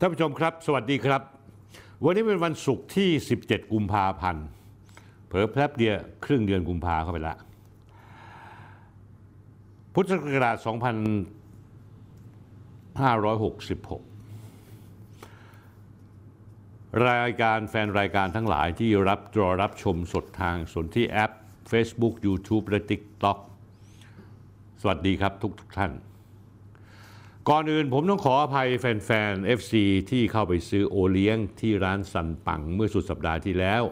ท่านผู้ชมครับสวัสดีครับวันนี้เป็นวันศุกร์ที่17กุมภาพันธ์เผลอแป๊บเดียวครึ่งเดือนกุมภาเข้าไปละพุทธศักราช2566รายการแฟนรายการทั้งหลายที่รับชมสดทางสนธิแอป Facebook YouTube และ TikTok สวัสดีครับทุกท่านก่อนอื่นผมต้องขออภัยแฟนๆ FC ที่เข้าไปซื้อโอเลี้ยงที่ร้านซันปังเมื่อสุดสัปดาห์ที่แล้ว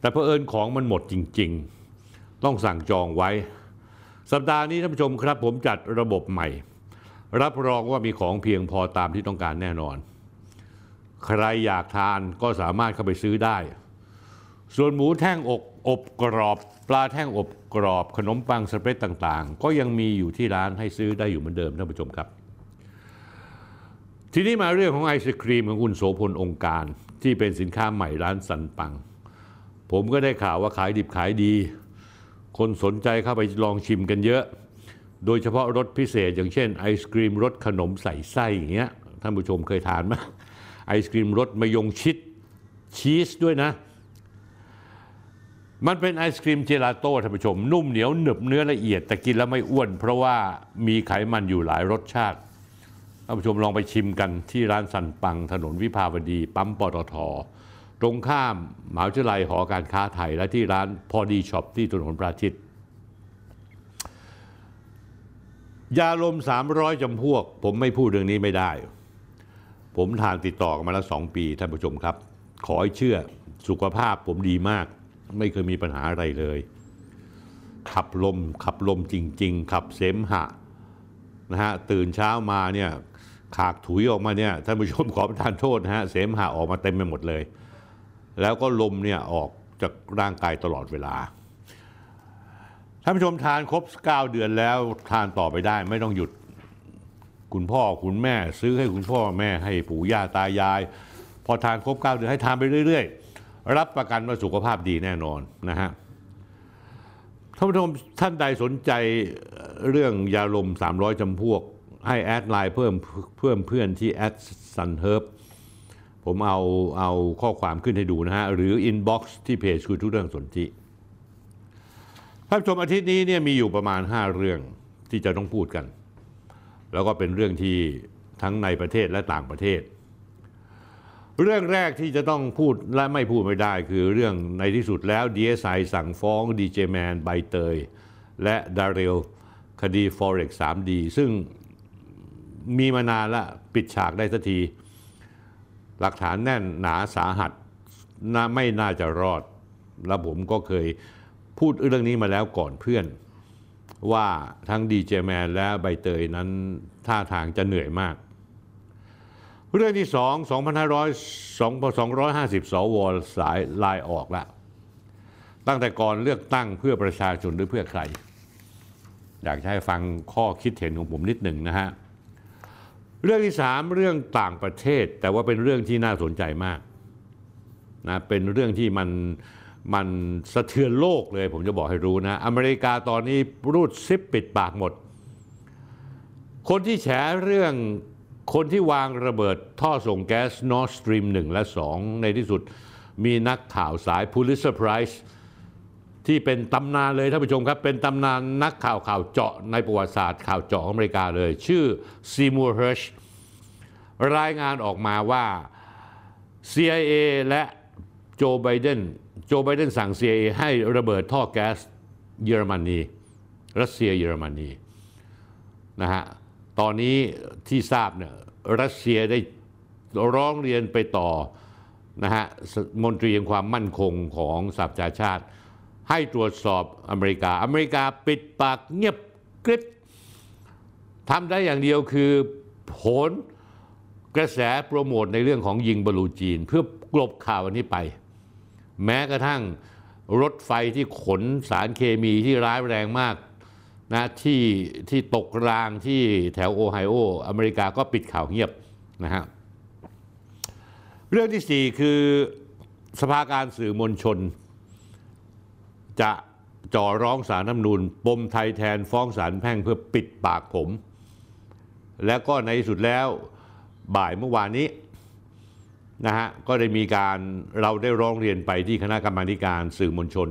แต่เผอิญของมันหมดจริงๆต้องสั่งจองไว้สัปดาห์นี้ท่านผู้ชมครับผมจัดระบบใหม่รับรองว่ามีของเพียงพอตามที่ต้องการแน่นอนใครอยากทานก็สามารถเข้าไปซื้อได้ส่วนหมูแท่งอบกรอบปลาแท่งอบกรอบขนมปังสเปรดต่างๆก็ยังมีอยู่ที่ร้านให้ซื้อได้อยู่เหมือนเดิมท่านผู้ชมครับทีนี้มาเรื่องของไอศครีมของคุณโสพลองค์การที่เป็นสินค้าใหม่ร้านสันปังผมก็ได้ข่าวว่าขายดิบขายดีคนสนใจเข้าไปลองชิมกันเยอะโดยเฉพาะรสพิเศษอย่างเช่นไอศกรีมรสขนมใส่ไส้อย่างเงี้ยท่านผู้ชมเคยทานไหมไอศกรีมรสมะยงชิดชีสด้วยนะมันเป็นไอศกรีมเจลาโต้ท่านผู้ชมนุ่มเหนียวหนึบเนื้อละเอียดแต่กินแล้วไม่อ้วนเพราะว่ามีไขมันอยู่หลายรสชาติท่านผู้ชมลองไปชิมกันที่ร้านสันปังถนนวิภาวดีปั๊มปตท.ตรงข้ามมหาวิทยาลัยหอการค้าไทยและที่ร้านพอดีช็อปที่ถนนประทิตยาลม300จำพวกผมไม่พูดเรื่องนี้ไม่ได้ผมทานติดต่อกันมาแล้ว2 ปีท่านผู้ชมครับขอให้เชื่อสุขภาพผมดีมากไม่เคยมีปัญหาอะไรเลยขับลมจริงๆขับเสมหะนะฮะตื่นเช้ามาเนี่ยขากถุยออกมาเนี่ยท่านผู้ชมขอประทานโทษนะฮะเสมหะออกมาเต็มไปหมดเลยแล้วก็ลมเนี่ยออกจากร่างกายตลอดเวลาท่านผู้ชมทานครบ9 เดือนแล้วทานต่อไปได้ไม่ต้องหยุดคุณพ่อคุณแม่ซื้อให้คุณพ่อแม่ให้ปู่ย่าตายายพอทานครบ9 เดือนให้ทานไปเรื่อยๆรับประกันว่าสุขภาพดีแน่นอนนะฮะท่านผู้ชมท่านใดสนใจเรื่องยาลม300จำพวกให้แอดไลน์เพิ่มเพื่อนที่แอดซันเฮิร์บผมเอาข้อความขึ้นให้ดูนะฮะหรืออินบ็อกซ์ที่เพจคุยทุกเรื่องสนธิท่านผู้ชมอาทิตย์นี้เนี่ยมีอยู่ประมาณ5 เรื่องที่จะต้องพูดกันแล้วก็เป็นเรื่องที่ทั้งในประเทศและต่างประเทศเรื่องแรกที่จะต้องพูดและไม่พูดไม่ได้คือเรื่องในที่สุดแล้ว DSI สั่งฟ้อง Digiman ใบเตยและ Daryl คดี Forex 3D ซึ่งมีมานานละปิดฉากได้สักทีหลักฐานแน่นหนาสาหัสไม่น่าจะรอดและผมก็เคยพูดเรื่องนี้มาแล้วก่อนเพื่อนว่าทั้งดีเจแมนและใบเตยนั้นท่าทางจะเหนื่อยมากเรื่องที่2,250 สว.สายลายออกละตั้งแต่ก่อนเลือกตั้งเพื่อประชาชนหรือเพื่อใครอยากให้ฟังข้อคิดเห็นของผมนิดหนึ่งนะฮะเรื่องที่3เรื่องต่างประเทศแต่ว่าเป็นเรื่องที่น่าสนใจมากนะเป็นเรื่องที่มันสะเทือนโลกเลยผมจะบอกให้รู้นะอเมริกาตอนนี้รูดซิปปิดปากหมดคนที่แฉเรื่องคนที่วางระเบิดท่อส่งแก๊ส Nord Stream 1 และ 2ในที่สุดมีนักข่าวสาย Pulitzer Prize ที่เป็นตำนานเลยท่านผู้ชมครับเป็นตำนานนักข่าวข่าวเจาะในประวัติศาสตร์ข่าวเจาะอเมริกาเลยชื่อ Seymour Hersh รายงานออกมาว่า CIA และโจไบเดนสั่ง CIA ให้ระเบิดท่อแก๊สเยอรมนีรัสเซียเยอรมนีนะฮะตอนนี้ที่ทราบเนี่ยรัสเซียได้ร้องเรียนไปต่อนะฮะมนตรีแห่งความมั่นคงของสหประชาชาติให้ตรวจสอบอเมริกาปิดปากเงียบกริบ ทำได้อย่างเดียวคือโหนกระแสโปรโมทในเรื่องของยิงบอลลูนจีนเพื่อกลบข่าวอันนี้ไปแม้กระทั่งรถไฟที่ขนสารเคมีที่ร้ายแรงมากนะที่ตกรางที่แถวโอไฮโออเมริกาก็ปิดข่าวเงียบนะฮะเรื่องที่4คือสภาการสื่อมวลชนจะจ่อร้องศาลน้ำนูนปมไทยแทนฟ้องศาลแพ่งเพื่อปิดปากผมแล้วก็ในสุดแล้วบ่ายเมื่อวานนี้นะฮะก็ได้มีการเราได้ร้องเรียนไปที่คณะกรรมาการสื่อมวลชน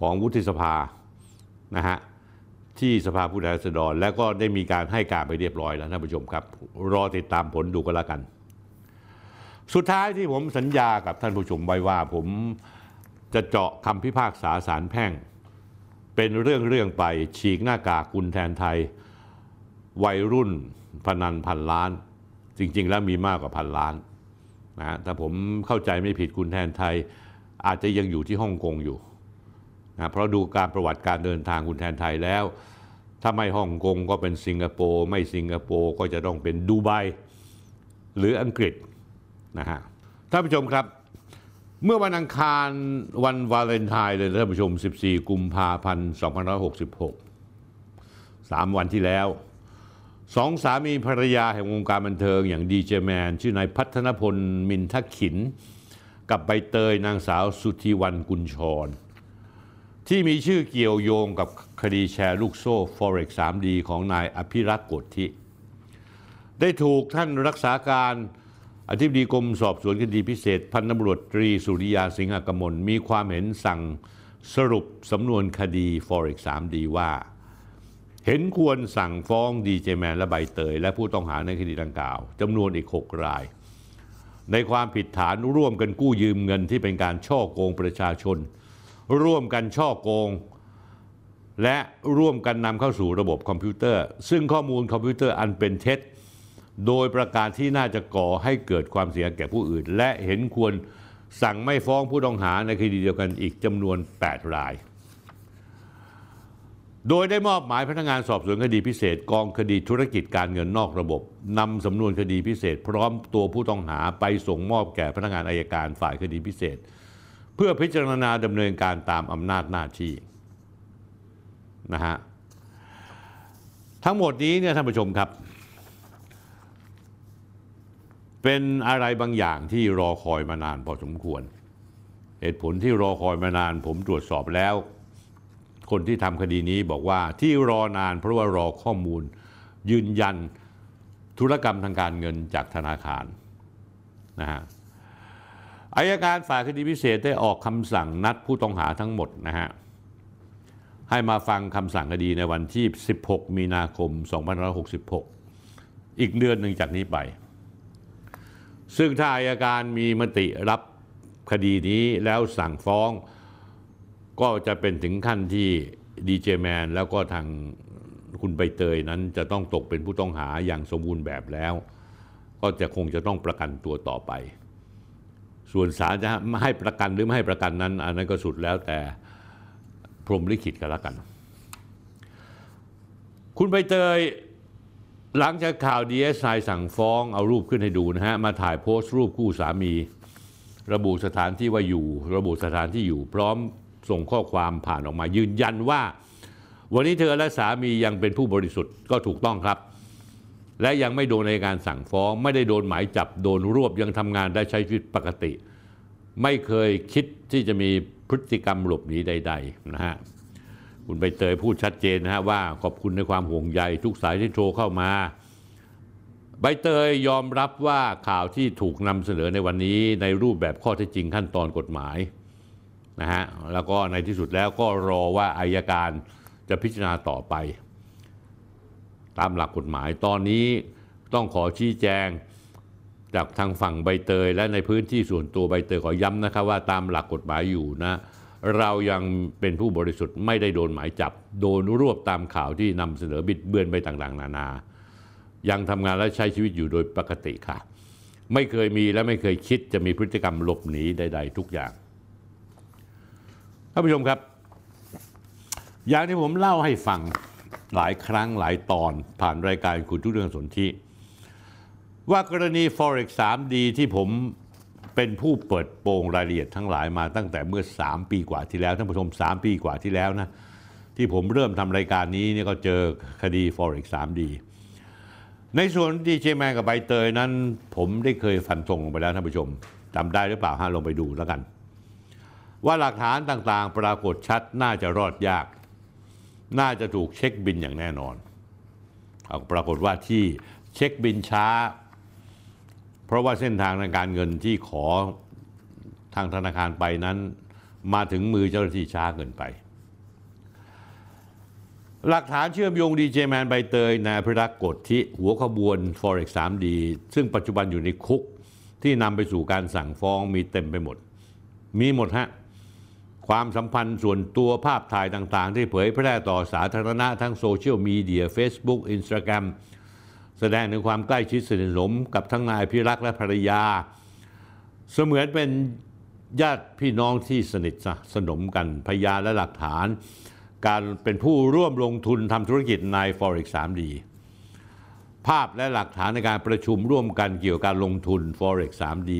ของวุฒิสภานะฮะที่สภาผู้แทนราษฎรแล้วก็ได้มีการให้การไปเรียบร้อยแล้วท่านผู้ชมครับรอติดตามผลดูก็แล้วกันสุดท้ายที่ผมสัญญากับท่านผู้ชมไว้ว่าผมจะเจาะคำพิพากษาศาลแพ่งเป็นเรื่องไปฉีกหน้ากากคุณแทนไทยวัยรุ่นพนันพันล้านจริงๆแล้วมีมากกว่าพันล้านนะแต่ผมเข้าใจไม่ผิดคุณแทนไทยอาจจะยังอยู่ที่ฮ่องกงอยู่นะเพราะดูการประวัติการเดินทางคุณแทนไทยแล้วถ้าไม่ฮ่องกงก็เป็นสิงคโปร์ไม่สิงคโปร์ก็จะต้องเป็นดูไบหรืออังกฤษนะฮะท่านผู้ชมครับเมื่อวันอังคารวันวาเลนไทน์เลยท่านผู้ชม14 กุมภาพันธ์ 2566 3 วันที่แล้วสองสามีภรรยาแห่งวงการบันเทิงอย่างดีเจแมนชื่อนายพัฒนพลมินทขินกับใบเตยนางสาวสุธีวรรณกุลชรที่มีชื่อเกี่ยวโยงกับคดีแชร์ลูกโซ่ Forex 3D ของนายอภิรักษ์โกธิได้ถูกท่านรักษาการอธิบดีกรมสอบสวนคดีพิเศษพันตำรวจตรีสุริยาสิงหกมลมีความเห็นสั่งสรุปสำนวนคดี Forex 3D ว่าเห็นควรสั่งฟ้องดีเจแมนและใบเตยและผู้ต้องหาในคดีดังกล่าวจำนวนอีก6รายในความผิดฐานร่วมกันกู้ยืมเงินที่เป็นการฉ้อโกงประชาชนร่วมกันฉ้อโกงและร่วมกันนำเข้าสู่ระบบคอมพิวเตอร์ซึ่งข้อมูลคอมพิวเตอร์อันเป็นเท็จโดยประการที่น่าจะก่อให้เกิดความเสียหายแก่ผู้อื่นและเห็นควรสั่งไม่ฟ้องผู้ต้องหาในคดีเดียวกันอีกจำนวน8รายโดยได้มอบหมายพนักงานสอบสวนคดีพิเศษกองคดีธุรกิจการเงินนอกระบบนำสำนวนคดีพิเศษพร้อมตัวผู้ต้องหาไปส่งมอบแก่พนักงานอัยการฝ่ายคดีพิเศษเพื่อพิจารณาดำเนินการตามอำนาจหน้าที่นะฮะทั้งหมดนี้เนี่ยท่านผู้ชมครับเป็นอะไรบางอย่างที่รอคอยมานานพอสมควรเหตุผลที่รอคอยมานานผมตรวจสอบแล้วคนที่ทำคดีนี้บอกว่าที่รอนานเพราะว่ารอข้อมูลยืนยันธุรกรรมทางการเงินจากธนาคารนะฮะอัยการฝ่ายคดีพิเศษได้ออกคำสั่งนัดผู้ต้องหาทั้งหมดนะฮะให้มาฟังคำสั่งคดีในวันที่16 มีนาคม 2566อีกเดือนหนึ่งจากนี้ไปซึ่งถ้าอัยการมีมติรับคดีนี้แล้วสั่งฟ้องก็จะเป็นถึงขั้นที่ดีเจแมนแล้วก็ทางคุณใบเตยนั้นจะต้องตกเป็นผู้ต้องหาอย่างสมบูรณ์แบบแล้วก็จะคงจะต้องประกันตัวต่อไปส่วนศาลจะให้ประกันหรือไม่ให้ประกันนั้นอันนั้นก็สุดแล้วแต่พรหมลิขิตกันละกันคุณใบเตยหลังจากข่าว DSI สั่งฟ้องเอารูปขึ้นให้ดูนะฮะมาถ่ายโพสต์รูปคู่สามีระบุสถานที่ว่าอยู่ระบุสถานที่อยู่พร้อมส่งข้อความผ่านออกมายืนยันว่าวันนี้เธอและสามียังเป็นผู้บริสุทธิ์ก็ถูกต้องครับและยังไม่โดนในการสั่งฟ้องไม่ได้โดนหมายจับโดนรวบยังทำงานได้ใช้ชีวิตปกติไม่เคยคิดที่จะมีพฤติกรรมหลบหนีใดๆนะฮะคุณใบเตยพูดชัดเจนนะฮะว่าขอบคุณในความห่วงใยทุกสายที่โทรเข้ามาใบเตยยอมรับว่าข่าวที่ถูกนำเสนอในวันนี้ในรูปแบบข้อเท็จจริงขั้นตอนกฎหมายนะฮะแล้วก็ในที่สุดแล้วก็รอว่าอัยการจะพิจารณาต่อไปตามหลักกฎหมายตอนนี้ต้องขอชี้แจงจากทางฝั่งใบเตยและในพื้นที่ส่วนตัวใบเตยขอย้ำนะครับว่าตามหลักกฎหมายอยู่นะเรายังเป็นผู้บริสุทธิ์ไม่ได้โดนหมายจับโดนรวบตามข่าวที่นำเสนอบิดเบือนไปต่างๆนานายังทำงานและใช้ชีวิตอยู่โดยปกติค่ะไม่เคยมีและไม่เคยคิดจะมีพฤติกรรมหลบหนีใดๆทุกอย่างท่านผู้ชมครับอย่างที่ผมเล่าให้ฟัง หลายครั้งหลายตอนผ่านรายการคุณทุกเรื่องสนธิว่ากรณี Forex 3D ที่ผมเป็นผู้เปิดโปงรายละเอียดทั้งหลายมาตั้งแต่เมื่อ3ปีกว่าที่แล้วท่านผู้ชม3ปีกว่าที่แล้วนะที่ผมเริ่มทำรายการนี้เนี่ยก็เจอคดี Forex 3D ในส่วนดีเจแมนกับใบเตยนั้นผมได้เคยฟันธงลงไปแล้วท่านผู้ชมจำได้หรือเปล่าฮะลงไปดูแล้วกันว่าหลักฐานต่างๆปรากฏชัดน่าจะรอดยากน่าจะถูกเช็คบินอย่างแน่นอนปรากฏว่าที่เช็คบินช้าเพราะว่าเส้นทางในการเงินที่ขอทางธนาคารไปนั้นมาถึงมือเจ้าหน้าที่ช้าเกินไปหลักฐานเชื่อมโยงดีเจแมนใบเตยนายพรักษ์กฎที่หัวขบวน Forex 3D ซึ่งปัจจุบันอยู่ในคุกที่นำไปสู่การสั่งฟ้องมีเต็มไปหมดมีหมดฮะความสัมพันธ์ส่วนตัวภาพถ่ายต่างๆที่เผยแพร่ต่อสาธารณะทั้งโซเชียลมีเดีย Facebook Instagram แสดงถึงความใกล้ชิดสนิทสนมกับทั้งนายพิรักษ์และภรรยาเสมือนเป็นญาติพี่น้องที่สนิทสนมกันพยานและหลักฐานการเป็นผู้ร่วมลงทุนทำธุรกิจใน Forex 3D ภาพและหลักฐานในการประชุมร่วมกันเกี่ยวกับการลงทุน Forex 3D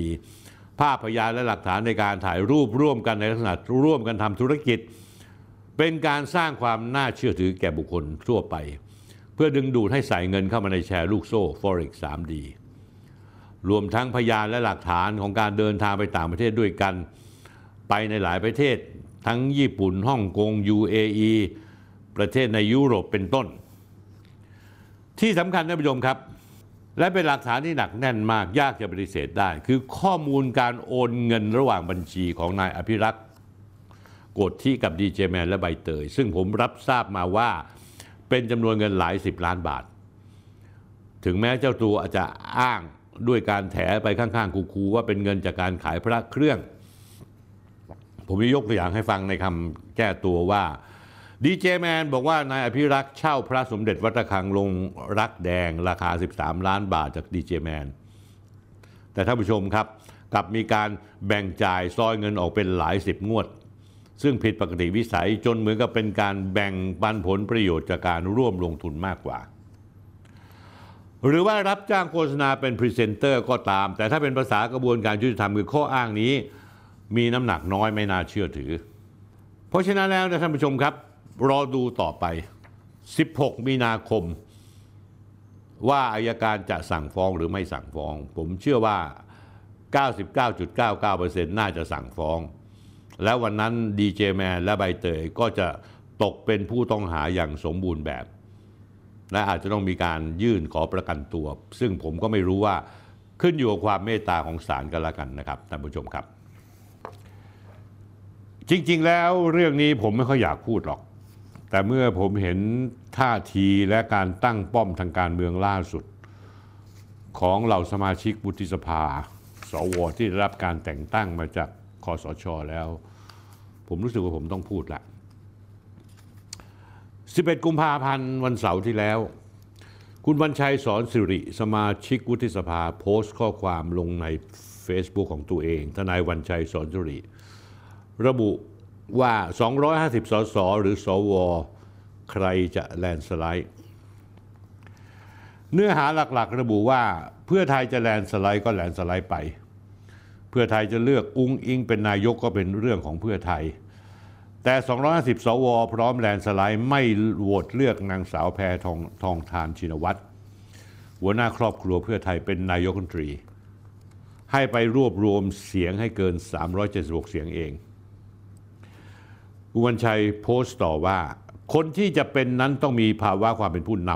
ภาพพยานและหลักฐานในการถ่ายรูปร่วมกันในลักษณะร่วมกันทำธุรกิจเป็นการสร้างความน่าเชื่อถือแก่บุคคลทั่วไปเพื่อดึงดูดให้ใส่เงินเข้ามาในแชร์ลูกโซ่ Forex 3D รวมทั้งพยานและหลักฐานของการเดินทางไปต่างประเทศด้วยกันไปในหลายประเทศทั้งญี่ปุ่นฮ่องกง UAE ประเทศในยุโรปเป็นต้นที่สำคัญท่านผู้ชมครับและเป็นหลักฐานที่หนักแน่นมากยากจะปฏิเสธได้คือข้อมูลการโอนเงินระหว่างบัญชีของนายอภิรักษ์กฎที่กับดีเจแมนและใบเตยซึ่งผมรับทราบมาว่าเป็นจำนวนเงินหลายสิบล้านบาทถึงแม้เจ้าตัวอาจจะอ้างด้วยการแถไปข้างๆคูๆว่าเป็นเงินจากการขายพระเครื่องผมจะยกตัวอย่างให้ฟังในคำแก้ตัวว่าดีเจแมนบอกว่านายอภิรักษ์เช่าพระสมเด็จวัดระฆังลงรักแดงราคา13ล้านบาทจากดีเจแมนแต่ท่านผู้ชมครับกลับมีการแบ่งจ่ายซอยเงินออกเป็นหลายสิบงวดซึ่งผิดปกติวิสัยจนเหมือนกับเป็นการแบ่งปันผลประโยชน์จากการร่วมลงทุนมากกว่าหรือว่ารับจ้างโฆษณาเป็นพรีเซนเตอร์ก็ตามแต่ถ้าเป็นภาษากระบวนการยุติธรรมคือข้ออ้างนี้มีน้ำหนักน้อยไม่น่าเชื่อถือเพราะฉะนั้นแล้วนะท่านผู้ชมครับรอดูต่อไป16มีนาคมว่าอัยการจะสั่งฟ้องหรือไม่สั่งฟ้องผมเชื่อว่า 99.99% น่าจะสั่งฟ้องและวันนั้นดีเจแมนและใบเตยก็จะตกเป็นผู้ต้องหาอย่างสมบูรณ์แบบและอาจจะต้องมีการยื่นขอประกันตัวซึ่งผมก็ไม่รู้ว่าขึ้นอยู่กับความเมตตาของศาลกันละกันนะครับท่านผู้ชมครับจริงๆแล้วเรื่องนี้ผมไม่ค่อยอยากพูดหรอกแต่เมื่อผมเห็นท่าทีและการตั้งป้อมทางการเมืองล่าสุดของเหล่าสมาชิกวุฒิสภาสว.ที่ได้รับการแต่งตั้งมาจากคสช.แล้วผมรู้สึกว่าผมต้องพูดละ11กุมภาพันธ์วันเสาร์ที่แล้วคุณวันชัยสอนสิริสมาชิกวุฒิสภาโพสต์ข้อความลงใน Facebook ของตัวเองทนายวันชัยสอนสิริระบุว่า250สสหรือสวใครจะแลนสไลด์เนื้อหาหลักๆระบุว่าเพื่อไทยจะแลนสไลด์ก็แลนสไลด์ไปเพื่อไทยจะเลือกอุ้งอิงเป็นนายกก็เป็นเรื่องของเพื่อไทยแต่250สวพร้อมแลนสไลด์ไม่โหวตเลือกนางสาวแพทองธารชินวัตรหัวหน้าครอบครัวเพื่อไทยเป็นนายกรัฐมนตรีให้ไปรวบรวมเสียงให้เกิน376เสียงเองคุณวันชัยโพสต์ต่อว่าคนที่จะเป็นนั้นต้องมีภาวะความเป็นผู้น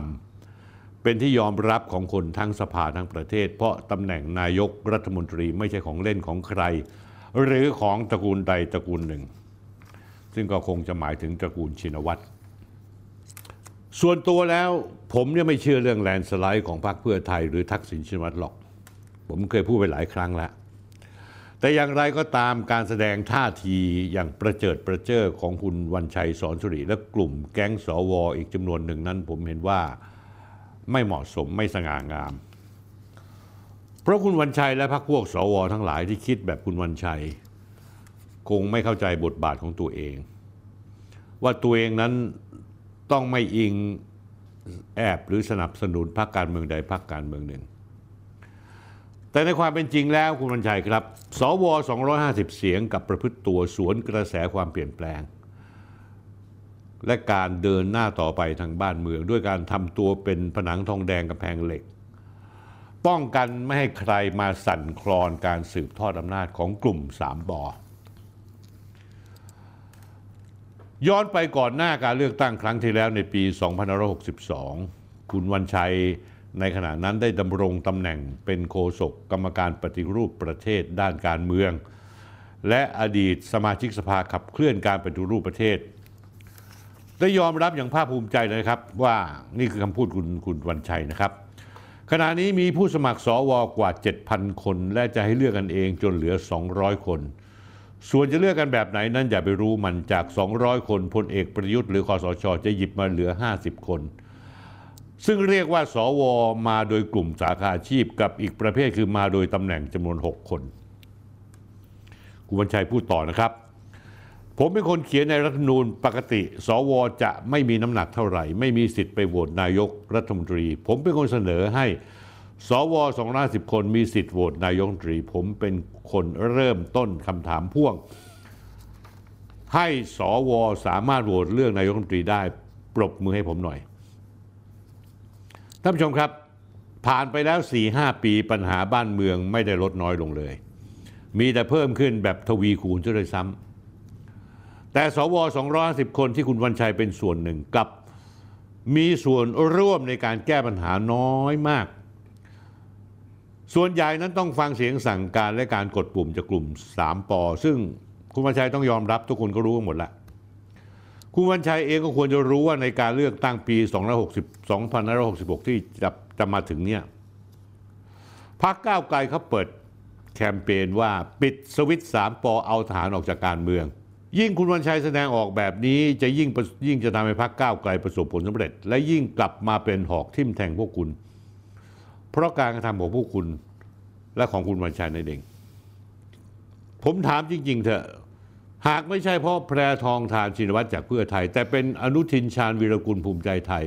ำเป็นที่ยอมรับของคนทั้งสภาทั้งประเทศเพราะตำแหน่งนายกรัฐมนตรีไม่ใช่ของเล่นของใครหรือของตระกูลใดตระกูลหนึ่งซึ่งก็คงจะหมายถึงตระกูลชินวัตรส่วนตัวแล้วผมเนี่ยไม่เชื่อเรื่องแลนสไลด์ของพรรคเพื่อไทยหรือทักษิณชินวัตรหรอกผมเคยพูดไปหลายครั้งแล้วแต่อย่างไรก็ตามการแสดงท่าทีอย่างประเจิดประเจ้อของคุณวันชัยสอนสุริและกลุ่มแก๊งสว.อีกจำนวนหนึ่งนั้นผมเห็นว่าไม่เหมาะสมไม่สง่างามเพราะคุณวันชัยและพรรคพวกสว.ทั้งหลายที่คิดแบบคุณวันชัยคงไม่เข้าใจบทบาทของตัวเองว่าตัวเองนั้นต้องไม่อิง แอบหรือสนับสนุนพรรคการเมืองใดพรรคการเมืองหนึ่งแต่ในความเป็นจริงแล้วคุณบรรชัยครับสว250เสียงกับประพฤติตัวสวนกระแสความเปลี่ยนแปลงและการเดินหน้าต่อไปทางบ้านเมืองด้วยการทำตัวเป็นผนังทองแดงกำแพงเหล็กป้องกันไม่ให้ใครมาสั่นคลอนการสืบทอดอำนาจของกลุ่ม3ป.ย้อนไปก่อนหน้าการเลือกตั้งครั้งที่แล้วในปี2562คุณวันชัยในขณะนั้นได้ดำรงตำแหน่งเป็นโฆษกกรรมการปฏิรูปประเทศด้านการเมืองและอดีตสมาชิกสภาขับเคลื่อนการปฏิรูปประเทศได้ยอมรับอย่างภาคภูมิใจนะครับว่านี่คือคำพูดคุณวันชัยนะครับขณะนี้มีผู้สมัครสวกว่า 7,000 คนและจะให้เลือกกันเองจนเหลือ200คนส่วนจะเลือกกันแบบไหนนั้นอย่าไปรู้มันจาก200คนพลเอกประยุทธ์หรือคสช.จะหยิบมาเหลือ50คนซึ่งเรียกว่าสว.มาโดยกลุ่มสาขาอาชีพกับอีกประเภทคือมาโดยตำแหน่งจำนวน6คนคุณวันชัยพูดต่อนะครับผมเป็นคนเขียนในรัฐธรรมนูญปกติสว.จะไม่มีน้ำหนักเท่าไหร่ไม่มีสิทธิ์ไปโหวตนายกรัฐมนตรีผมเป็นคนเสนอให้สว250คนมีสิทธิ์โหวตนายกรัฐมนตรีผมเป็นคนเริ่มต้นคำถามพ่วงให้สวสามารถโหวตเลือกนายกรัฐมนตรีได้ปรบมือให้ผมหน่อยท่านผู้ชมครับผ่านไปแล้ว 4-5 ปีปัญหาบ้านเมืองไม่ได้ลดน้อยลงเลยมีแต่เพิ่มขึ้นแบบทวีคูณเท่าไรซ้ำแต่สว250คนที่คุณวันชัยเป็นส่วนหนึ่งกับมีส่วนร่วมในการแก้ปัญหาน้อยมากส่วนใหญ่นั้นต้องฟังเสียงสั่งการและการกดปุ่มจากกลุ่ม3ป.ซึ่งคุณวันชัยต้องยอมรับทุกคนก็รู้หมดละคุณวันชัยเองก็ควรจะรู้ว่าในการเลือกตั้งปี2566ที่จะมาถึงเนี่ยพรรคก้าวไกลเขาเปิดแคมเปญว่าปิดสวิตช์3ป.เอาทหารออกจากการเมืองยิ่งคุณวันชัยแสดงออกแบบนี้จะยิ่งจะทำให้พรรคก้าวไกลประสบผลสำเร็จและยิ่งกลับมาเป็นหอกทิ่มแทงพวกคุณเพราะการกระทำของพวกคุณและของคุณวันชัยนั่นเองผมถามจริงๆเถอะหากไม่ใช่เพราะแพรทองทานชินวัตรจากเพื่อไทยแต่เป็นอนุทินชาญวีรกุลภูมิใจไทย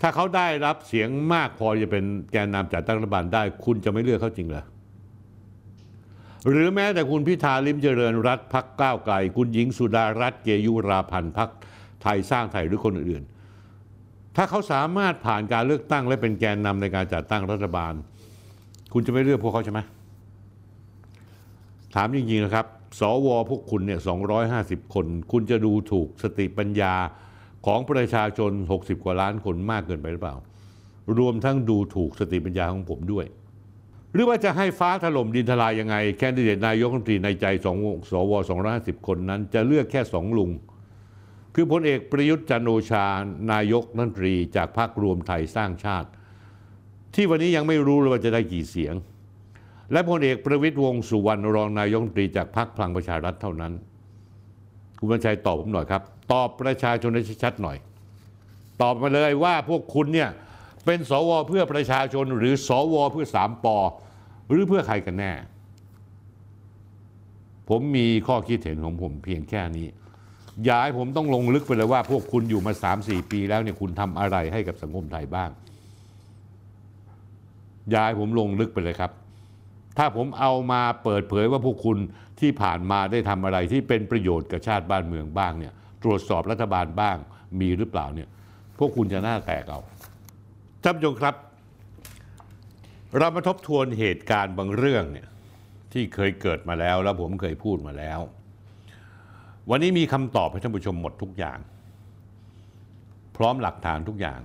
ถ้าเขาได้รับเสียงมากพอจะเป็นแกนนำจัดตั้งรัฐบาลได้คุณจะไม่เลือกเขาจริงเหรอหรือแม้แต่คุณพิธาลิ้มเจริญรัตน์พรรคก้าวไกลคุณหญิงสุดารัตน์เกยุราพันธ์พรรคไทยสร้างไทยหรือคนอื่นถ้าเขาสามารถผ่านการเลือกตั้งและเป็นแกนนำในการจัดตั้งรัฐบาลคุณจะไม่เลือกพวกเขาใช่ไหมถามจริงๆนะครับสวพวกคุณเนี่ย250คนคุณจะดูถูกสติปัญญาของประชาชน60กว่าล้านคนมากเกินไปหรือเปล่ารวมทั้งดูถูกสติปัญญาของผมด้วยหรือว่าจะให้ฟ้าถล่มดินทลายยังไงแคนดิเดตนายกรัฐมนตรีในใจสว250คนนั้นจะเลือกแค่2ลุงคือพลเอกประยุทธ์จันทร์โอชานายกรัฐมนตรีจากพรรครวมไทยสร้างชาติที่วันนี้ยังไม่รู้เลยว่าจะได้กี่เสียงและพลเอกประวิตรวงษ์สุวรรณรองนายกรัฐมนตรีจากพรรคพลังประชารัฐเท่านั้นคุณวันชัยตอบผมหน่อยครับตอบประชาชนให้ชัดๆหน่อยตอบมาเลยว่าพวกคุณเนี่ยเป็นสวเพื่อประชาชนหรือสวเพื่อ3ป.หรือเพื่อใครกันแน่ผมมีข้อคิดเห็นของผมเพียงแค่นี้อย่าให้ผมต้องลงลึกไปเลยว่าพวกคุณอยู่มา 3-4 ปีแล้วเนี่ยคุณทำอะไรให้กับสังคมไทยบ้างอย่าให้ผมลงลึกไปเลยครับถ้าผมเอามาเปิดเผยว่าพวกคุณที่ผ่านมาได้ทำอะไรที่เป็นประโยชน์กับชาติบ้านเมืองบ้างเนี่ยตรวจสอบรัฐบาลบ้างมีหรือเปล่าเนี่ยพวกคุณจะหน้าแตกเอาท่านผู้ชมครับเรามาทบทวนเหตุการณ์บางเรื่องเนี่ยที่เคยเกิดมาแล้วและผมเคยพูดมาแล้ววันนี้มีคำตอบให้ท่านผู้ชมหมดทุกอย่างพร้อมหลักฐานทุกอย่าง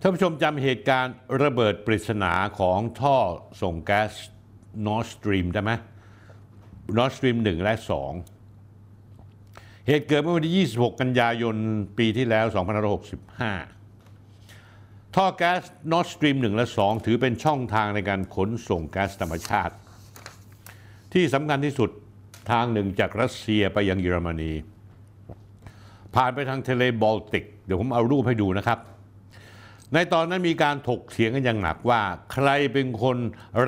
ท่านผู้ชมจำเหตุการณ์ระเบิดปริศนาของท่อส่งแก๊ส Nord Stream ได้ไหม Nord Stream 1 และ 2 เหตุเกิดเมื่อวันที่ 26 กันยายนปีที่แล้ว 2565 ท่อแก๊ส Nord Stream 1 และ 2 ถือเป็นช่องทางในการขนส่งแก๊สธรรมชาติที่สำคัญที่สุดทางหนึ่งจากรัสเซียไปยังเยอรมนีผ่านไปทางทะเลบอลติกเดี๋ยวผมเอารูปให้ดูนะครับในตอนนั้นมีการถกเถียงกันอย่างหนักว่าใครเป็นคน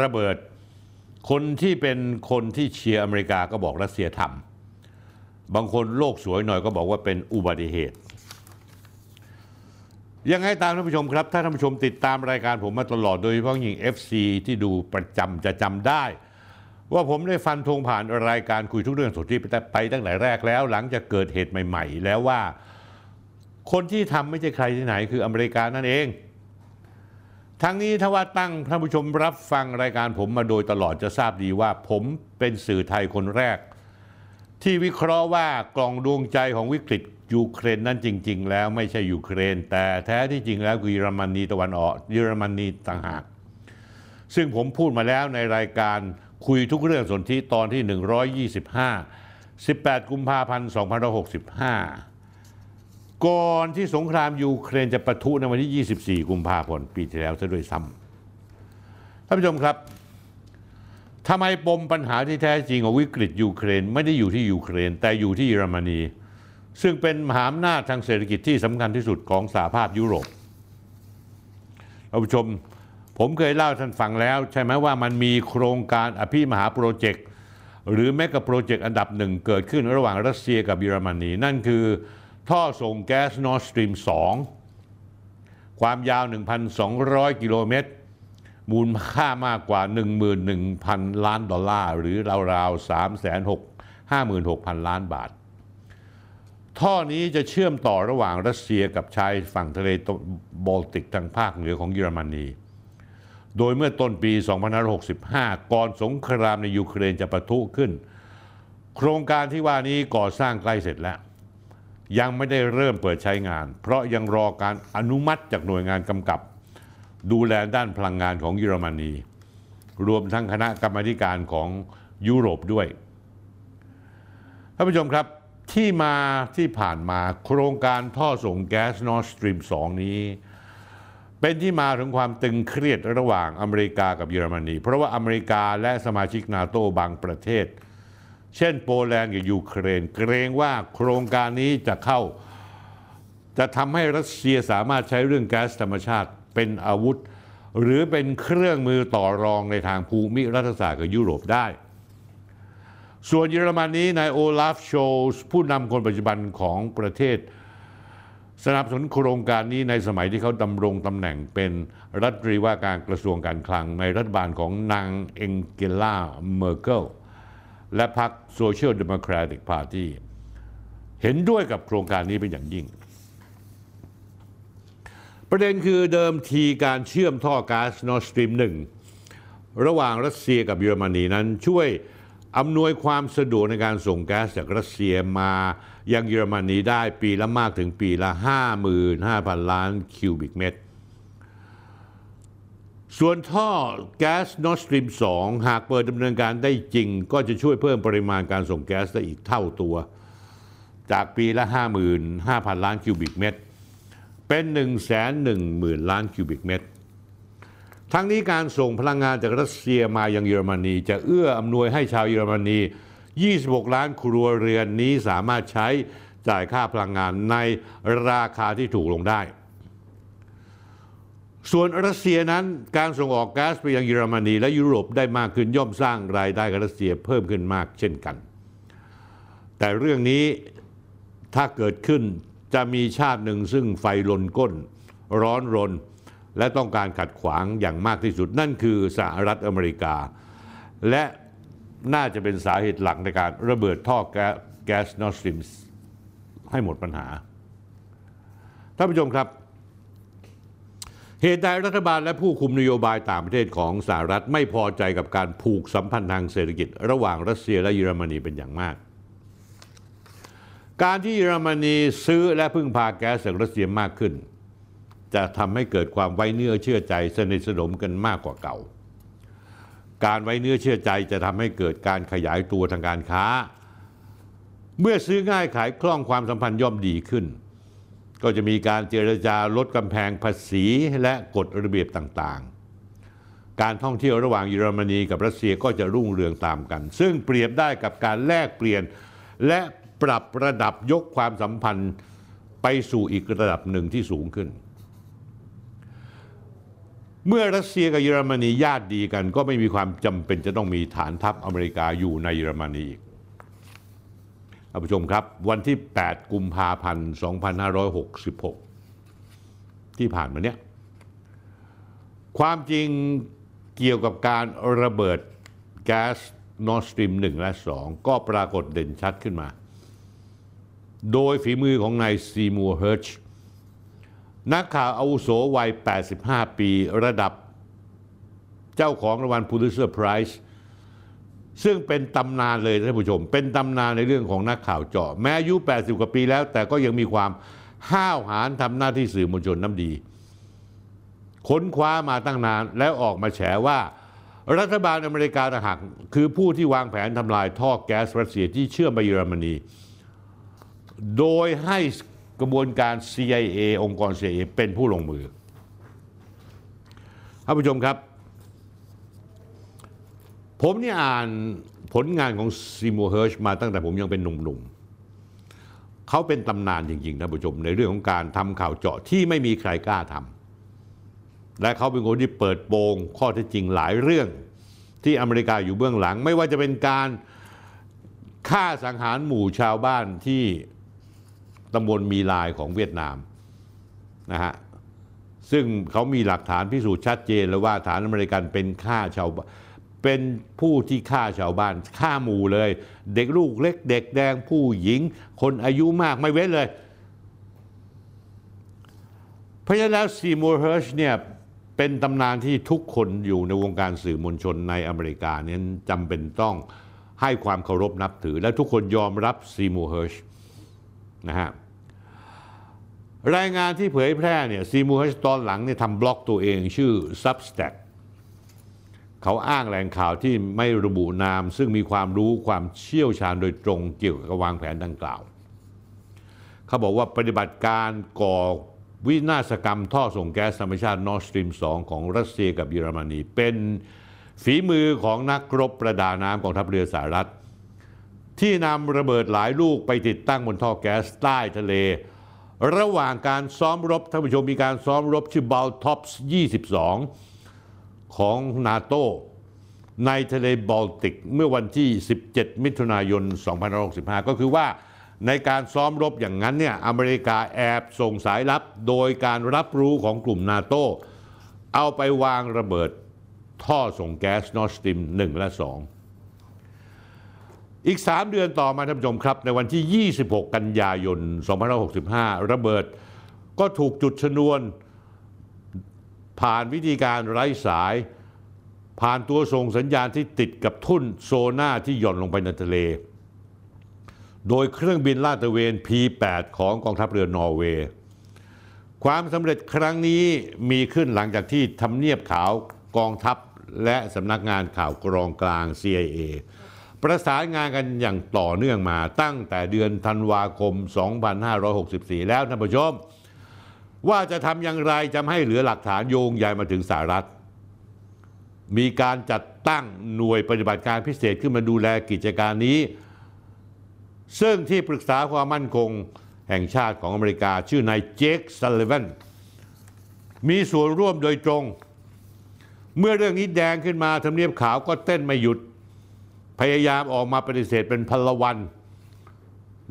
ระเบิดคนที่เป็นคนที่เชียร์อเมริกาก็บอกรัสเซียทำบางคนโลกสวยหน่อยก็บอกว่าเป็นอุบัติเหตุ ยังไงตามท่านผู้ชมครับถ้าท่านผู้ชมติดตามรายการผมมาตลอดโดยเฉพาะยิ่ง FC ที่ดูประจำจะจำได้ว่าผมได้ฟันธงผ่านรายการคุยทุกเรื่องสดที่ไปตั้งแต่แรกแล้วหลังจากเกิดเหตุใหม่ๆแล้วว่าคนที่ทำไม่ใช่ใครที่ไหนคืออเมริกานั่นเองทั้งนี้ถ้าว่าตั้งท่านผู้ชมรับฟังรายการผมมาโดยตลอดจะทราบดีว่าผมเป็นสื่อไทยคนแรกที่วิเคราะห์ว่ากล่องดวงใจของวิกฤตยูเครนนั้นจริงๆแล้วไม่ใช่ยูเครนแต่แท้ที่จริงแล้วคือเยอรมนีตะวันออกเยอรมนีต่างหากซึ่งผมพูดมาแล้วในรายการคุยทุกเรื่องสนธิตอนที่125 18 กุมภาพันธ์ 2565ก่อนที่สงครามยูเครนจะปะทุในวันที่ 24 กุมภาพันธ์ปีที่แล้วซะด้วยซ้ำท่านผู้ชมครับทำไมปมปัญหาที่แท้จริงของวิกฤตยูเครนไม่ได้อยู่ที่ยูเครนแต่อยู่ที่เยอรมนีซึ่งเป็นมหาอำนาจทางเศรษฐกิจที่สำคัญที่สุดของสหภาพยุโรปท่านผู้ชมผมเคยเล่าท่านฟังแล้วใช่ไหมว่ามันมีโครงการอภิมหาโปรเจกต์หรือแมกะโปรเจกต์อันดับหนึ่งเกิดขึ้นระหว่างรัสเซียกับเยอรมนีนั่นคือท่อส่งแก๊ส Nord Stream 2 ความยาว 1,200 กิโลเมตรมูลค่ามากกว่า 11,000 ล้านดอลลาร์หรือราวๆ 356,000 ล้านบาทท่อนี้จะเชื่อมต่อระหว่างรัสเซียกับชายฝั่งทะเลบอลติกทางภาคเหนือของเยอรมนีโดยเมื่อต้นปี 2565 ก่อนสงครามในยูเครนจะปะทุขึ้นโครงการที่ว่านี้ก่อสร้างใกล้เสร็จแล้วยังไม่ได้เริ่มเปิดใช้งานเพราะยังรอการอนุมัติจากหน่วยงานกำกับดูแลด้านพลังงานของเยอรมนีรวมทั้งคณะกรรมาธิการของยุโรปด้วยท่านผู้ชมครับที่มาที่ผ่านมาโครงการท่อส่งแก๊ส Nord Stream 2 นี้เป็นที่มาถึงความตึงเครียดระหว่างอเมริกากับเยอรมนีเพราะว่าอเมริกาและสมาชิกนาโต้บางประเทศเช่นโปแลนด์กับยูเครนเกรงว่าโครงการนี้จะทำให้รัสเซียสามารถใช้เรื่องแก๊สธรรมชาติเป็นอาวุธหรือเป็นเครื่องมือต่อรองในทางภูมิรัฐศาสตร์กับยุโรปได้ส่วนเยอรมนีนายโอลาฟโชลส์ผู้นำคนปัจจุบันของประเทศสนับสนุนโครงการนี้ในสมัยที่เขาดำรงตำแหน่งเป็นรัฐมนตรีว่าการกระทรวงการคลังในรัฐบาลของนางเองเกลาเมอร์เกลและพรรคโซเชียลเดโมแครติกพาร์ตี้เห็นด้วยกับโครงการนี้เป็นอย่างยิ่งประเด็นคือเดิมทีการเชื่อมท่อก๊าซ Nord Stream 1 ระหว่างรัสเซียกับเยอรมนีนั้นช่วยอำนวยความสะดวกในการส่งแก๊สจากรัสเซียมายังเยอรมนีได้ปีละมากถึงปีละ 55,000 ล้านคิวบิกเมตรส่วนท่อแก๊ส Nord Stream 2 หากเปิดดำเนินการได้จริงก็จะช่วยเพิ่มปริมาณการส่งแก๊สได้อีกเท่าตัวจากปีละ 55,000 ล้านคิวบิกเมตรเป็น 110,000 ล้านคิวบิกเมตรทั้งนี้การส่งพลังงานจากรัสเซียมายังเยอรมนีจะเอื้ออำนวยให้ชาวเยอรมนี 26 ล้านครัวเรือนนี้สามารถใช้จ่ายค่าพลังงานในราคาที่ถูกลงได้ส่วนรัสเซียนั้นการส่งออกแก๊สไปยังเยอรมนีและยุโรปได้มากขึ้นย่อมสร้างรายได้กับรัสเซียเพิ่มขึ้นมากเช่นกันแต่เรื่องนี้ถ้าเกิดขึ้นจะมีชาติหนึ่งซึ่งไฟลนก้นร้อนรนและต้องการขัดขวางอย่างมากที่สุดนั่นคือสหรัฐอเมริกาและน่าจะเป็นสาเหตุหลักในการระเบิดท่อแก๊ส Nord Stream ให้หมดปัญหาท่านผู้ชมครับเหตุใดรัฐบาลและผู้คุมนโยบายต่างประเทศของสหรัฐไม่พอใจกับการผูกสัมพันธ์ทางเศรษฐกิจระหว่างรัสเซียและเยอรมนีเป็นอย่างมากการที่เยอรมนีซื้อและพึ่งพาแก๊สจากรัสเซียมากขึ้นจะทำให้เกิดความไว้เนื้อเชื่อใจสนิทสนมกันมากกว่าเก่าการไว้เนื้อเชื่อใจจะทำให้เกิดการขยายตัวทางการค้าเมื่อซื้อง่ายขายคล่องความสัมพันธ์ย่อมดีขึ้นก็จะมีการเจรจาลดกำแพงภาษีและกฎระเบียบต่างๆการท่องเที่ยวระหว่างเยอรมนีกับรัสเซียก็จะรุ่งเรืองตามกันซึ่งเปรียบได้กับการแลกเปลี่ยนและปรับระดับยกความสัมพันธ์ไปสู่อีกระดับหนึ่งที่สูงขึ้นเมื่อรัสเซียกับเยอรมนีญาติดีกันก็ไม่มีความจำเป็นจะต้องมีฐานทัพอเมริกาอยู่ในเยอรมนีอีกท่านผู้ชมครับวันที่ 8 กุมภาพันธ์ 2566 ที่ผ่านมาเนี่ยความจริงเกี่ยวกับการระเบิดแก๊ส Nord Stream 1 และ 2 ก็ปรากฏเด่นชัดขึ้นมาโดยฝีมือของนาย Seymour Hersh นักข่าวอาวุโสวัย 85 ปีระดับเจ้าของรางวัล Pulitzer Prize ซึ่งเป็นตำนานเลยท่านผู้ชมเป็นตำนานในเรื่องของนักข่าวเจาะแม้อายุ 80 กว่าปีแล้วแต่ก็ยังมีความห้าวหาญทำหน้าที่สื่อมวลชนน้ำดีค้นคว้ามาตั้งนานแล้วออกมาแฉว่ารัฐบาลอเมริกาต่างหากคือผู้ที่วางแผนทำลายท่อแก๊สรัสเซียที่เชื่อมไปเยอรมนีโดยให้กระบวนการ CIA องค์กร CIA เป็นผู้ลงมือท่านผู้ชมครับผมนี่อ่านผลงานของSeymour Hershมาตั้งแต่ผมยังเป็นหนุ่มๆเขาเป็นตำนานจริงๆท่านผู้ชมในเรื่องของการทำข่าวเจาะที่ไม่มีใครกล้าทำและเขาเป็นคนที่เปิดโปงข้อเท็จจริงหลายเรื่องที่อเมริกาอยู่เบื้องหลังไม่ว่าจะเป็นการฆ่าสังหารหมู่ชาวบ้านที่ตำบลมีลายของเวียดนามนะฮะซึ่งเขามีหลักฐานพิสูจน์ชัดเจนแล้วว่าฐานอเมริกันเป็นฆ่าชาวเป็นผู้ที่ฆ่าชาวบ้านฆ่าหมู่เลยเด็กลูกเล็กเด็กแดงผู้หญิงคนอายุมากไม่เว้นเลยเพราะฉะนั้นแล้วSeymour Hershเนี่ยเป็นตำนานที่ทุกคนอยู่ในวงการสื่อมวลชนในอเมริกาเนี่ยจำเป็นต้องให้ความเคารพนับถือและทุกคนยอมรับSeymour Hersh นะฮะรายงานที่เผยแพร่เนี่ยSeymour Hersh ตอนหลังเนี่ยทำบล็อกตัวเองชื่อ Substackเขาอ้างแหล่งข่าวที่ไม่ระบุนามซึ่งมีความรู้ความเชี่ยวชาญโดยตรงเกี่ยวกับวางแผนดังกล่าวเขาบอกว่าปฏิบัติการก่อวินาศกรรมท่อส่งแก๊สธรรมชาติ Nord Stream 2 ของรัสเซียกับเยอรมนีเป็นฝีมือของนักรบประดาน้ำกองทัพเรือสหรัฐที่นำระเบิดหลายลูกไปติดตั้งบนท่อแก๊สใต้ทะเลระหว่างการซ้อมรบท่านผู้ชมมีการซ้อมรบชื่อ Baltops 22ของนาโต้ในทะเลบอลติกเมื่อวันที่17 มิถุนายน 2565ก็คือว่าในการซ้อมรบอย่างนั้นเนี่ยอเมริกาแอบส่งสายลับโดยการรับรู้ของกลุ่มนาโต้เอาไปวางระเบิดท่อส่งแก๊ส Nord Stream 1 และ 2 อีก 3 เดือนต่อมาท่านผู้ชมครับในวันที่ 26 กันยายน 2565ระเบิดก็ถูกจุดชนวนผ่านวิธีการไร้สายผ่านตัวส่งสัญญาณที่ติดกับทุ่นโซน่าที่หย่อนลงไปในทะเลโดยเครื่องบินลาดตระเวน P-8 ของกองทัพเรือนอร์เวย์ความสำเร็จครั้งนี้มีขึ้นหลังจากที่ทำเนียบขาวกองทัพและสำนักงานข่าวกรองกลาง CIA ประสานงานกันอย่างต่อเนื่องมาตั้งแต่เดือนธันวาคม 2564แล้วท่านผู้ชมว่าจะทำอย่างไรจะให้เหลือหลักฐานโยงใหญ่มาถึงสหรัฐมีการจัดตั้งหน่วยปฏิบัติการพิเศษขึ้นมาดูแลกิจการนี้ซึ่งที่ปรึกษาความมั่นคงแห่งชาติของอเมริกาชื่อนายเจค ซัลลิแวนมีส่วนร่วมโดยตรงเมื่อเรื่องนี้แดงขึ้นมาทำเนียบขาวก็เต้นไม่หยุดพยายามออกมาปฏิเสธเป็นพลวัน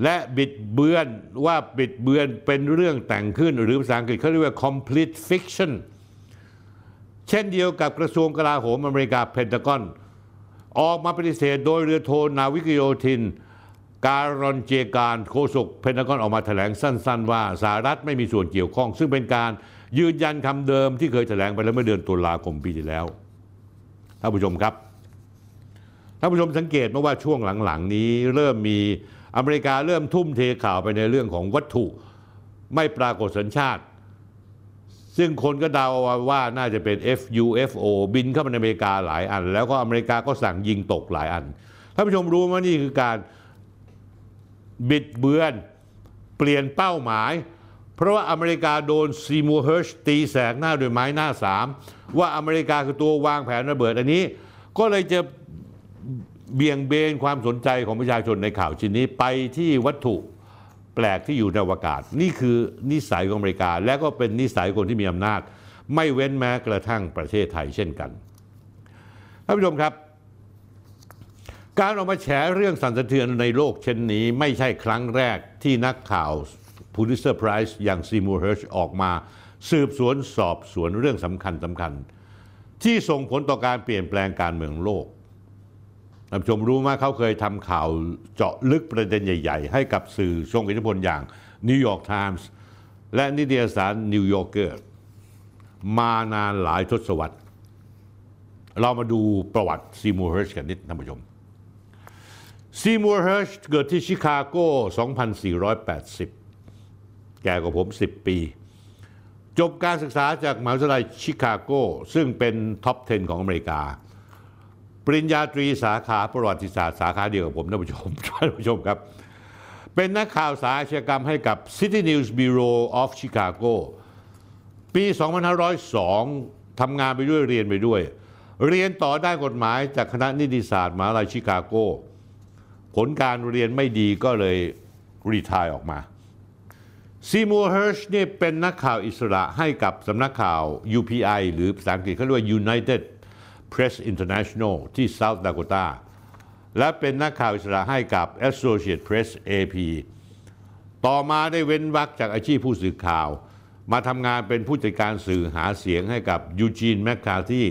และบิดเบือนเป็นเรื่องแต่งขึ้นหรือภาษาอังกฤษเขาเรียกว่า complete fiction เช่นเดียวกับกระทรวงกลาโหมอเมริกาเพนทากอนออกมาปฏิเสธโดยเรือโทนาวิกโยธินการอนเจการโฆษกเพนทากอนออกมาแถลงสั้นๆว่าสหรัฐไม่มีส่วนเกี่ยวข้องซึ่งเป็นการยืนยันคำเดิมที่เคยแถลงไปแล้วเมื่อเดือนตุลาคมปีที่แล้วท่านผู้ชมครับท่านผู้ชมสังเกตไหมว่าช่วงหลังๆนี้เริ่มมีอเมริกาเริ่มทุ่มเทข่าวไปในเรื่องของวัตถุไม่ปรากฏสัญชาติซึ่งคนก็เดาว่าน่าจะเป็น UFO บินเข้ามาในอเมริกาหลายอันแล้วก็อเมริกาก็สั่งยิงตกหลายอันท่านผู้ชมรู้ไหมนี่คือการบิดเบือนเปลี่ยนเป้าหมายเพราะว่าอเมริกาโดนSeymour Hershตีแสกหน้าด้วยไม้หน้าสามว่าอเมริกาคือตัววางแผนระเบิดอันนี้ก็เลยจะเบี่ยงเบนความสนใจของประชาชนในข่าวชิ้นนี้ไปที่วัตถุแปลกที่อยู่ในอวกาศนี่คือนิสัยของอเมริกาและก็เป็นนิสัยคนที่มีอำนาจไม่เว้นแม้กระทั่งประเทศไทยเช่นกันท่านผู้ชมครับการออกมาแฉเรื่องสั่นสะเทือนในโลกเช่นนี้ไม่ใช่ครั้งแรกที่นักข่าว Pulitzer Prize อย่างSeymour Hershออกมา สืบสวนสอบสวนเรื่องสำคัญที่ส่งผลต่อการเปลี่ยนแปลงการเมืองโลกท่านผู้ชมรู้ไหมเขาเคยทำข่าวเจาะลึกประเด็นใหญ่ๆให้กับสื่อทรงอิทธิพลอย่างนิวยอร์กไทมส์และนิตยสารนิวยอร์กเกอร์มานานหลายทศวรรษเรามาดูประวัติซีมูร์เฮิร์ชกันนิดท่านผู้ชมซีมูร์เฮิร์ชเกิดที่ชิคาโก 2480 แก่กว่าผม 10 ปีจบการศึกษาจากมหาวิทยาลัยชิคาโกซึ่งเป็นท็อป 10 ของอเมริกาปริญญาตรีสาขาประวัติศาสตร์สาขาเดียวกับผมท่านผู้ชมครับเป็นนักข่าวสายอาชญากรรมให้กับ City News Bureau of Chicago ปี 2502 ทำงานไปด้วยเรียนไปด้วยเรียนต่อด้านกฎหมายจากคณะนิติศาสตร์มหาวิทยาลัยชิคาโกผลการเรียนไม่ดีก็เลยรีไทร์ออกมาซีมัวร์เฮิร์ชนี่เป็นนักข่าวอิสระให้กับสำนักข่าว UPI หรือภาษาอังกฤษเขาเรียกว่า United Press International ที่ South Dakota และเป็นนักข่าวอิสระให้กับ Associate Press AP ต่อมาได้เว้นวรรคจากอาชีพผู้สื่อข่าวมาทำงานเป็นผู้จัดการสื่อหาเสียงให้กับยูจีนแมคคาร์ธี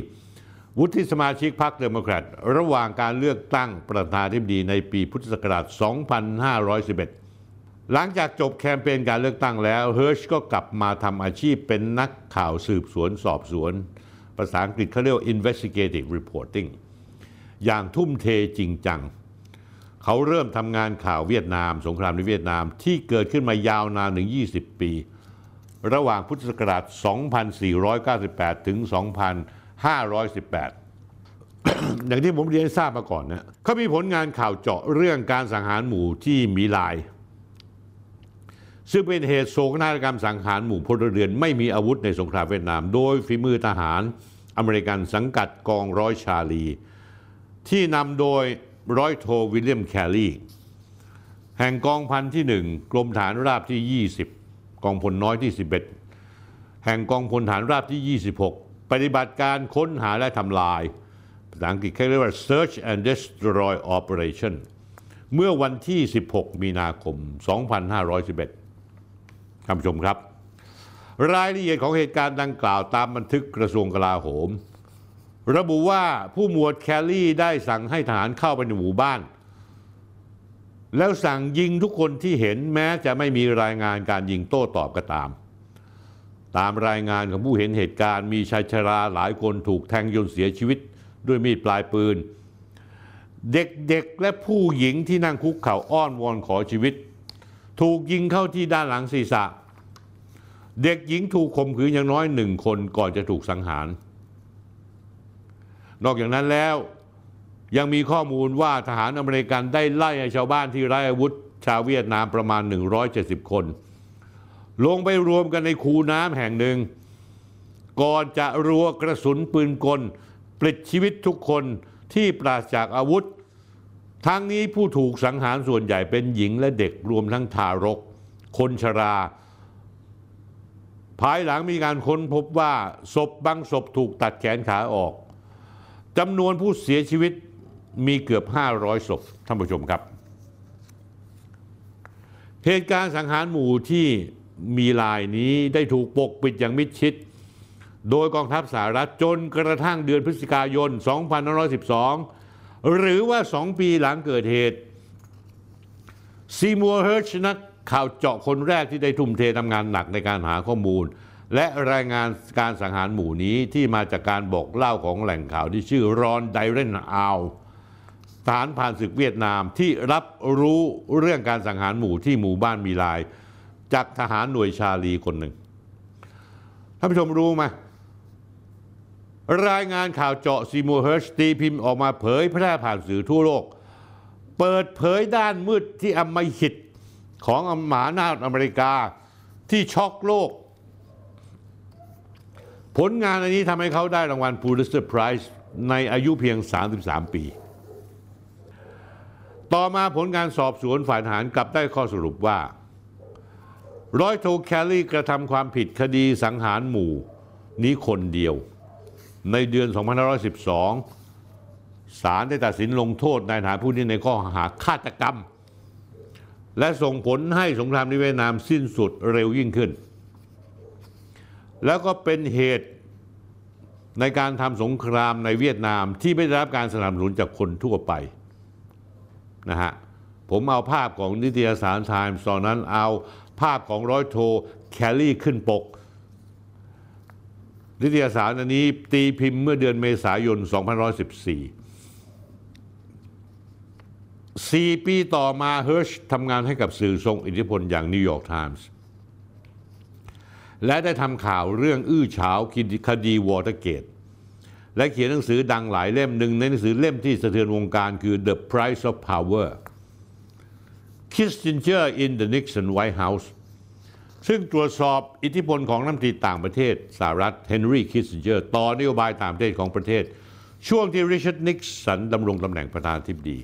วุฒิสมาชิกพรรคเดโมแครตระหว่างการเลือกตั้งประธานาธิบดีในปีพุทธศักราช 2511 หลังจากจบแคมเปญการเลือกตั้งแล้วเฮิร์ชก็กลับมาทำอาชีพเป็นนักข่าวสืบสวนสอบสวนภาษาอังกฤษเขาเรียกว่า investigative reporting อย่างทุ่มเทจริงจังเขาเริ่มทำงานข่าวเวียดนามสงครามในเวียดนามที่เกิดขึ้นมายาวนานถึง20 ปีระหว่างพุทธศักราช 2498 ถึง 2518 อย่างที่ผมเรียนทราบมาก่อนนะเขามีผลงานข่าวเจาะเรื่องการสังหารหมู่ที่มีลายซึ่งเป็นเหตุโศกนาฏกรรมสังหารหมู่พลเรือนไม่มีอาวุธในสงครามเวียดนามโดยฝีมือทหารอเมริกันสังกัดกองร้อยชาลีที่นำโดยร้อยโทวิลเลียมแคลลี่แห่งกองพันที่1กรมฐานราบที่20กองพลน้อยที่11แห่งกองพลฐานราบที่26ปฏิบัติการค้นหาและทำลายภาษาอังกฤษเรียกว่า Search and Destroy Operation เมื่อวันที่16มีนาคม2511ท่านผู้ชมครับรายละเอียดของเหตุการณ์ดังกล่าวตามบันทึกกระทรวงกลาโหมระบุว่าผู้หมวดแคลลี่ได้สั่งให้ทหารเข้าไปในหมู่บ้านแล้วสั่งยิงทุกคนที่เห็นแม้จะไม่มีรายงานการยิงโต้ตอบก็ตามรายงานของผู้เห็นเหตุการณ์มีชายชราหลายคนถูกแทงจนเสียชีวิตด้วยมีดปลายปืนเด็กๆและผู้หญิงที่นั่งคุกเข่าอ้อนวอนขอชีวิตถูกยิงเข้าที่ด้านหลังศีรษะเด็กหญิงถูกข่มขืนอย่างน้อย1คนก่อนจะถูกสังหารนอกจากนั้นแล้วยังมีข้อมูลว่าทหารอเมริกันได้ไล่ชาวบ้านที่ไร้อาวุธชาวเวียดนามประมาณ170คนลงไปรวมกันในคูน้ำแห่งหนึ่งก่อนจะรัวกระสุนปืนกลปลิดชีวิตทุกคนที่ปราศจากอาวุธทั้งนี้ผู้ถูกสังหารส่วนใหญ่เป็นหญิงและเด็กรวมทั้งทารกคนชราภายหลังมีการค้นพบว่าศพบางศพถูกตัดแขนขาออกจำนวนผู้เสียชีวิตมีเกือบ500ศพท่านผู้ชมครับเหตุการณ์สังหารหมู่ที่มีลายนี้ได้ถูกปกปิดอย่างมิดชิดโดยกองทัพสหรัฐจนกระทั่งเดือนพฤศจิกายน 2512หรือว่า2 ปีหลังเกิดเหตุซีมัวร์เฮิร์ชนักข่าวเจาะคนแรกที่ได้ทุ่มเททำงานหนักในการหาข้อมูลและรายงานการสังหารหมู่นี้ที่มาจากการบอกเล่าของแหล่งข่าวที่ชื่อรอนไดเรนอัลทหารผ่านศึกเวียดนามที่รับรู้เรื่องการสังหารหมู่ที่หมู่บ้านมีลายจากทหารหน่วยชาลีคนหนึ่งท่านผู้ชมรู้ไหมรายงานข่าวเจาะซีมัวร์เฮิร์ชตีพิมพ์ออกมาเผยแพร่ผ่านสื่อทั่วโลกเปิดเผยด้านมืดที่อำมหิตของอำนาจอเมริกาที่ช็อกโลกผลงานอันนี้ทำให้เขาได้รางวัล Pulitzer Prize ในอายุเพียง33 ปีต่อมาผลงานสอบสวนฝ่ายทหารกลับได้ข้อสรุปว่าร้อยโทแคลลี่กระทำความผิดคดีสังหารหมู่นี้คนเดียวในเดือน 2512 ศาลได้ตัดสินลงโทษนายทหารผู้นี้ในข้อหาฆาตกรรมและส่งผลให้สงครามในเวียดนามสิ้นสุดเร็วยิ่งขึ้น แล้วก็เป็นเหตุในการทำสงครามในเวียดนามที่ไม่ได้รับการสนับสนุนจากคนทั่วไปนะฮะผมเอาภาพของนิตยสารไทมส์ตอนนั้นเอาภาพของร้อยโทแคลรี่ขึ้นปกนิตยสารอันนี้ตีพิมพ์เมื่อเดือนเมษายน 2514 4 ปีต่อมาเฮิร์ชทำงานให้กับสื่อทรงอิทธิพลอย่างนิวยอร์กไทมส์และได้ทำข่าวเรื่องอื้อฉาวคดีวอเตอร์เกตและเขียนหนังสือดังหลายเล่มหนึ่งในหนังสือเล่มที่สะเทือนวงการคือ The Price of Power Kissinger in the Nixon White House ซึ่งตรวจสอบอิทธิพลของรัฐมนตรีต่างประเทศสหรัฐเฮนรี่คิสซินเจอร์ต่อนโยบายต่างประเทศของประเทศช่วงที่ริชาร์ดนิกสันดำรงตำแหน่งประธานาธิบดี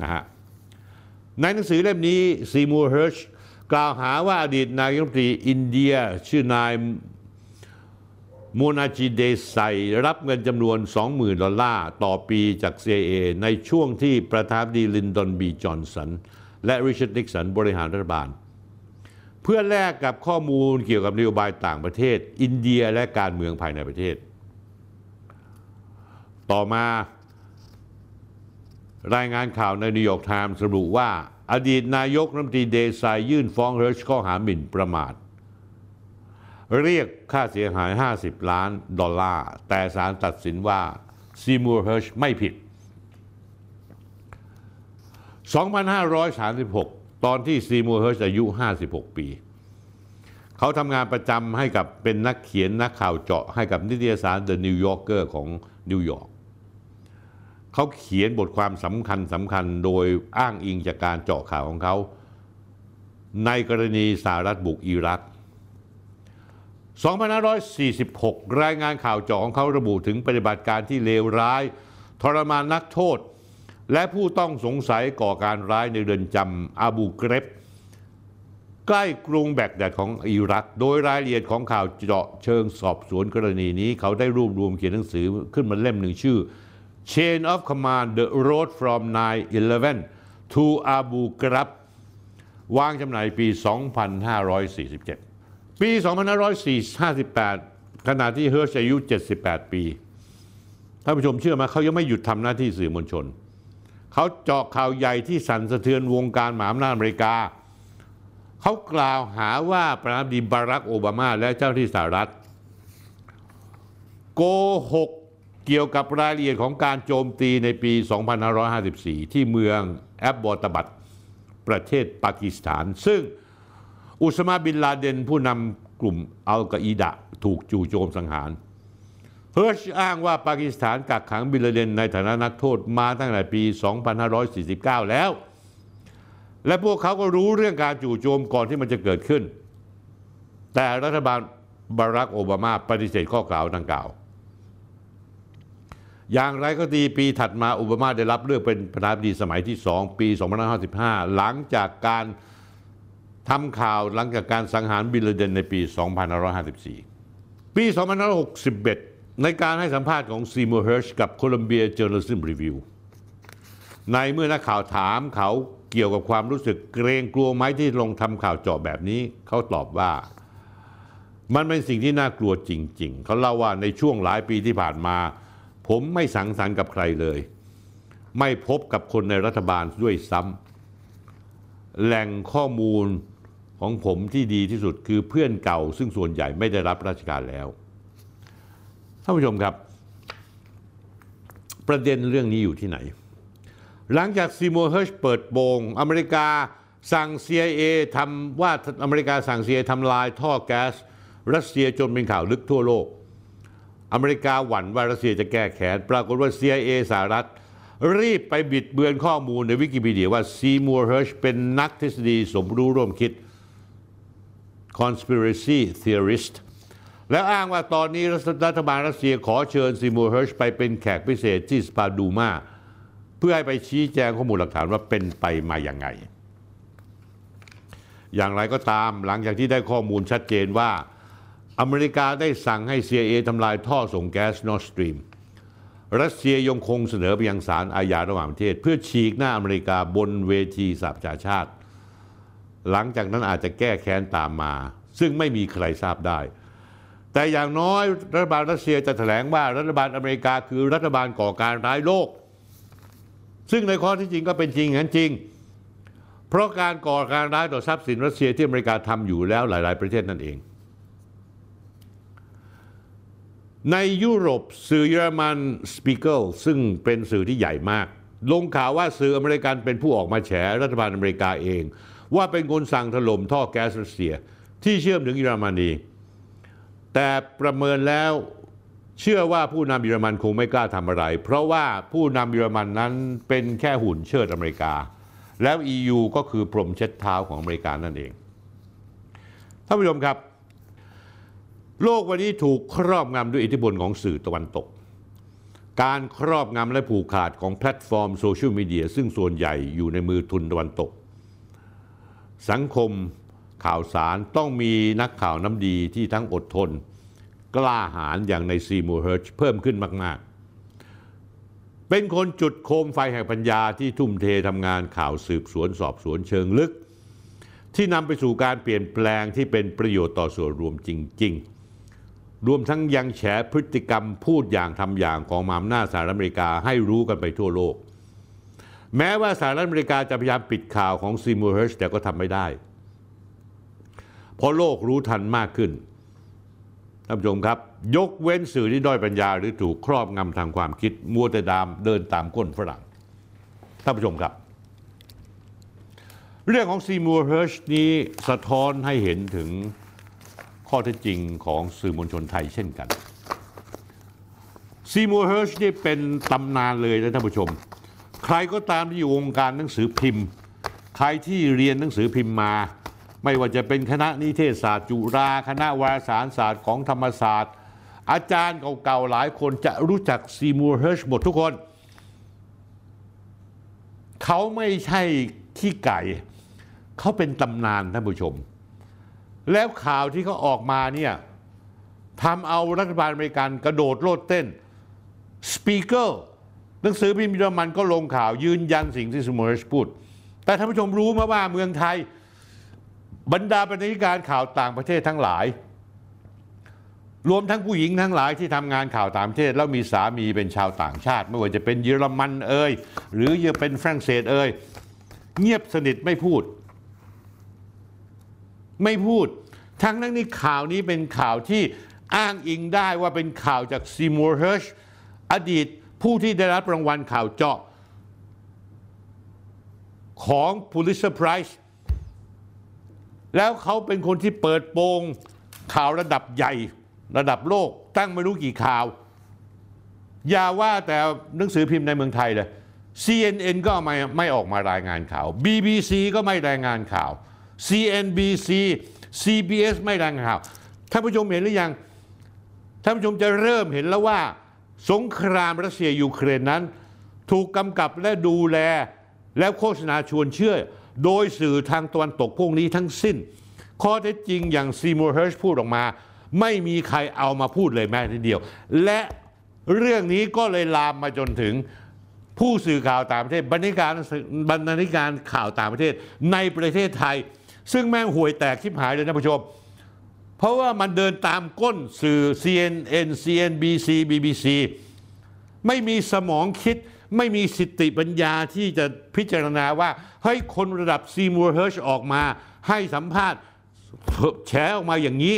นะฮะในหนังสือเล่มนี้ Seymour Hersh กล่าวหาว่าอดีตนายกรัฐมนตรีอินเดียชื่อนายโมนาจิเดซัยรับเงินจำนวน 20,000 ดอลลาร์ต่อปีจาก CIA ในช่วงที่ประธานาธิบดีลินดอนบีจอนสันและริชาร์ดนิกสันบริหารรัฐบาลเพื่อแลกกับข้อมูลเกี่ยวกับนโยบายต่างประเทศอินเดียและการเมืองภายในประเทศต่อมารายงานข่าวในนิวยอร์กไทมส์ระบุว่าอดีตนายกรัฐมนตรีเดซัยยื่นฟ้องเฮิร์ชข้อหาหมิ่นประมาทเรียกค่าเสียหาย50 ล้านดอลลาร์แต่ศาลตัดสินว่าซีมูร์เฮิร์ชไม่ผิด 2536ตอนที่ซีมูร์เฮิร์ชอายุ56 ปีเขาทำงานประจำให้กับเป็นนักเขียนนักข่าวเจาะให้กับนิตยสาร The New Yorker ของนิวยอร์กเขาเขียนบทความสำคัญโดยอ้างอิงจากการเจาะข่าวของเขาในกรณีสหรัฐบุกอิรัก 2546 รายงานข่าวเจาะของเขาระบุถึงปฏิบัติการที่เลวร้ายทรมานนักโทษและผู้ต้องสงสัยก่อการร้ายในเรือนจำอาบูเกร็บใกล้กรุงแบกแดดของอิรักโดยรายละเอียดของข่าวเจาะเชิงสอบสวนกรณีนี้เขาได้รวบรวมเขียนหนังสือขึ้นมาเล่มหนึ่งชื่อ Chain of Command: The Road from 9/11 to Abu Ghraib วางจำหน่ายปี 2547 ปี 2558 ขณะที่เฮิร์ชอายุ 78 ปีท่านผู้ชมเชื่อไหมเขายังไม่หยุดทำหน้าที่สื่อมวลชนเขาเจาะข่าวใหญ่ที่สั่นสะเทือนวงการมหาอำนาจอเมริกาเขากล่าวหาว่าประธานาธิบดีบารักโอบามาและเจ้าหน้าที่สหรัฐโกหกเกี่ยวกับรายละเอียดของการโจมตีในปี 2554 ที่เมืองแอบบอตบัดประเทศปากีสถานซึ่งอุซามาบินลาเดนผู้นำกลุ่มอัลกออิดะห์ถูกจู่โจมสังหารเฮิร์ชอ้างว่าปากีสถานกักขังบินลาเดนในฐานะนักโทษมาตั้งแต่ปี 2549 แล้วและพวกเขาก็รู้เรื่องการจู่โจมก่อนที่มันจะเกิดขึ้นแต่รัฐบาลบารักโอบามาปฏิเสธข้อกล่าวดังกล่าวอย่างไรก็ดีปีถัดมาโอบามาได้รับเลือกเป็นประธานาธิบดีสมัยที่ 2 ปี 2555 หลังจากการทำข่าวหลังจากการสังหารบินลาเดนในปี 2554 ปี 2561ในการให้สัมภาษณ์ของซีมูร์เฮิร์ชกับ Columbia Journalism Review ในเมื่อนักข่าวถามเขาเกี่ยวกับความรู้สึกเกรงกลัวไหมที่ลงทำข่าวเจาะแบบนี้เขาตอบว่ามันเป็นสิ่งที่น่ากลัวจริงๆเขาเล่าว่าในช่วงหลายปีที่ผ่านมาผมไม่สังสรรค์กับใครเลยไม่พบกับคนในรัฐบาลด้วยซ้ำแหล่งข้อมูลของผมที่ดีที่สุดคือเพื่อนเก่าซึ่งส่วนใหญ่ไม่ได้รับราชการแล้วท่านผู้ชมครับประเด็นเรื่องนี้อยู่ที่ไหนหลังจากซีมูร์เฮิร์ชเปิดโปงอเมริกาสั่ง CIA ทำลายท่อแก๊สรัสเซียจนเป็นข่าวลึกทั่วโลกอเมริกาหวั่นว่ารัสเซียจะแก้แค้นปรากฏว่า CIA สหรัฐรีบไปบิดเบือนข้อมูลในวิกิพีเดียว่าซีมูร์เฮิร์ชเป็นนักทฤษฎีสมรู้ร่วมคิด conspiracy theoristแล้วอ้างว่าตอนนี้รัฐบาลรัสเซียขอเชิญซีมูร์เฮิร์ชไปเป็นแขกพิเศษที่สปาดูมาเพื่อให้ไปชี้แจงข้อมูลหลักฐานว่าเป็นไปมาอย่างไงอย่างไรก็ตามหลังจากที่ได้ข้อมูลชัดเจนว่าอเมริกาได้สั่งให้ CIA ทำลายท่อส่งแก๊ส Nord Stream รัสเซียยังคงเสนอไปยังศาลอาญาระหว่างประเทศเพื่อฉีกหน้าอเมริกาบนเวทีสหประชาชาติหลังจากนั้นอาจจะแก้แค้นตามมาซึ่งไม่มีใครทราบได้ แต่อย่างน้อยรัฐบาลรัสเซียจะแถลงว่ารัฐบาลอเมริกาคือรัฐบาลก่อการร้ายโลกซึ่งในข้อที่จริงก็เป็นจริงอย่างนั้นจริงเพราะการก่อการร้ายต่อทรัพย์สินรัสเซียที่อเมริกาทำอยู่แล้วหลายๆประเทศนั่นเองในยุโรปสื่อเยอรมันสปีเกิลซึ่งเป็นสื่อที่ใหญ่มากลงข่าวว่าสื่ออเมริกันเป็นผู้ออกมาแฉรัฐบาลอเมริกาเองว่าเป็นคนสั่งถล่มท่อแก๊สรัสเซียที่เชื่อมถึงเยอรมนีแต่ประเมินแล้วเชื่อว่าผู้นำเยอรมันคงไม่กล้าทำอะไรเพราะว่าผู้นำเยอรมันนั้นเป็นแค่หุ่นเชิดอเมริกาแล้ว EU ก็คือพรมเช็ดเท้าของอเมริกานั่นเองท่านผู้ชมครับโลกวันนี้ถูกครอบงำด้วยอิทธิพลของสื่อตะวันตกการครอบงำและผูกขาดของแพลตฟอร์มโซเชียลมีเดียซึ่งส่วนใหญ่อยู่ในมือทุนตะวันตกสังคมข่าวสารต้องมีนักข่าวน้ำดีที่ทั้งอดทนกล้าหาญอย่างใน Seymour Hersh เพิ่มขึ้นมากๆเป็นคนจุดโคมไฟแห่งปัญญาที่ทุ่มเททำงานข่าวสืบสวนสอบสวนเชิงลึกที่นำไปสู่การเปลี่ยนแปลงที่เป็นประโยชน์ต่อส่วนรวมจริงๆรวมทั้งยังแฉพฤติกรรมพูดอย่างทำอย่างของมหาอำนาจสหรัฐอเมริกาให้รู้กันไปทั่วโลกแม้ว่าสหรัฐอเมริกาจะพยายามปิดข่าวของซีมูเฮิร์ชแต่ก็ทำไม่ได้เพราะโลกรู้ทันมากขึ้นท่านผู้ชมครับยกเว้นสื่อที่ด้อยปัญญาหรือถูกครอบงำทางความคิดมัวแต่เดินตามก้นฝรั่งท่านผู้ชมครับเรื่องของซีมูเฮิร์ชนี้สะท้อนให้เห็นถึงข้อเท็จจริงของสื่อมวลชนไทยเช่นกันซีมูเฮิร์ชนี่เป็นตำนานเลยนะท่านผู้ชมใครก็ตามที่อยู่วงการหนังสือพิมพ์ใครที่เรียนหนังสือพิมพ์มาไม่ว่าจะเป็นคณะนิเทศศาสตร์จุฬาคณะวารสารศาสตร์ของธรรมศาสตร์อาจารย์เก่าๆหลายคนจะรู้จักซีมูเฮิร์ชหมดทุกคนเขาไม่ใช่ขี้ไก่เขาเป็นตำนานท่านผู้ชมแล้วข่าวที่เขาออกมาเนี่ยทำเอารัฐบาลอเมริกันกระโดดโลดเต้นสปีกเกอร์หนังสือพิมพ์เยอรมันก็ลงข่าวยืนยันสิ่งที่สมอร์ชพูดแต่ท่านผู้ชมรู้มาว่าเมืองไทยบรรดาบรรณาธิการข่าวต่างประเทศทั้งหลายรวมทั้งผู้หญิงทั้งหลายที่ทำงานข่าวต่างประเทศแล้วมีสามีเป็นชาวต่างชาติไม่ว่าจะเป็นเยอรมันเอ่ยหรือจะเป็นฝรั่งเศสเอ่ยเงียบสนิทไม่พูดทั้งนี้ข่าวนี้เป็นข่าวที่อ้างอิงได้ว่าเป็นข่าวจากซีมูร์เฮิร์ชอดีตผู้ที่ได้รับรางวัลข่าวเจาะของ Pulitzer Prize แล้วเขาเป็นคนที่เปิดโปงข่าวระดับใหญ่ระดับโลกตั้งไม่รู้กี่ข่าวอย่าว่าแต่หนังสือพิมพ์ในเมืองไทยเลย CNN ก็ไม่ออกมารายงานข่าว BBC ก็ไม่รายงานข่าวCNBC CBS ไม่ดังข่าวท่านผู้ชมเห็นหรือยังท่านผู้ชมจะเริ่มเห็นแล้วว่าสงครามรัสเซียยูเครนนั้นถูกกำกับและดูแลและโฆษณาชวนเชื่อโดยสื่อทางตะวันตกพวกนี้ทั้งสิ้นข้อเท็จจริงอย่างซีมูร์เฮิร์ชพูดออกมาไม่มีใครเอามาพูดเลยแม้แต่เดียวและเรื่องนี้ก็เลยลามมาจนถึงผู้สื่อข่าวต่างประเทศบรรณาธิการข่าวต่างประเทศในประเทศไทยซึ่งแม่งห่วยแตกชิบหายเลยนะผู้ชมเพราะว่ามันเดินตามก้นสื่อ CNN CNBC BBC ไม่มีสมองคิดไม่มีสติปัญญาที่จะพิจารณาว่าเฮ้ยคนระดับซีมูร์เฮิร์ชออกมาให้สัมภาษณ์แฉออกมาอย่างนี้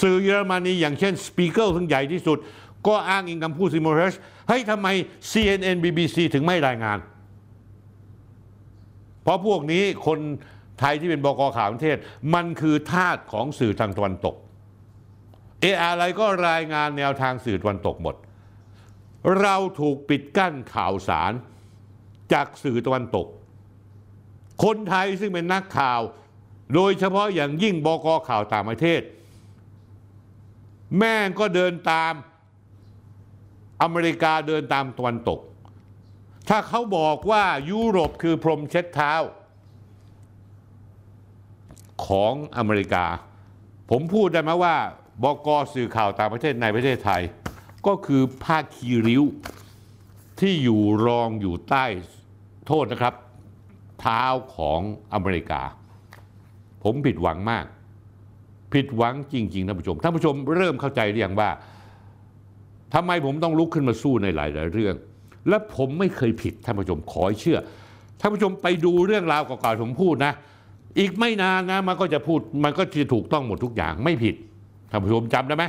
สื่อเยอรมนีอย่างเช่นสปีเกิลซึ่งใหญ่ที่สุดก็อ้างอิงคำพูดซีมูร์เฮิร์ชเฮ้ยทำไม CNN BBC ถึงไม่รายงานเพราะพวกนี้คนไทยที่เป็นบก.ข่าวประเทศมันคือทาสของสื่อทางตะวันตกอะไรก็รายงานแนวทางสื่อตะวันตกหมดเราถูกปิดกั้นข่าวสารจากสื่อตะวันตกคนไทยซึ่งเป็นนักข่าวโดยเฉพาะอย่างยิ่งบก.ข่าวต่างประเทศแม่งก็เดินตามอเมริกาเดินตามตะวันตกถ้าเขาบอกว่ายุโรปคือพรมเช็ดเท้าของอเมริกาผมพูดได้ไหมว่าบก.สื่อข่าวต่างประเทศในประเทศไทยก็คือผ้าคีริ้วที่อยู่รองอยู่ใต้โทษนะครับเท้าของอเมริกาผมผิดหวังมาก ผิดหวังจริงๆท่านผู้ชมเริ่มเข้าใจหรือยังว่าทำไมผมต้องลุกขึ้นมาสู้ในหลายๆเรื่องและผมไม่เคยผิดท่านผู้ชมขอให้เชื่อท่านผู้ชมไปดูเรื่องราวเก่าๆผมพูดนะอีกไม่นานนะมันก็จะพูดมันก็จะถูกต้องหมดทุกอย่างไม่ผิดท่านผู้ชมจำได้ไหม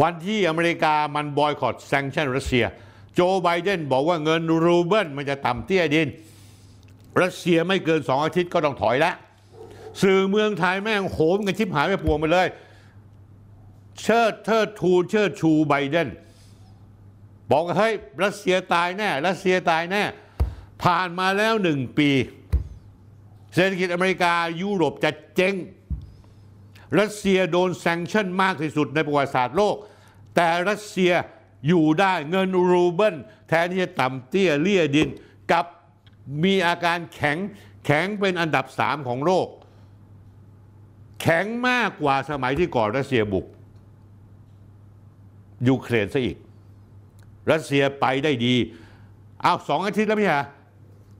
วันที่อเมริกามันบอยคอตแซงชั่นรัสเซียโจไบเดนบอกว่าเงินรูเบิลมันจะต่ำเตี้ยดินรัสเซียไม่เกิน2 อาทิตย์ก็ต้องถอยละสื่อเมืองไทยแม่งโหมกันชิบหายไปพวงไปเลยเชิดทูเชิดชูไบเดนบอกว่าเฮ้ยรัสเซียตายแน่ผ่านมาแล้ว1 ปีเศรษฐกิจอเมริกายุโรปจะเจ๊งรัสเซียโดนแซงชั่นมากที่สุดในประวัติศาสตร์โลกแต่รัสเซียอยู่ได้เงินรูเบิลแทนที่จะต่ำเตี้ยเลี่ยดินกับมีอาการแข็งเป็นอันดับ3ของโลกแข็งมากกว่าสมัยที่ก่อนรัสเซียบุกยูเครนซะอีกรัสเซียไปได้ดีเอา2 อาทิตย์แล้วพี่ฮะ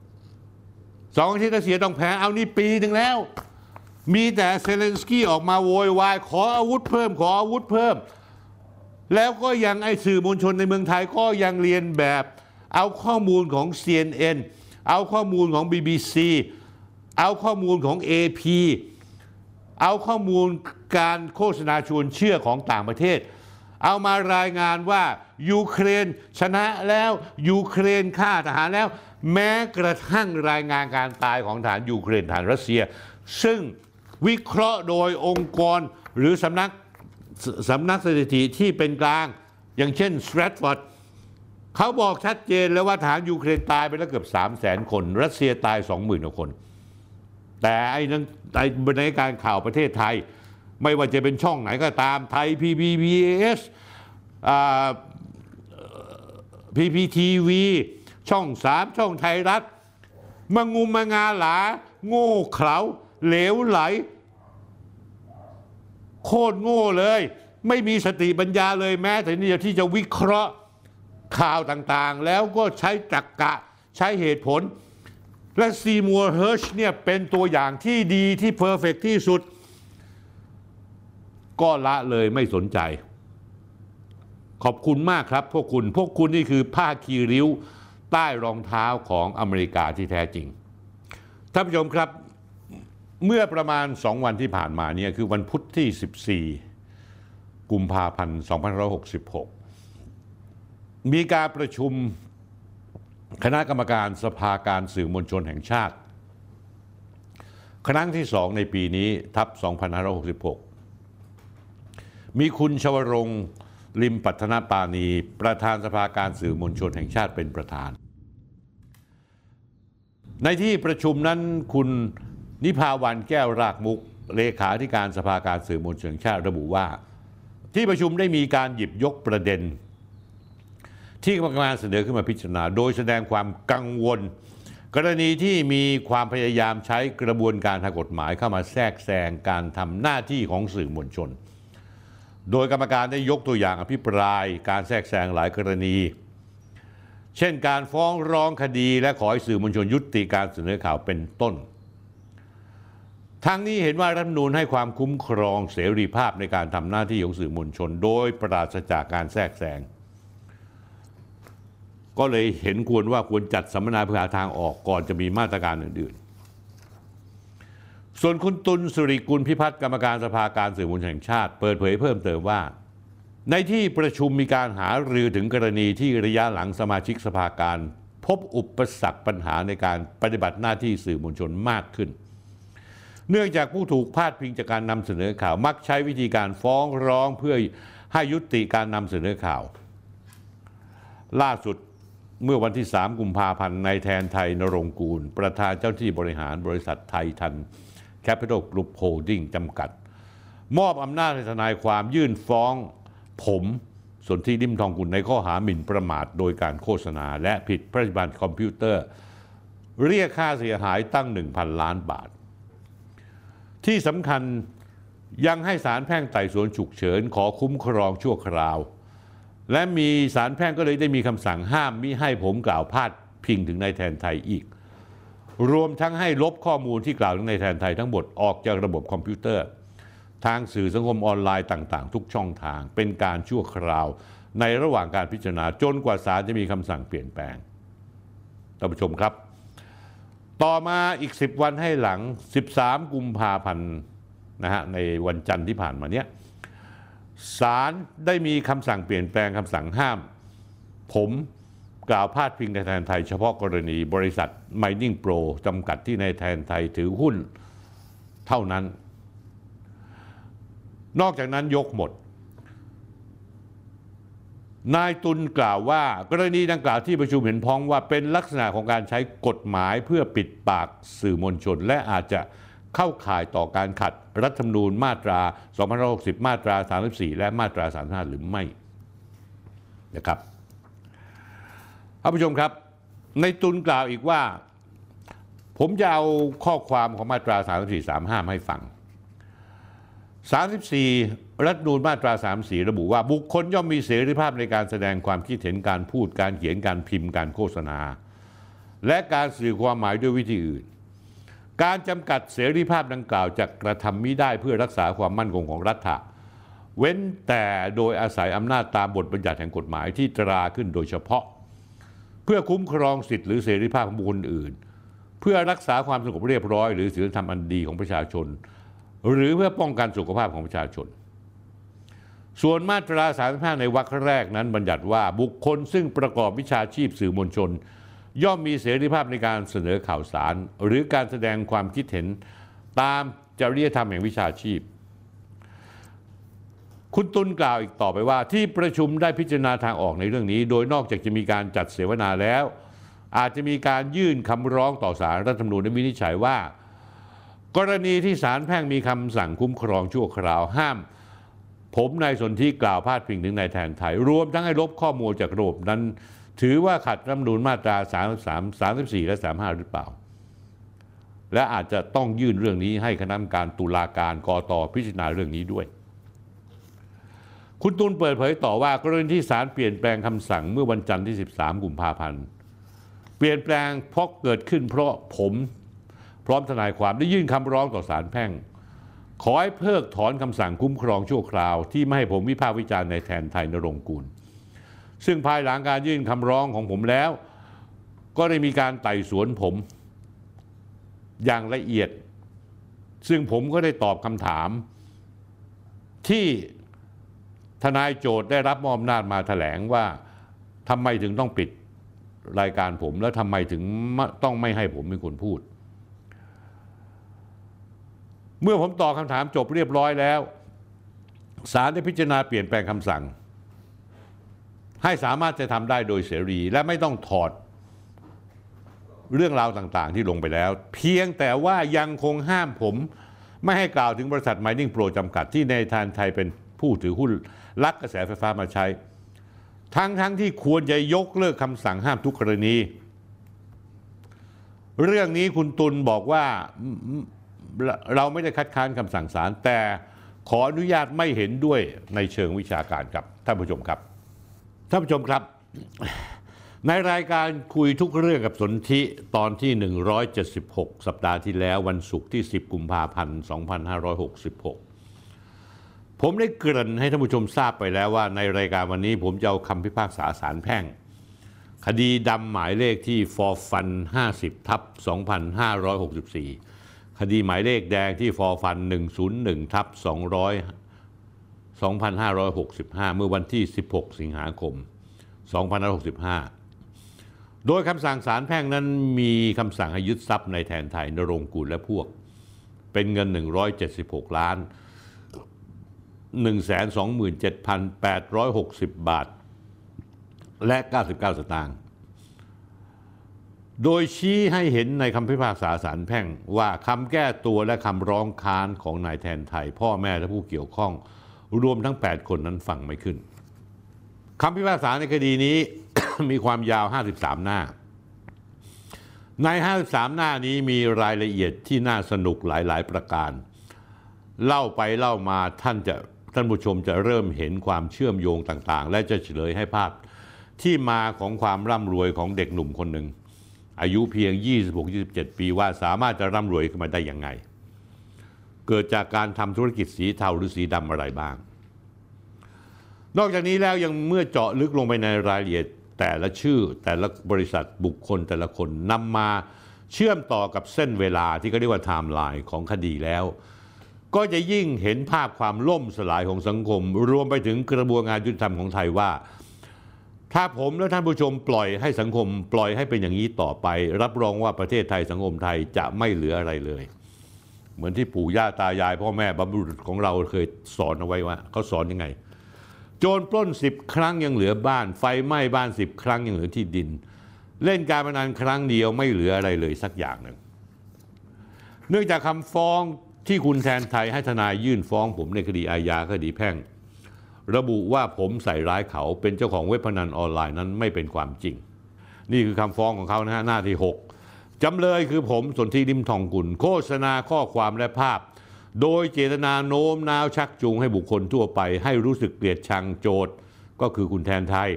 2 อาทิตย์รัสเซียต้องแพ้เอานี่ปี 1แล้วมีแต่เซเลนสกี้ออกมาโวยวายขออาวุธเพิ่มแล้วก็ยังไอ้สื่อมวลชนในเมืองไทยก็ยังเรียนแบบเอาข้อมูลของ CNN เอาข้อมูลของ BBC เอาข้อมูลของ AP เอาข้อมูลการโฆษณาชวนเชื่อของต่างประเทศเอามารายงานว่ายูเครนชนะแล้วยูเครนฆ่าทหารแล้วแม้กระทั่งรายงานการตายของทหารยูเครนทหารรัสเซียซึ่งวิเคราะห์โดยองค์กรหรือสำนักสถิติที่เป็นกลางอย่างเช่นสแตรทฟอร์ดเขาบอกชัดเจนแล้วว่าทหารยูเครนตายไปแล้วเกือบ300,000 คนรัสเซียตาย 20,000 กว่าคนแต่ไอ้นั้นในบรรณาธิการข่าวประเทศไทยไม่ว่าจะเป็นช่องไหนก็ตามไทย PBS PPTV ช่อง 3 ช่องไทยรัฐมังงุมงาหลาโง่เขลาเหลวไหลโคตรโง่เลยไม่มีสติปัญญาเลยแม้แต่นิดเดียวที่จะวิเคราะห์ข่าวต่างๆแล้วก็ใช้ตรรกะใช้เหตุผลและซีมัวร์เฮิร์ชเนี่ยเป็นตัวอย่างที่ดีที่เพอร์เฟกต์ที่สุดก็ละเลยไม่สนใจขอบคุณมากครับพวกคุณนี่คือผ้าคีริ้วใต้รองเท้าของอเมริกาที่แท้จริงท่านผู้ชมครับเมื่อประมาณ2 วันที่ผ่านมาเนี่ยคือวันพุธที่14 กุมภาพันธ์ 2566มีการประชุมคณะกรรมการสภาการสื่อมวลชนแห่งชาติครั้งที่2ในปีนี้ทับ2566มีคุณชวรงค์ลิมปัฒนปานีประธานสภาการสื่อมวลชนแห่งชาติเป็นประธานในที่ประชุมนั้นคุณนิพาวันแก้วรากมุกเลขาธิการสภาการสื่อมวลชนแห่งชาติระบุว่าที่ประชุมได้มีการหยิบยกประเด็นที่กรรมการเสนอขึ้นมาพิจารณาโดยแสดงความกังวลกรณีที่มีความพยายามใช้กระบวนการทางกฎหมายเข้ามาแทรกแซงการทำหน้าที่ของสื่อมวลชนโดยกรรมการได้ยกตัวอย่างอภิปรายการแทรกแซงหลายกรณีเช่นการฟ้องร้องคดีและขอให้สื่อมวลชนยุติการเสนอข่าวเป็นต้นทั้งนี้เห็นว่ารัฐธรรมนูญให้ความคุ้มครองเสรีภาพในการทำหน้าที่ของสื่อมวลชนโดยปราศจากการแทรกแซงก็เลยเห็นควรว่าควรจัดสัมมนาเพื่อหาทางออกก่อนจะมีมาตรการอื่นๆส่วนคุณตุลสุริกุลพิพัฒน์กรรมการสภาการสื่อมวลชนแห่งชาติเปิดเผยเพิ่มเติมว่าในที่ประชุมมีการหารือถึงกรณีที่ระยะหลังสมาชิกสภาการพบอุปสรรคปัญหาในการปฏิบัติหน้าที่สื่อมวลชนมากขึ้นเนื่องจากผู้ถูกพาดพิงจากการนำเสนอข่าวมักใช้วิธีการฟ้องร้องเพื่อให้ยุติการนำเสนอข่าวล่าสุดเมื่อวันที่3 กุมภาพันธ์นายแทนไทยนรงกูลประธานเจ้าที่บริหารบริษัทไทยทันแคปิตอลกรุ๊ปโฮลดิ้งจำกัดมอบอำนาจให้ทนายความยื่นฟ้องผมสนธิลิ้มทองกุลในข้อหาหมิ่นประมาทโดยการโฆษณาและผิดพระราชบัญญัติคอมพิวเตอร์เรียกค่าเสียหายตั้ง 1,000 ล้านบาทที่สำคัญยังให้ศาลแพ่งไต่สวนฉุกเฉินขอคุ้มครองชั่วคราวและมีศาลแพ่งก็เลยได้มีคำสั่งห้ามมิให้ผมกล่าวพาดพิงถึงนายแทนไทยอีก รวมทั้งให้ลบข้อมูลที่กล่าวถึงในแทนไทยทั้งหมดออกจากระบบคอมพิวเตอร์ทางสื่อสังคมออนไลน์ต่างๆทุกช่องทางเป็นการชั่วคราวในระหว่างการพิจารณาจนกว่าศาลจะมีคำสั่งเปลี่ยนแปลงท่านผู้ชมครับต่อมาอีก10วันให้หลัง13กุมภาพันธ์นะฮะในวันจันทร์ที่ผ่านมาเนี้ยศาลได้มีคำสั่งเปลี่ยนแปลงคำสั่งห้ามผมกล่าวพาดพิงในแทนไทยเฉพาะกรณีบริษัท Mining Pro จำกัดที่ในแทนไทยถือหุ้นเท่านั้นนอกจากนั้นยกหมดนายตุลกล่าวว่ากรณีดังกล่าวที่ประชุมเห็นพ้องว่าเป็นลักษณะของการใช้กฎหมายเพื่อปิดปากสื่อมวลชนและอาจจะเข้าข่ายต่อการขัดรัฐธรรมนูญมาตรา2560มาตรา34และมาตรา35หรือไม่นะครับท่านผู้ชมครับนายตุลกล่าวอีกว่าผมจะเอาข้อความของมาตรา34-35ให้ฟัง34รัฐธรรมนูญมาตรา34ระบุว่าบุคคลย่อมมีเสรีภาพในการแสดงความคิดเห็นการพูดการเขียนการพิมพ์การโฆษณาและการสื่อความหมายด้วยวิธีอื่นการจำกัดเสรีภาพดังกล่าวจะกระทำมิได้เพื่อรักษาความมั่นคงของรัฐะเว้นแต่โดยอาศัยอำนาจตามบทบัญญัติแห่งกฎหมายที่ตราขึ้นโดยเฉพาะเพื่อคุ้มครองสิทธิหรือเสรีภาพของบุคคลอื่นเพื่อรักษาความสงบเรียบร้อยหรือศีลธรรมอันดีของประชาชนหรือเพื่อป้องกันสุขภาพของประชาชนส่วนมาตรา35ในวรรคแรกนั้นบัญญัติว่าบุคคลซึ่งประกอบวิชาชีพสื่อมวลชนย่อมมีเสรีภาพในการเสนอข่าวสารหรือการแสดงความคิดเห็นตามจริยธรรมแห่งวิชาชีพคุณตุลกล่าวอีกต่อไปว่าที่ประชุมได้พิจารณาทางออกในเรื่องนี้โดยนอกจากจะมีการจัดเสวนาแล้วอาจจะมีการยื่นคำร้องต่อศาลรัฐธรรมนูญและวินิจฉัยว่ากรณีที่ศาลแพ่งมีคำสั่งคุ้มครองชั่วคราวห้ามผมนายสนธิกล่าวพาดพิงถึงนายแทนไทยรวมทั้งให้ลบข้อมูลจากระบบนั้นถือว่าขัดรัฐธรรมนูญมาตรา33 34และ35หรือเปล่าและอาจจะต้องยื่นเรื่องนี้ให้คณะกรรมการตุลาการกต.พิจารณาเรื่องนี้ด้วยคุณตุลเปิดเผยต่อว่ากรณีที่ศาลเปลี่ยนแปลงคำสั่งเมื่อวันจันทร์ที่13กุมภาพันธ์เปลี่ยนแปลงเพราะเกิดขึ้นเพราะผมพร้อมทนายความได้ยื่นคำร้องต่อศาลแพ่งขอให้เพิกถอนคำสั่งคุ้มครองชั่วคราวที่ไม่ให้ผมวิพากษ์วิจารณ์ในแทนไทยนรงค์กูลซึ่งภายหลังการยื่นคำร้องของผมแล้วก็ได้มีการไต่สวนผมอย่างละเอียดซึ่งผมก็ได้ตอบคำถามที่ทนายโจทย์ได้รับมอบอำนาจมาแถลงว่าทำไมถึงต้องปิดรายการผมและทำไมถึงต้องไม่ให้ผมเป็นคนพูดเมื่อผมตอบคำถามจบเรียบร้อยแล้วศาลได้พิจารณาเปลี่ยนแปลงคำสั่งให้สามารถจะทำได้โดยเสรีและไม่ต้องถอดเรื่องราวต่างๆที่ลงไปแล้วเพียงแต่ว่ายังคงห้ามผมไม่ให้กล่าวถึงบริษัท Mining Pro จำกัดที่ในแทนไทยเป็นผู้ถือหุ้นลักกระแสไฟฟ้ามาใช้ทั้งที่ควรจะยกเลิกคำสั่งห้ามทุกกรณีเรื่องนี้คุณตุลบอกว่าเราไม่ได้คัดค้านคำสั่งศาลแต่ขออนุญาตไม่เห็นด้วยในเชิงวิชาการครับท่านผู้ชมครับท่านผู้ชมครับในรายการคุยทุกเรื่องกับสนธิตอนที่176สัปดาห์ที่แล้ววันศุกร์ที่10กุมภาพันธ์2566ผมได้เกริ่นให้ท่านผู้ชมทราบไปแล้วว่าในรายการวันนี้ผมจะเอาคำพิพากษาศาลแพ่งคดีดำหมายเลขที่ฟอฟัน 50/2564 คดีหมายเลขแดงที่ฟอฟัน 101/2002565 เมื่อวันที่ 16 สิงหาคม 2565 โดยคำสั่งศาลแพ่งนั้นมีคำสั่งให้ยึดทรัพย์ในแทนไทยนรงค์กูลและพวกเป็นเงิน 176 ล้าน 127,860 บาทและ 99 สตางค์โดยชี้ให้เห็นในคำพิพากษาศาลแพ่งว่าคำแก้ตัวและคำร้องค้านของนายแทนไทยพ่อแม่และผู้เกี่ยวข้องรวมทั้ง8คนนั้นฟังไม่ขึ้นคำพิพากษาในคดีนี้ มีความยาว53หน้าใน53หน้านี้มีรายละเอียดที่น่าสนุกหลายๆประการเล่าไปเล่ามาท่านผู้ชมจะเริ่มเห็นความเชื่อมโยงต่างๆและจะเฉลยให้ภาพที่มาของความร่ำรวยของเด็กหนุ่มคนหนึ่ง อายุเพียง 26-27 ปีว่าสามารถจะร่ำรวยขึ้นมาได้ยังไงเกิดจากการทำธุรกิจสีเทาหรือสีดำอะไรบ้างนอกจากนี้แล้วยังเมื่อเจาะลึกลงไปในรายละเอียดแต่ละชื่อแต่ละบริษัทบุคคลแต่ละคนนำมาเชื่อมต่อกับเส้นเวลาที่เขาเรียกว่าไทม์ไลน์ของคดีแล้วก็จะยิ่งเห็นภาพความล่มสลายของสังคมรวมไปถึงกระบวนการยุติธรรมของไทยว่าถ้าผมและท่านผู้ชมปล่อยให้สังคมปล่อยให้เป็นอย่างนี้ต่อไปรับรองว่าประเทศไทยสังคมไทยจะไม่เหลืออะไรเลยเหมือนที่ปู่ย่าตายายพ่อแม่บรรพบุรุษของเราเคยสอนเอาไว้ว่าเขาสอนยังไงโจรปล้น10 ครั้งยังเหลือบ้านไฟไหม้บ้าน10 ครั้งยังเหลือที่ดินเล่นการพนันครั้งเดียวไม่เหลืออะไรเลยสักอย่างหนึ่งเนื่องจากคำฟ้องที่คุณแทนไทยให้ทนายยื่นฟ้องผมในคดีอาญาคดีแพ่งระบุว่าผมใส่ร้ายเขาเป็นเจ้าของเว็บพนันออนไลน์นั้นไม่เป็นความจริงนี่คือคำฟ้องของเขานะฮะหน้าที่6จำเลยคือผมสนธิ ลิ้มทองกุลโฆษณาข้อความและภาพโดยเจตนาโน้มน้าวชักจูงให้บุคคลทั่วไปให้รู้สึกเกลียดชังโจทก์ก็คือคุณแทนไทย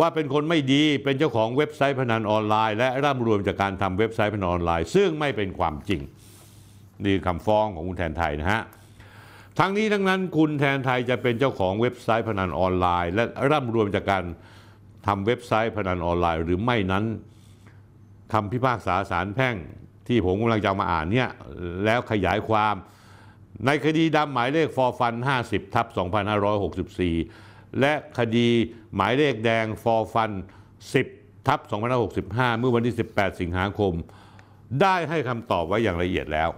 ว่าเป็นคนไม่ดีเป็นเจ้าของเว็บไซต์พนันออนไลน์และร่ำรวยจากการทำเว็บไซต์พนันออนไลน์ซึ่งไม่เป็นความจริงนี่คำฟ้องของคุณแทนไทยนะฮะทั้งนี้ทั้งนั้นคุณแทนไทยจะเป็นเจ้าของเว็บไซต์พนันออนไลน์และร่ำรวยจากการทำเว็บไซต์พนันออนไลน์หรือไม่นั้นคำพิพากษาศาลแพ่งที่ผมกำลังจะมาอ่านเนี่ยแล้วขยายความในคดีดำหมายเลขฟอฟัน 50/2564 และคดีหมายเลขแดงฟอฟัน 10/2565 เมื่อวันที่18 สิงหาคมได้ให้คำตอบไว้อย่างละเอียดแล้ว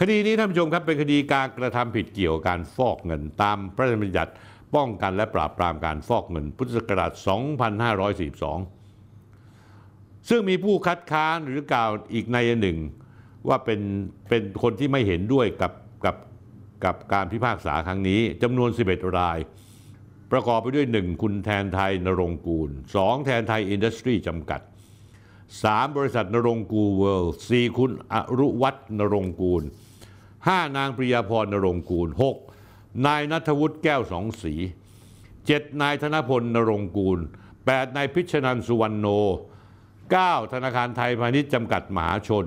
คดีนี้ท่านผู้ชมครับเป็นคดีการกระทำผิดเกี่ยวกับการฟอกเงินตามพระราชบัญญัติป้องกันและปราบปรามการฟอกเงินพุทธศักราช 2542 ซึ่งมีผู้คัดค้านหรือกล่าวอีกในหนึ่งว่าเป็นคนที่ไม่เห็นด้วยกับการพิพากษาครั้งนี้จำนวน 11 รายประกอบไปด้วย 1. คุณแทนไทยนรงกูล 2. แทนไทยอินดัสทรีจำกัด 3. บริษัทนรงกูลเวิลด์ 4. คุณอรุวัฒน์นรงกูล 5. นางปริยาพรนรงกูล 6. นายณัฐวุฒิแก้วสองสี 7. นายธนพลนรงกูล 8. นายพิชนันท์สุวรรณโน 9. ธนาคารไทยพาณิชย์จำกัดมหาชน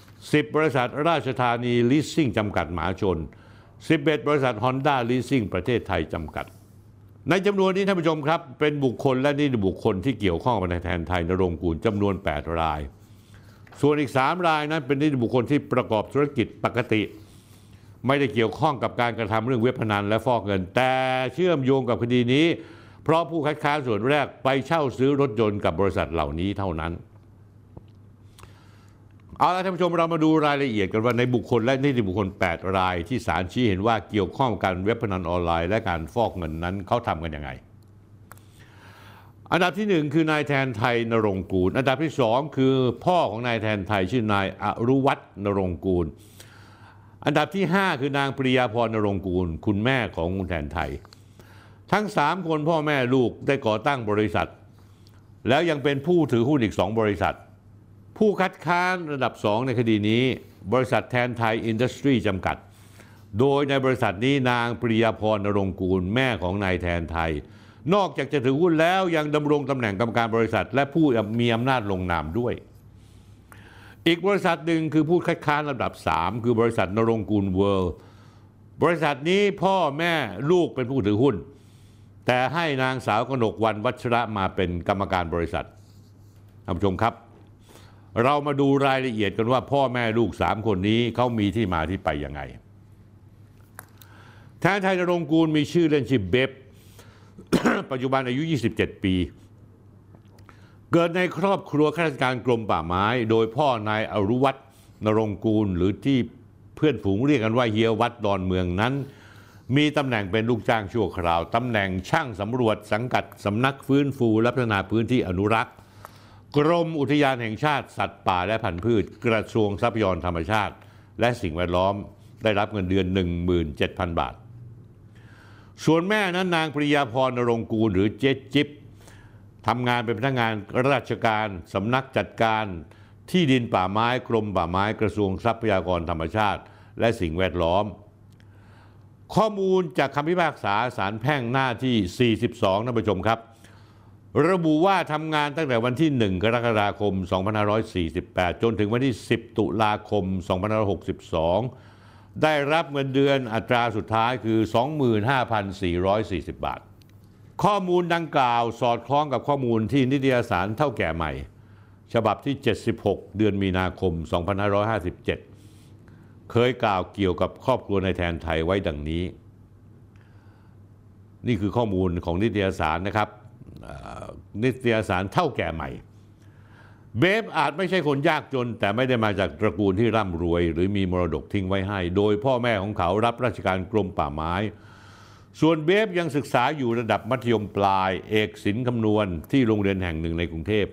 10. บริษัทราชธานีลีสซิ่งจำกัดมหาชน 11. บริษัทฮอนด้าลีสซิ่งประเทศไทยจำกัดในจำนวนนี้ท่านผู้ชมครับเป็นบุคคลและนิติบุคคลที่เกี่ยวข้องกับนายแทนไทยนรงกูลจำนวน8 รายส่วนอีก3 รายนั้นเป็นนิติบุคคลที่ประกอบธุรกิจปกติไม่ได้เกี่ยวข้องกับการกระทำเรื่องเว็บพนันและฟอกเงินแต่เชื่อมโยงกับคดีนี้เพราะผู้คัดค้านส่วนแรกไปเช่าซื้อรถยนต์กับบริษัทเหล่านี้เท่านั้นเอาละท่านผู้ชมเรามาดูรายละเอียดกันว่าในบุคคลและนิติบุคคล8 รายที่ศาลชี้เห็นว่าเกี่ยวข้องกันเว็บพนันออนไลน์และการฟอกเงินนั้นเขาทำกันยังไงอันดับที่1คือนายแทนไทยนรงกูลอันดับที่2คือพ่อของนายแทนไทยชื่อนายอรุวัฒน์นรงกูลอันดับที่5คือนางปริยาพรนรงกูลคุณแม่ของคุณแทนไทยทั้ง3 คนพ่อแม่ลูกได้ก่อตั้งบริษัทแล้วยังเป็นผู้ถือหุ้นอีก2 บริษัทผู้คัดค้านระดับ2ในคดีนี้บริษัทแทนไทยอินดัสทรีจำกัดโดยในบริษัทนี้นางปริยาพรนรงกูลแม่ของนายแทนไทยนอกจากจะถือหุ้นแล้วยังดำรงตำแหน่งกรรมการบริษัทและผู้มีอำนาจลงนามด้วยอีกบริษัทหนึ่งคือผู้คัดค้านระดับ3คือบริษัทนรงกูลเวิลด์บริษัทนี้พ่อแม่ลูกเป็นผู้ถือหุ้นแต่ให้นางสาวกนกวรรณวัชระมาเป็นกรรมการบริษัทท่านผู้ชมครับเรามาดูรายละเอียดกันว่าพ่อแม่ลูก3 คนนี้เขามีที่มาที่ไปยังไงแทนไทยนรงกูลมีชื่อเล่นชื่อเบฟ ปัจจุบันอายุ27 ปีเกิดในครอบครัวข้าราชการกรมป่าไม้โดยพ่อนายอรุวัฒน์นรงกูลหรือที่เพื่อนฝูงเรียกกันว่าเฮียวัดดอนเมืองนั้นมีตำแหน่งเป็นลูกจ้างชั่วคราวตำแหน่งช่างสำรวจสังกัดสำนักฟื้นฟูและพัฒนาพื้นที่อนุรักษ์กรมอุทยานแห่งชาติสัตว์ป่าและพันธุ์พืชกระทรวงทรัพยากรธรรมชาติและสิ่งแวดล้อมได้รับเงินเดือน 17,000 บาทส่วนแม่นั้นนางปริยาพรนรงกูลหรือเจ๊จิ๊บทำงานเป็นพนักงานราชการสำนักจัดการที่ดินป่าไม้กรมป่าไม้กระทรวงทรัพยากรธรรมชาติและสิ่งแวดล้อมข้อมูลจากคำพิพากษาศาลแพ่งหน้าที่42ท่านผู้ชมครับ ระบุว่าทำงานตั้งแต่วันที่1กรกฎาคม2548จนถึงวันที่10ตุลาคม2562ได้รับเงินเดือนอัตราสุดท้ายคือ 25,440 บาทข้อมูลดังกล่าวสอดคล้องกับข้อมูลที่นิตยสารเท่าแก่ใหม่ฉบับที่76เดือนมีนาคม2557เคยกล่าวเกี่ยวกับครอบครัวนายแทนไทยไว้ดังนี้นี่คือข้อมูลของนิตยสารนะครับนิตยสารเท่าแก่ใหม่เบฟอาจไม่ใช่คนยากจนแต่ไม่ได้มาจากตระกูลที่ร่ำรวยหรือมีมรดกทิ้งไว้ให้โดยพ่อแม่ของเขารับราชการกรมป่าไม้ส่วนเบฟยังศึกษาอยู่ระดับมัธยมปลายเอกศิลป์คำนวณที่โรงเรียนแห่งหนึ่งในกรุงเทพ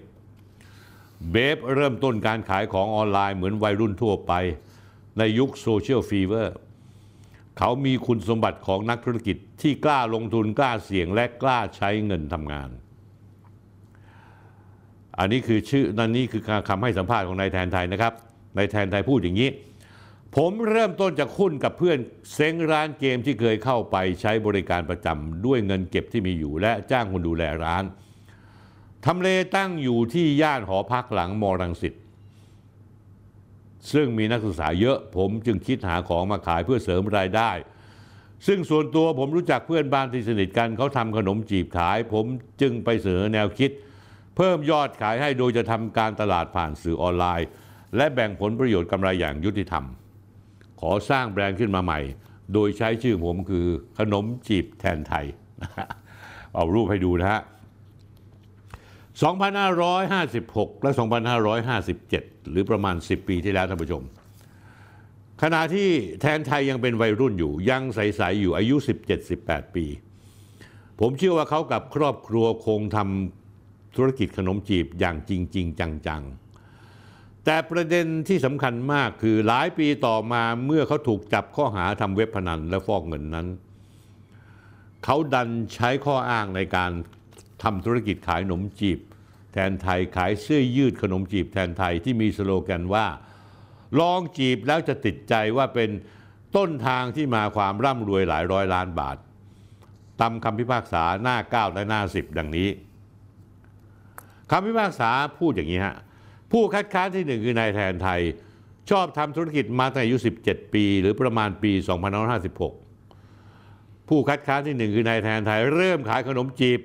เบฟเริ่มต้นการขายของออนไลน์เหมือนวัยรุ่นทั่วไปในยุคโซเชียลฟีเวอร์เขามีคุณสมบัติของนักธุรกิจที่กล้าลงทุนกล้าเสี่ยงและกล้าใช้เงินทำงานอันนี้คือคำให้สัมภาษณ์ของนายแทนไทยนะครับนายแทนไทยพูดอย่างนี้ผมเริ่มต้นจากหุ้นกับเพื่อนเซ้งร้านเกมที่เคยเข้าไปใช้บริการประจำด้วยเงินเก็บที่มีอยู่และจ้างคนดูแลร้านทำเลตั้งอยู่ที่ย่านหอพักหลังมอรังสิตซึ่งมีนักศึกษาเยอะผมจึงคิดหาของมาขายเพื่อเสริมรายได้ซึ่งส่วนตัวผมรู้จักเพื่อนบ้านที่สนิทกันเขาทำขนมจีบขายผมจึงไปเสนอแนวคิดเพิ่มยอดขายให้โดยจะทำการตลาดผ่านสื่อออนไลน์และแบ่งผลประโยชน์กำไรอย่างยุติธรรมขอสร้างแบรนด์ขึ้นมาใหม่โดยใช้ชื่อผมคือขนมจีบแทนไทยเอารูปให้ดูนะฮะ2556และ2557หรือประมาณ10ปีที่แล้วท่านผู้ชมขณะที่แทนไทยยังเป็นวัยรุ่นอยู่ยังใสๆอยู่อายุ 17-18 ปีผมเชื่อว่าเขากับครอบครัวคงทำธุรกิจขนมจีบอย่างจริงๆจังๆแต่ประเด็นที่สำคัญมากคือหลายปีต่อมาเมื่อเขาถูกจับข้อหาทำเว็บพนันและฟอกเงินนั้นเขาดันใช้ข้ออ้างในการทำธุรกิจขายขนมจีบแทนไทยขายเสื้อยืดขนมจีบแทนไทยที่มีสโลแกนว่าลองจีบแล้วจะติดใจว่าเป็นต้นทางที่มาความร่ำรวยหลายร้อยล้านบาทตามคำพิพากษาหน้า9และหน้า10ดังนี้คำพิพากษาพูดอย่างนี้ฮะผู้คัดค้านที่หนึ่งคือนายแทนไทยชอบทำธุรกิจมาตั้งอายุ17ปีหรือประมาณปี2556ผู้คัดค้านที่หนึ่งคือนายแทนไทยเริ่มขายขนมจีบ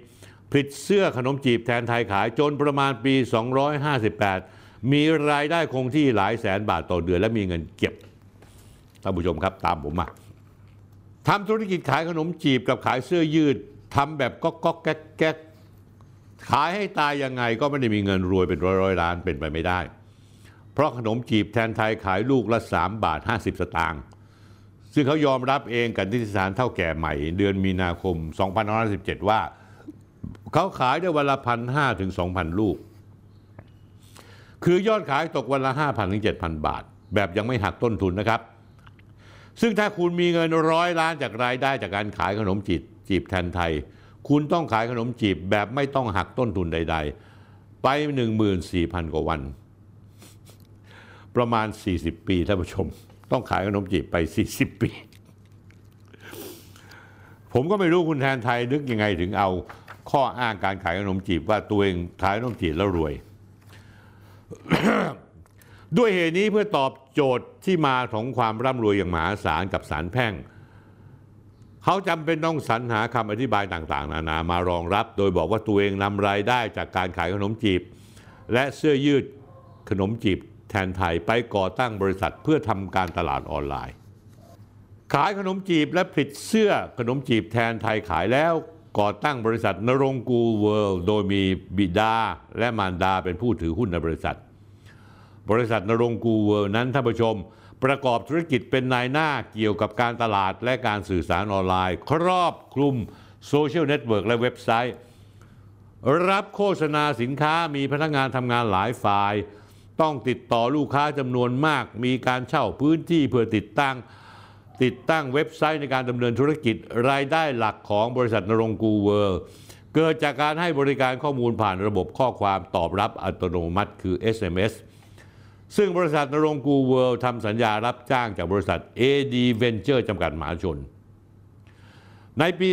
ผลิตเสื้อขนมจีบแทนไทยขายจนประมาณปี2558มีรายได้คงที่หลายแสนบาทต่อเดือนและมีเงินเก็บท่านผู้ชมครับตามผมมาทำธุรกิจขายขนมจีบกับขายเสื้อยืดทำแบบก๊อกๆแก๊กๆขายให้ตายยังไงก็ไม่ได้มีเงินรวยเป็นร้อยๆล้านเป็นไปไม่ได้เพราะขนมจีบแทนไทยขายลูกละ3.50 บาทซึ่งเขายอมรับเองกับนิตยสารเท่าแก่ใหม่เดือนมีนาคม2557ว่าเขาขายได้วันละ 1,500 ถึง 2,000 ลูกคือยอดขายตกวันละ 5,000 ถึง 7,000 บาทแบบยังไม่หักต้นทุนนะครับซึ่งถ้าคุณมีเงิน100 ล้านจากรายได้จากการขายขนมจีบแทนไทยคุณต้องขายขนมจีบแบบไม่ต้องหักต้นทุนใดๆไป 14,000 กว่าวันประมาณ40ปีท่านผู้ชมต้องขายขนมจีบไป40ปีผมก็ไม่รู้คุณแทนไทยนึกยังไงถึงเอาข้ออ้างการขายขนมจีบว่าตัวเองขายขนมจีบแล้วรวย ด้วยเหตุนี้เพื่อตอบโจทย์ที่มาของความร่ำรวยอย่างมหาศาลกับศาลแพ่งเขาจำเป็นต้องสรรหาคำอธิบายต่างๆนานามารองรับโดยบอกว่าตัวเองนำรายได้จากการขายขนมจีบและเสื้อยืดขนมจีบแทนไทยไปก่อตั้งบริษัทเพื่อทำการตลาดออนไลน์ขายขนมจีบและผลิตเสื้อขนมจีบแทนไทยขายแล้วก่อตั้งบริษัทนรงกูเวิลด์โดยมีบิดาและมารดาเป็นผู้ถือหุ้นในบริษัทนรงกูเวิลด์นั้นท่านผู้ชมประกอบธุรกิจเป็นนายหน้าเกี่ยวกับการตลาดและการสื่อสารออนไลน์ครอบคลุมโซเชียลเน็ตเวิร์กและเว็บไซต์รับโฆษณาสินค้ามีพนักงานทำงานหลายฝ่ายต้องติดต่อลูกค้าจำนวนมากมีการเช่าพื้นที่เพื่อติดตั้งเว็บไซต์ในการดำเนินธุรกิจรายได้หลักของบริษัทนรงกูเวิลด์เกิดจากการให้บริการข้อมูลผ่านระบบข้อความตอบรับอัตโนมัติคือ SMS ซึ่งบริษัทนรงกูเวิลด์ทำสัญญารับจ้างจากบริษัท AD Venture จำกัดมหาชน ในปี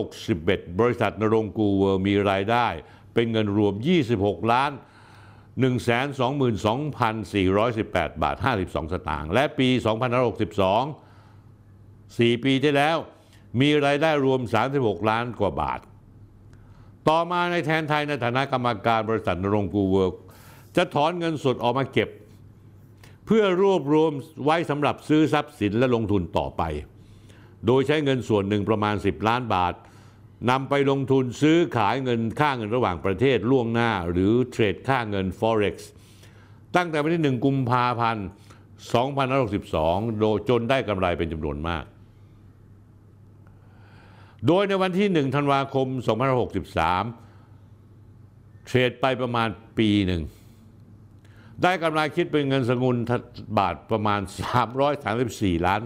2561 บริษัทนรงกูเวิร์มีรายได้เป็นเงินรวม 26,122,418 บาท 52 สตางค์ และปี 2562 4 ปีที่แล้วมีรายได้รวม 36 ล้านกว่าบาท ต่อมาในแทนไทยในฐานะกรรมการบริษัทนรงกูเวิร์จะถอนเงินสดออกมาเก็บเพื่อรวบรวมไว้สำหรับซื้อทรัพย์สินและลงทุนต่อไปโดยใช้เงินส่วนหนึ่งประมาณ10ล้านบาทนำไปลงทุนซื้อขายเงินค่าเงินระหว่างประเทศล่วงหน้าหรือเทรดค่าเงิน Forex ตั้งแต่วันที่ 1 กุมภาพันธ์ 2562 โดยจนได้กำไรเป็นจำนวนมากโดยในวันที่ 1 ธันวาคม 2563 เทรดไปประมาณปีหนึ่งได้กำไรคิดเป็นเงินสกุลบาทประมาณ334 ล้าน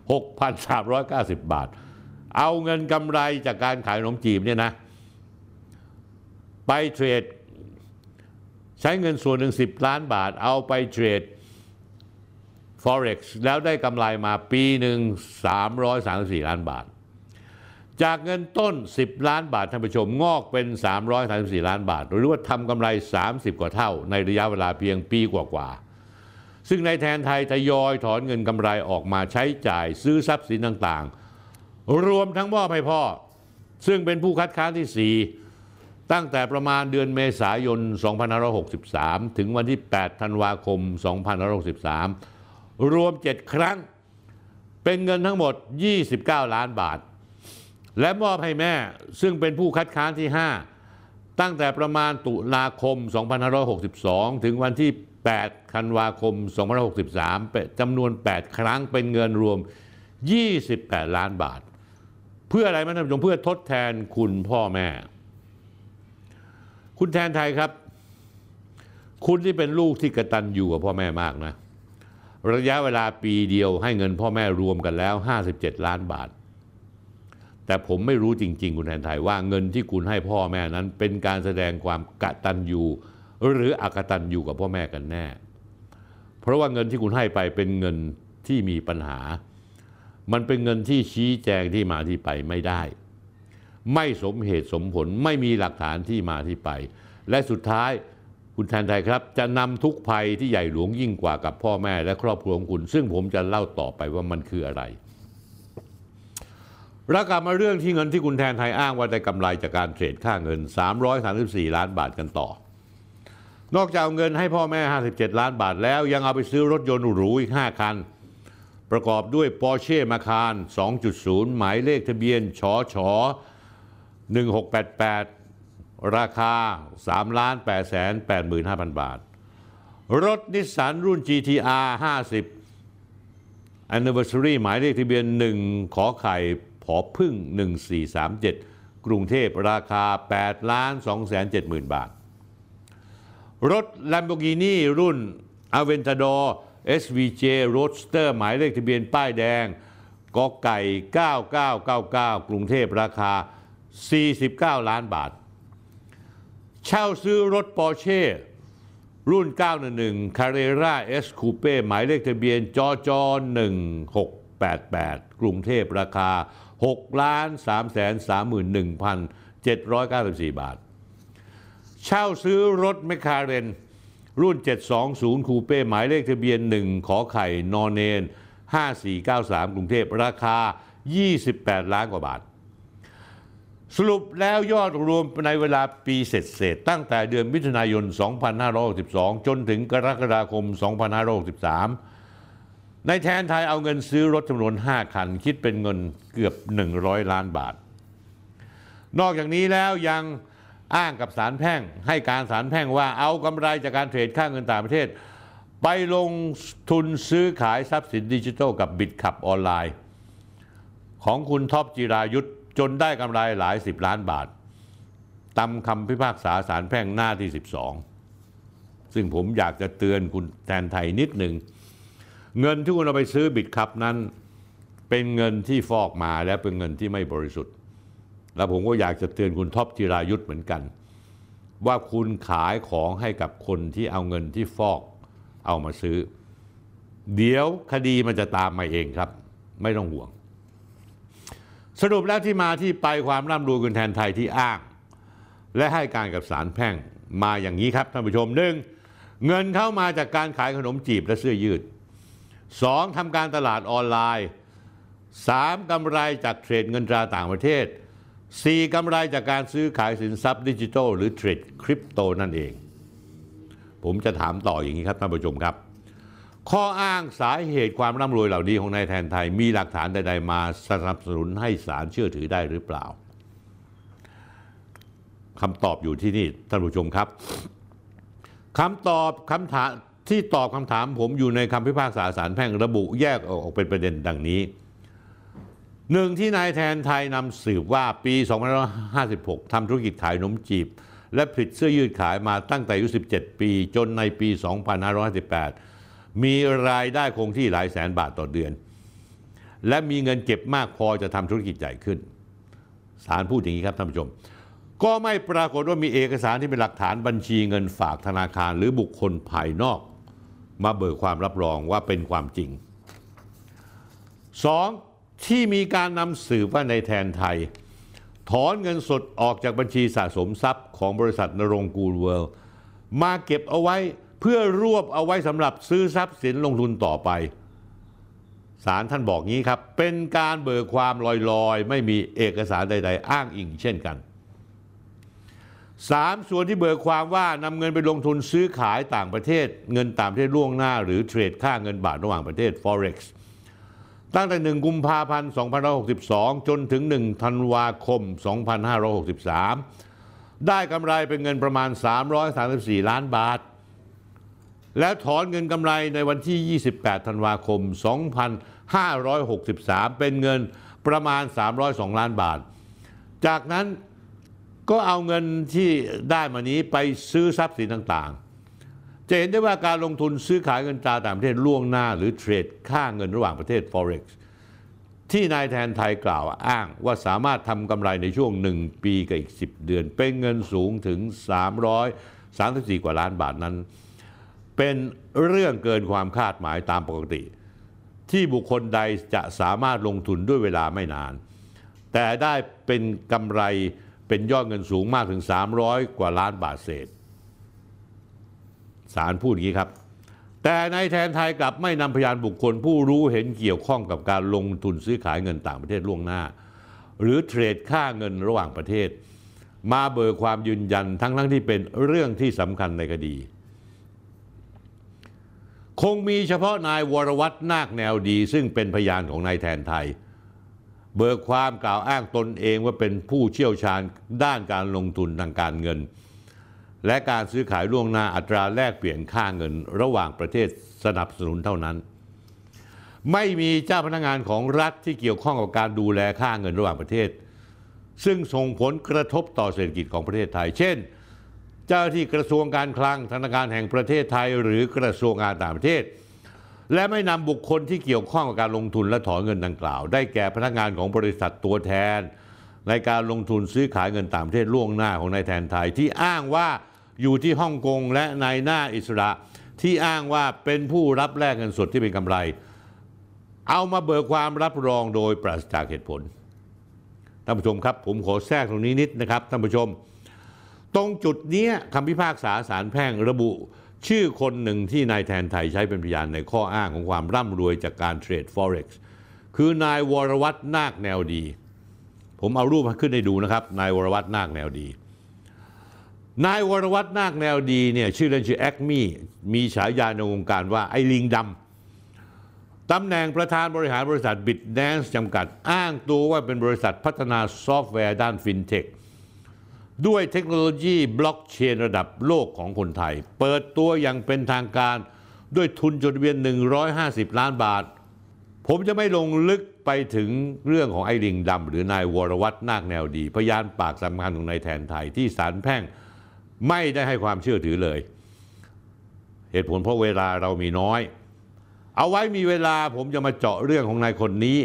26,390 บาทเอาเงินกำไรจากการขายขนมจีบเนี่ยนะไปเทรดใช้เงินส่วนหนึ่ง10ล้านบาทเอาไปเทรด Forex แล้วได้กำไรมาปีหนึ่ง334ล้านบาทจากเงินต้น10ล้านบาทท่านผู้ชมงอกเป็น334ล้านบาทหรือว่าทำกำไร30กว่าเท่าในระยะเวลาเพียงปีกว่าๆซึ่งในแทนไทยทยอยถอนเงินกำไรออกมาใช้จ่ายซื้อทรัพย์สินต่างๆรวมทั้งมอบให้พ่อซึ่งเป็นผู้คัดค้านที่ 4 ตั้งแต่ประมาณเดือนเมษายน 2563 ถึงวันที่ 8 ธันวาคม 2563 รวม 7 ครั้งเป็นเงินทั้งหมด 29 ล้านบาทและมอบให้แม่ซึ่งเป็นผู้คัดค้านที่ 5 ตั้งแต่ประมาณตุลาคม 2562 ถึงวันที่ 8 ธันวาคม 2563 จำนวน 8 ครั้งเป็นเงินรวม 28 ล้านบาทเพื่ออะไรท่านผู้ชมเพื่อทดแทนคุณพ่อแม่คุณแทนไทยครับคุณที่เป็นลูกที่กตัญญูกับพ่อแม่มากนะระยะเวลาปีเดียวให้เงินพ่อแม่รวมกันแล้ว 57 ล้านบาทแต่ผมไม่รู้จริงๆคุณแทนไทยว่าเงินที่คุณให้พ่อแม่นั้นเป็นการแสดงความกตัญญูหรืออกตัญญูกับพ่อแม่กันแน่เพราะว่าเงินที่คุณให้ไปเป็นเงินที่มีปัญหามันเป็นเงินที่ชี้แจงที่มาที่ไปไม่ได้ไม่สมเหตุสมผลไม่มีหลักฐานที่มาที่ไปและสุดท้ายคุณแทนไทยครับจะนำทุกภัยที่ใหญ่หลวงยิ่งกว่ากับพ่อแม่และครอบครัวของคุณซึ่งผมจะเล่าต่อไปว่ามันคืออะไรแล้วกลับมาเรื่องที่เงินที่คุณแทนไทยอ้างว่าได้กำไรจากการเทรดค่าเงิน334ล้านบาทกันต่อนอกจากเอาเงินให้พ่อแม่57ล้านบาทแล้วยังเอาไปซื้อรถยนต์หรูอีก5คันประกอบด้วย Porsche Macan 2.0 หมายเลขทะเบียนช.ช. 1688ราคา 3,885,000 บาทรถ Nissan รุ่น GTR 50 Anniversary หมายเลขทะเบียน1ขอไข่ผอพึ่ง1437กรุงเทพราคา 8,270,000 บาทรถ Lamborghini รุ่น Aventador SVJ Roadster หมายเลขทะเบียนป้ายแดงกไก่9999กรุงเทพราคา49ล้านบาทเช่าซื้อรถ Porsche รุ่น911 Carrera S Coupe หมายเลขทะเบียนจจ1688กรุงเทพราคา 6,331,794 บาทเช่าซื้อรถ McLaren รุ่น720คูเป้หมายเลขทะเบียน1ขอไข่นอเนน5493กรุงเทพราคา28ล้านกว่าบาทสรุปแล้วยอดรวมในเวลาปีเสร็จๆตั้งแต่เดือนมิถุนายน 2562 จนถึงกรกฎาคม 2563ในแทนไทยเอาเงินซื้อรถจำนวน5คันคิดเป็นเงินเกือบ100ล้านบาทนอกจากนี้แล้วยังอ้างกับศาลแพ่งให้การศาลแพ่งว่าเอากำไรจากการเทรดค่าเงินต่างประเทศไปลงทุนซื้อขายทรัพย์สินดิจิทัลกับบิตคับออนไลน์ของคุณท็อปจิรายุทธจนได้กำไรหลาย10ล้านบาทตามคำพิพากษาศาลแพ่งหน้าที่12ซึ่งผมอยากจะเตือนคุณแทนไทยนิดหนึ่งเงินที่คุณเอาไปซื้อบิตคับนั้นเป็นเงินที่ฟอกมาและเป็นเงินที่ไม่บริสุทธิ์และผมก็อยากจะเตือนคุณท็อปจิรายุทธเหมือนกันว่าคุณขายของให้กับคนที่เอาเงินที่ฟอกเอามาซื้อเดี๋ยวคดีมันจะตามมาเองครับไม่ต้องห่วง สรุปแล้วที่มาที่ไปความร่ำรวยคุณแทนไทยที่อ้างและให้การกับศาลแพ่งมาอย่างนี้ครับท่านผู้ชม 1. เงินเข้ามาจากการขายขนมจีบและเสื้อยืด 2. ทำการตลาดออนไลน์ 3. กำไรจากเทรดเงินตราต่างประเทศ 4. กำไรจากการซื้อขายสินทรัพย์ดิจิทัลหรือเทรดคริปโตนั่นเองผมจะถามต่ออย่างนี้ครับท่านผู้ชมครับข้ออ้างสาเหตุความร่ำรวยเหล่านี้ของนายแทนไทยมีหลักฐานใดๆมาสนับสนุนให้ศาลเชื่อถือได้หรือเปล่าคำตอบอยู่ที่นี่ท่านผู้ชมครับคำตอบคำถามผมอยู่ในคำพิพากษาศาลแพ่งระบุแยกออกเป็นประเด็นดังนี้หนึ่งที่นายแทนไทยนำสืบว่าปี2556ทำธุรกิจขายนมจีบและผลิตเสื้อยืดขายมาตั้งแต่อายุ17ปีจนในปี2558มีรายได้คงที่หลายแสนบาทต่อเดือนและมีเงินเก็บมากพอจะทำธุรกิจใหญ่ขึ้นศาลพูดอย่างนี้ครับท่านผู้ชมก็ไม่ปรากฏว่ามีเอกสารที่เป็นหลักฐานบัญชีเงินฝากธนาคารหรือบุคคลภายนอกมาเบิกความรับรองว่าเป็นความจริง 2. ที่มีการนำสืบว่าในแทนไทยถอนเงินสดออกจากบัญชีสะสมทรัพย์ของบริษัทนรงกูลเวิลด์มาเก็บเอาไว้เพื่อรวบเอาไว้สำหรับซื้อทรัพย์สินลงทุนต่อไปศาลท่านบอกงี้ครับเป็นการเบิกความลอยๆไม่มีเอกสารใดๆอ้างอิงเช่นกัน3. ส่วนที่เบิกความว่านำเงินไปลงทุนซื้อขายต่างประเทศเงินต่างประเทศล่วงหน้าหรือเทรดค่าเงินบาทระหว่างประเทศ Forex ตั้งแต่1 กุมภาพันธ์ 2562จนถึง1 ธันวาคม 2563ได้กำไรเป็นเงินประมาณ334ล้านบาทแล้วถอนเงินกำไรในวันที่28 ธันวาคม 2563เป็นเงินประมาณ302ล้านบาทจากนั้นก็เอาเงินที่ได้มานี้ไปซื้อทรัพย์สินต่างๆจะเห็นได้ว่าการลงทุนซื้อขายเงินตราต่างประเทศล่วงหน้าหรือเทรดค่าเงินระหว่างประเทศ Forex ที่นายแทนไทยกล่าวอ้างว่าสามารถทำกำไรในช่วง1ปีกับอีก10เดือนเป็นเงินสูงถึง334กว่าล้านบาทนั้นเป็นเรื่องเกินความคาดหมายตามปกติที่บุคคลใดจะสามารถลงทุนด้วยเวลาไม่นานแต่ได้เป็นกำไรเป็นยอดเงินสูงมากถึง300กว่าล้านบาทเศษศาลพูดอย่างนี้ครับแต่นายแทนไทยกลับไม่นำพยานบุคคลผู้รู้เห็นเกี่ยวข้องกับการลงทุนซื้อขายเงินต่างประเทศล่วงหน้าหรือเทรดค่าเงินระหว่างประเทศมาเบิกความยืนยันทั้งที่เป็นเรื่องที่สำคัญในคดีคงมีเฉพาะนายวรวัฒน์นาคแนวดีซึ่งเป็นพยานของนายแทนไทยเบิกความกล่าวอ้างตนเองว่าเป็นผู้เชี่ยวชาญด้านการลงทุนทางการเงินและการซื้อขายล่วงหน้าอัตราแลกเปลี่ยนค่าเงินระหว่างประเทศสนับสนุนเท่านั้นไม่มีเจ้าพนักงานของรัฐที่เกี่ยวข้องกับการดูแลค่าเงินระหว่างประเทศซึ่งส่งผลกระทบต่อเศรษฐกิจของประเทศไทยเช่นเจ้าหน้าที่กระทรวงการคลังธนาคารแห่งประเทศไทยหรือกระทรวงการต่างประเทศและไม่นำบุคคลที่เกี่ยวข้องกับการลงทุนและถอนเงินดังกล่าวได้แก่พนักงานของบริษัทตัวแทนในการลงทุนซื้อขายเงินต่างประเทศล่วงหน้าของนายแทนไทยที่อ้างว่าอยู่ที่ฮ่องกงและนายหน้าอิสระที่อ้างว่าเป็นผู้รับแลกเงินสดที่เป็นกำไรเอามาเบิกความรับรองโดยปราศจากเหตุผลท่านผู้ชมครับผมขอแทรกตรงนี้นิดนะครับท่านผู้ชมตรงจุดนี้คำพิพากษาศาลแพ่งระบุชื่อคนหนึ่งที่นายแทนไทยใช้เป็นพยานในข้ออ้างของความร่ำรวยจากการเทรด Forex คือนายวรวัฒน์นาคแนวดีผมเอารูปขึ้นให้ดูนะครับนายวรวัฒน์นาคแนวดีนายวรวัฒน์นาคแนวดีเนี่ยชื่อเล่นชื่อแอคมี่มีฉายาในวงการว่าไอ้ลิงดำตำแหน่งประธานบริหารบริษัท Bitdance จำกัดอ้างตัวว่าเป็นบริษัทพัฒนาซอฟต์แวร์ด้านฟินเทคด้วยเทคโนโลยีบล็อกเชนระดับโลกของคนไทยเปิดตัวอย่างเป็นทางการด้วยทุนจดทะเบียน150ล้านบาทผมจะไม่ลงลึกไปถึงเรื่องของไอ้ลิงดำหรือนายวรวัฒน์นาคแนวดีพยานปากสำคัญของนายแทนไทยที่ศาลแพ่งไม่ได้ให้ความเชื่อถือเลยเหตุผลเพราะเวลาเรามีน้อยเอาไว้มีเวลาผมจะมาเจาะเรื่องของนายคนนี้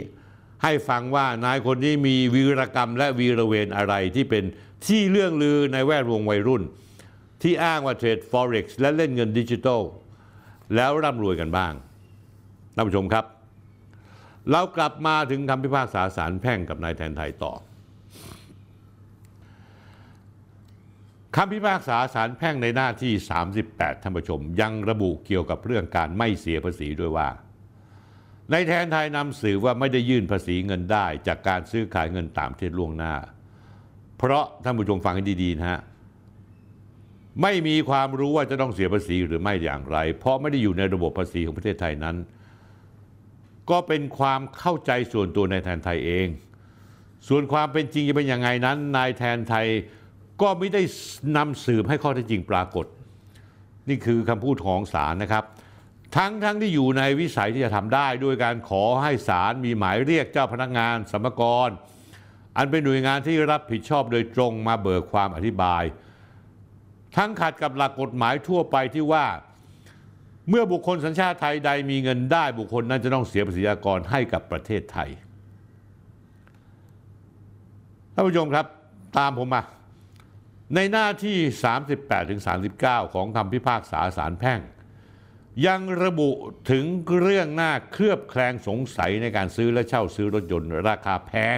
ให้ฟังว่านายคนนี้มีวีรกรรมและวีรเวรอะไรที่เป็นที่เรื่องลือในแวดวงวัยรุ่นที่อ้างว่าเทรด Forex และเล่นเงินดิจิทัลแล้วร่ำรวยกันบ้างท่านผู้ชมครับ เรากลับมาถึงคำพิพากษาศาลแพ่งกับนายแทนไทยต่อคำพิพากษาศาลแพ่งในหน้าที่38ท่านผู้ชมยังระบุเกี่ยวกับเรื่องการไม่เสียภาษีด้วยว่านายแทนไทยนำสื่อว่าไม่ได้ยื่นภาษีเงินได้จากการซื้อขายเงินต่างประเทศล่วงหน้าเพราะท่านผู้ชมฟังให้ดีๆนะฮะไม่มีความรู้ว่าจะต้องเสียภาษีหรือไม่อย่างไรเพราะไม่ได้อยู่ในระบบภาษีของประเทศไทยนั้นก็เป็นความเข้าใจส่วนตัวนายแทนไทยเองส่วนความเป็นจริงจะเป็นยังไงนั้นนายแทนไทยก็ไม่ได้นำสืบให้ข้อเท็จจริงปรากฏนี่คือคำพูดของศาลนะครับทั้งที่อยู่ในวิสัยที่จะทำได้โดยการขอให้ศาลมีหมายเรียกเจ้าพนักงานสรรพากรอันเป็นหน่วยงานที่รับผิดชอบโดยตรงมาเบิกความอธิบายทั้งขัดกับหลักกฎหมายทั่วไปที่ว่าเมื่อบุคคลสัญชาติไทยใดมีเงินได้บุคคลนั้นจะต้องเสียภาษีอากรให้กับประเทศไทยท่านผู้ชมครับตามผมมาในหน้าที่ 38-39 ของคำพิพากษาศาลแพ่งยังระบุถึงเรื่องหน้าเคลือบแคลงสงสัยในการซื้อและเช่าซื้อรถยนต์ราคาแพง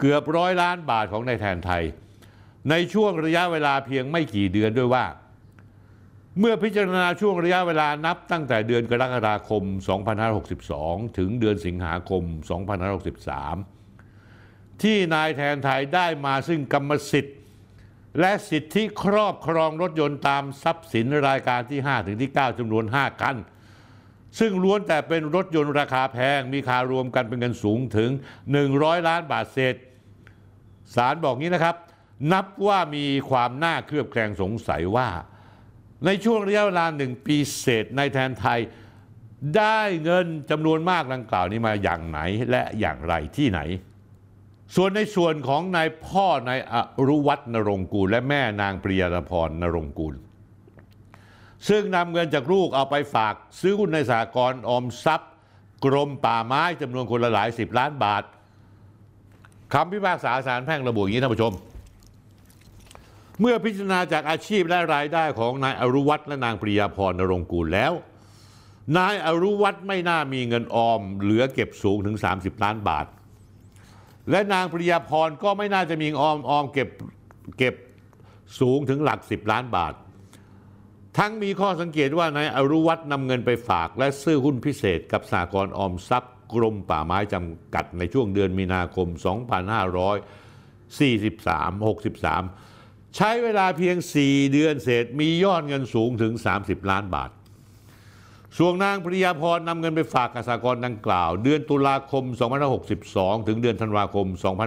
เกือบ100 ล้านบาทของนายแทนไทยในช่วงระยะเวลาเพียงไม่กี่เดือนด้วยว่าเมื่อพิจารณาช่วงระยะเวลานับตั้งแต่เดือนกรกฎาคม 2562 ถึงเดือนสิงหาคม 2563 ที่นายแทนไทยได้มาซึ่งกรรมสิทธิ์และสิทธิครอบครองรถยนต์ตามทรัพย์สินรายการที่ 5 ถึงที่ 9 จำนวน 5 คันซึ่งล้วนแต่เป็นรถยนต์ราคาแพงมีค่ารวมกันเป็นเงินสูงถึง100 ล้านบาทเศษศาลบอกงี้นะครับนับว่ามีความน่าเคลือบแคลงสงสัยว่าในช่วงระยะเวลา1 ปีเศษนายแทนไทยได้เงินจำนวนมากดังกล่าวนี้มาอย่างไหนและอย่างไรที่ไหนส่วนในส่วนของนายพ่อนายอรุวัฒน์นรงกูลและแม่นางปรียาพรนรงกูลซึ่งนำเงินจากลูกเอาไปฝากซื้อหุ้นในสหกรณ์ออมทรัพย์กรมป่าไม้จำนวนคนละหลาย10 ล้านบาทคำพิพากษาศาลแพ่งระบุอย่างนี้ท่านผู้ชมเมื่อพิจารณาจากอาชีพและรายได้ของนายอรุวัฒน์และนางปรียาพรนรงกูลแล้วนายอรุวัฒน์ไม่น่ามีเงินออมเหลือเก็บสูงถึง30 ล้านบาทและนางปรียาพรก็ไม่น่าจะมีออมเก็บสูงถึงหลัก10 ล้านบาททั้งมีข้อสังเกตว่านายอรุวัฒน์นำเงินไปฝากและซื้อหุ้นพิเศษกับสหกรณ์ออมทรัพย์กรมป่าไม้จำกัดในช่วงเดือนมีนาคม 2543-63 ใช้เวลาเพียง4 เดือนเศษมียอดเงินสูงถึง30 ล้านบาทส่วนนางปรียาพรนำเงินไปฝากกับสหกรณ์ดังกล่าวเดือนตุลาคม 2562 ถึงเดือนธันวาคม 2563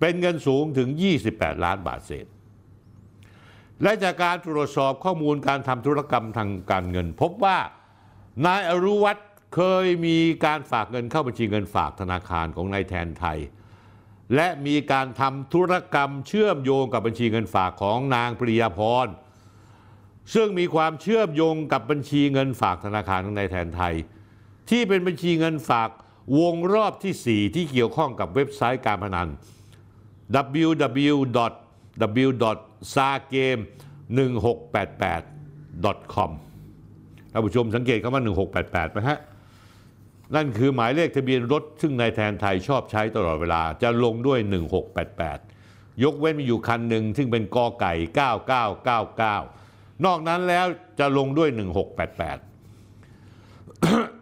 เป็นเงินสูงถึง28 ล้านบาทเศษและจากการตรวจสอบข้อมูลการทำธุรกรรมทางการเงินพบว่านายอรุวัฒน์เคยมีการฝากเงินเข้าบัญชีเงินฝากธนาคารของนายแทนไทยและมีการทำธุรกรรมเชื่อมโยงกับบัญชีเงินฝากของนางปรียาพรซึ่งมีความเชื่อมโยงกับบัญชีเงินฝากธนาคารของนายแทนไทยที่เป็นบัญชีเงินฝากวงรอบที่4ที่เกี่ยวข้องกับเว็บไซต์การพนัน www.SaGame1688.com ท่านผู้ชมสังเกตคำว่า1688ไหมฮะนั่นคือหมายเลขทะเบียนรถซึ่งนายแทนไทยชอบใช้ตลอดเวลาจะลงด้วย1688ยกเว้นมีอยู่คันหนึ่งซึ่งเป็นกอไก่9999นอกนั้นแล้วจะลงด้วย1688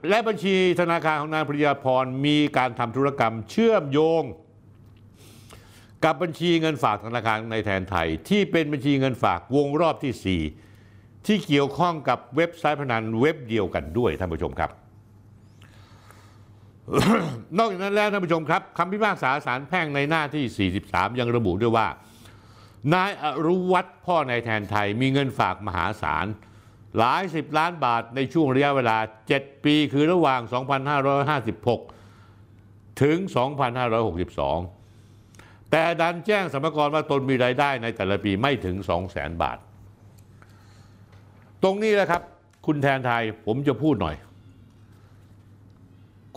และบัญชีธนาคารของนางปรียาพรมีการทำธุรกรรมเชื่อมโยงกับบัญชีเงินฝากธนาคารในแทนไทยที่เป็นบัญชีเงินฝากวงรอบที่4ที่เกี่ยวข้องกับเว็บไซต์พนันเว็บเดียวกันด้วยท่านผู้ชมครับ นอกจากนั้นแล้วท่านผู้ชมครับคำพิพากษาศาลแพ่งในหน้าที่43ยังระบุด้วยว่านายอรุวัฒน์พ่อนายแทนไทยมีเงินฝากมหาศาลหลาย10 ล้านบาทในช่วงระยะเวลา7 ปีคือระหว่าง 2556 ถึง 2562 แต่ดันแจ้งสรรพากรว่าตนมีรายได้ในแต่ละปีไม่ถึง 200,000 บาทตรงนี้แหละครับคุณแทนไทยผมจะพูดหน่อย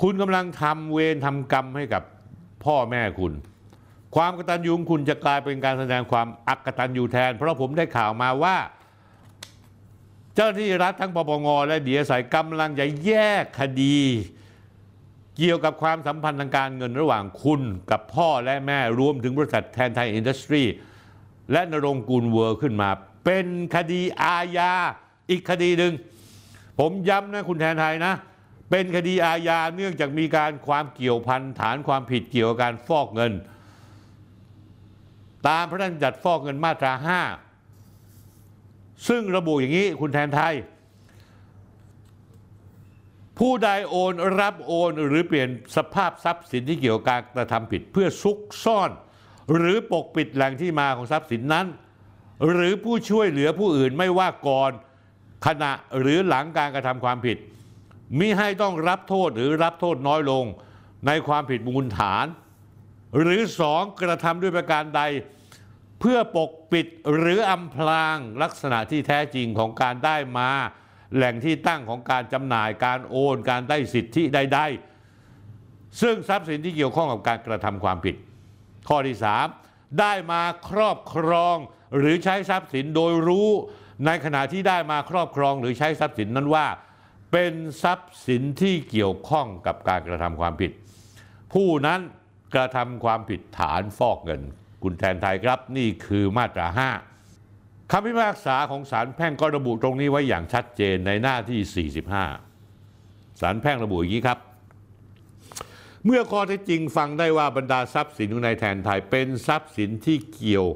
คุณกำลังทำเวรทำกรรมให้กับพ่อแม่คุณความกตัญญูของคุณจะกลายเป็นการแสดงความอักตัญญูแทนเพราะผมได้ข่าวมาว่าเจ้าหน้าที่รัฐทั้งปปงและDSIกำลังจะแยกคดี เกี่ยวกับความสัมพันธ์ทางการเงินระหว่างคุณกับพ่อและแม่รวมถึงบริษัทแทนไทยอินดัสทรีและนรงกูลเวอร์ขึ้นมาเป็นคดีอาญาอีกคดีหนึ่งผมย้ำนะคุณแทนไทยนะเป็นคดีอาญาเนื่องจากมีการความเกี่ยวพันฐานความผิดเกี่ยวกับการฟอกเงินตามพระราชบัญญัติฟอกเงินมาตรา5ซึ่งระบุอย่างนี้คุณแทนไทยผู้ใดโอนรับโอนหรือเปลี่ยนสภาพทรัพย์สินที่เกี่ยวกับการกระทำผิดเพื่อซุกซ่อนหรือปกปิดแหล่งที่มาของทรัพย์สินนั้นหรือผู้ช่วยเหลือผู้อื่นไม่ว่าก่อนขณะหรือหลังการกระทำความผิดมิให้ต้องรับโทษหรือรับโทษน้อยลงในความผิดมูลฐานหรือ2กระทำด้วยประการใดเพื่อปกปิดหรืออำพรางลักษณะที่แท้จริงของการได้มาแหล่งที่ตั้งของการจำหน่ายการโอนการได้สิทธิใดๆซึ่งทรัพย์สินที่เกี่ยวข้องกับการกระทำความผิดข้อที่3ได้มาครอบครองหรือใช้ทรัพย์สินโดยรู้ในขณะที่ได้มาครอบครองหรือใช้ทรัพย์สินนั้นว่าเป็นทรัพย์สินที่เกี่ยวข้องกับการกระทำความผิดผู้นั้นกระทำความผิดฐานฟอกเงินคุณแทนไทยครับนี่คือมาตรา5คำพิพากษาของศาลแพ่งก็ระบุตรงนี้ไว้อย่างชัดเจนในหน้าที่45ศาลแพ่งระบุอย่างนี้ครับเมื่อข้อเท็จจริงฟังได้ว่าบรรดาทรัพย์สินของนายแทนไทยเป็นทรัพย์สินที่เกี่ยว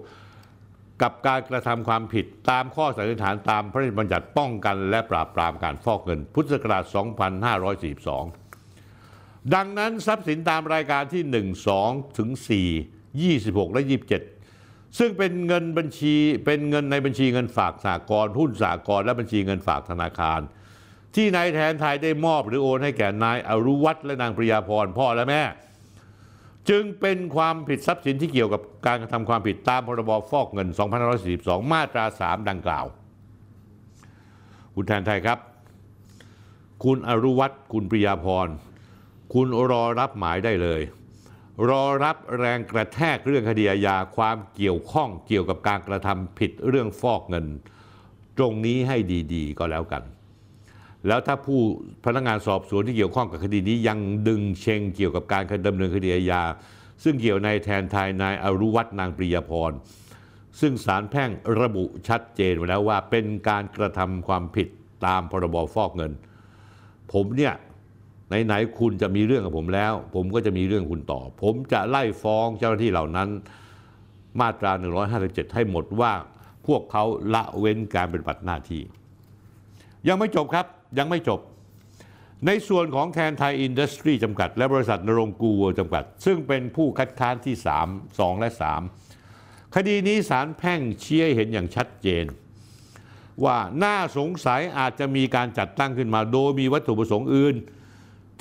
กับการกระทำความผิดตามข้อสันนิษฐานตามพระราชบัญญัติป้องกันและปราบปรามการฟอกเงินพุทธศักราช 2542 ดังนั้นทรัพย์สินตามรายการที่ 1, 2 ถึง 4, 26 และ 27 ซึ่งเป็นเงินบัญชีเป็นเงินในบัญชีเงินฝากสหกรณ์หุ้นสหกรณ์และบัญชีเงินฝากธนาคารที่นายแทนไทยได้มอบหรือโอนให้แก่นายอรุวัฒน์และนางปริยาพรพ่อและแม่จึงเป็นความผิดทรัพย์สินที่เกี่ยวกับการกระทำความผิดตามพรบฟอกเงิน 2542 มาตรา 3 ดังกล่าวคุณแทนไทยครับคุณอรุวัฒน์คุณปริยาพรคุณรอรับหมายได้เลยรอรับแรงกระแทกเรื่องคดีอาญาความเกี่ยวข้องเกี่ยวกับการกระทำผิดเรื่องฟอกเงินตรงนี้ให้ดีๆก็แล้วกันแล้วถ้าผู้พนักงานสอบสวนที่เกี่ยวข้องกับคดีนี้ยังดึงเชงเกี่ยวกับการดำเนินคดีอาญาซึ่งเกี่ยวนายแทนไทยนายอรุวัฒน์นางปริยาพรซึ่งศาลแพ่งระบุชัดเจนไว้แล้วว่าเป็นการกระทำความผิดตามพรบฟอกเงินผมเนี่ยไหนๆคุณจะมีเรื่องกับผมแล้วผมก็จะมีเรื่องคุณต่อผมจะไล่ฟ้องเจ้าหน้าที่เหล่านั้นมาตรา 157 ให้หมดว่าพวกเขาละเว้นการปฏิบัติหน้าที่ยังไม่จบครับยังไม่จบในส่วนของแทนไทยอินดัสทรีจำกัดและบริษัทนรงกูเวิร์จำกัดซึ่งเป็นผู้คัดค้านที่3, 2 และ 3คดีนี้ศาลแพ่งชี้ให้เห็นอย่างชัดเจนว่าน่าสงสัยอาจจะมีการจัดตั้งขึ้นมาโดยมีวัตถุประสงค์อื่น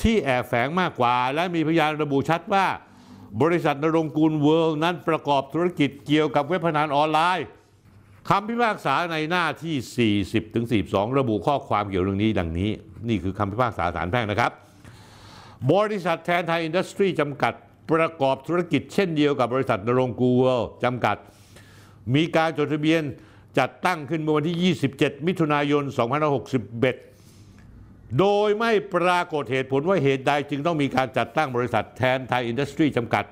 ที่แอบแฝงมากกว่าและมีพยานระบุชัดว่าบริษัทนรงกูเวิร์นั้นประกอบธุรกิจเกี่ยวกับเว็บพนันออนไลน์คำพิพากษาในหน้าที่ 40-42 ระบุข้อความเกี่ยวเรื่องนี้ดังนี้นี่คือคำพิพากษาศาลแพ่งนะครับบริษัทแทนไทยอินดัสทรีจำกัดประกอบธุรกิจเช่นเดียวกับบริษัทนรงกูเวิลด์จำกัดมีการจดทะเบียนจัดตั้งขึ้นเมื่อวันที่ 27 มิถุนายน 2561 โดยไม่ปรากฏเหตุผลว่าเหตุใดจึงต้องมีการจัดตั้งบริษัทแทนไทยอินดัสทรีจำกัด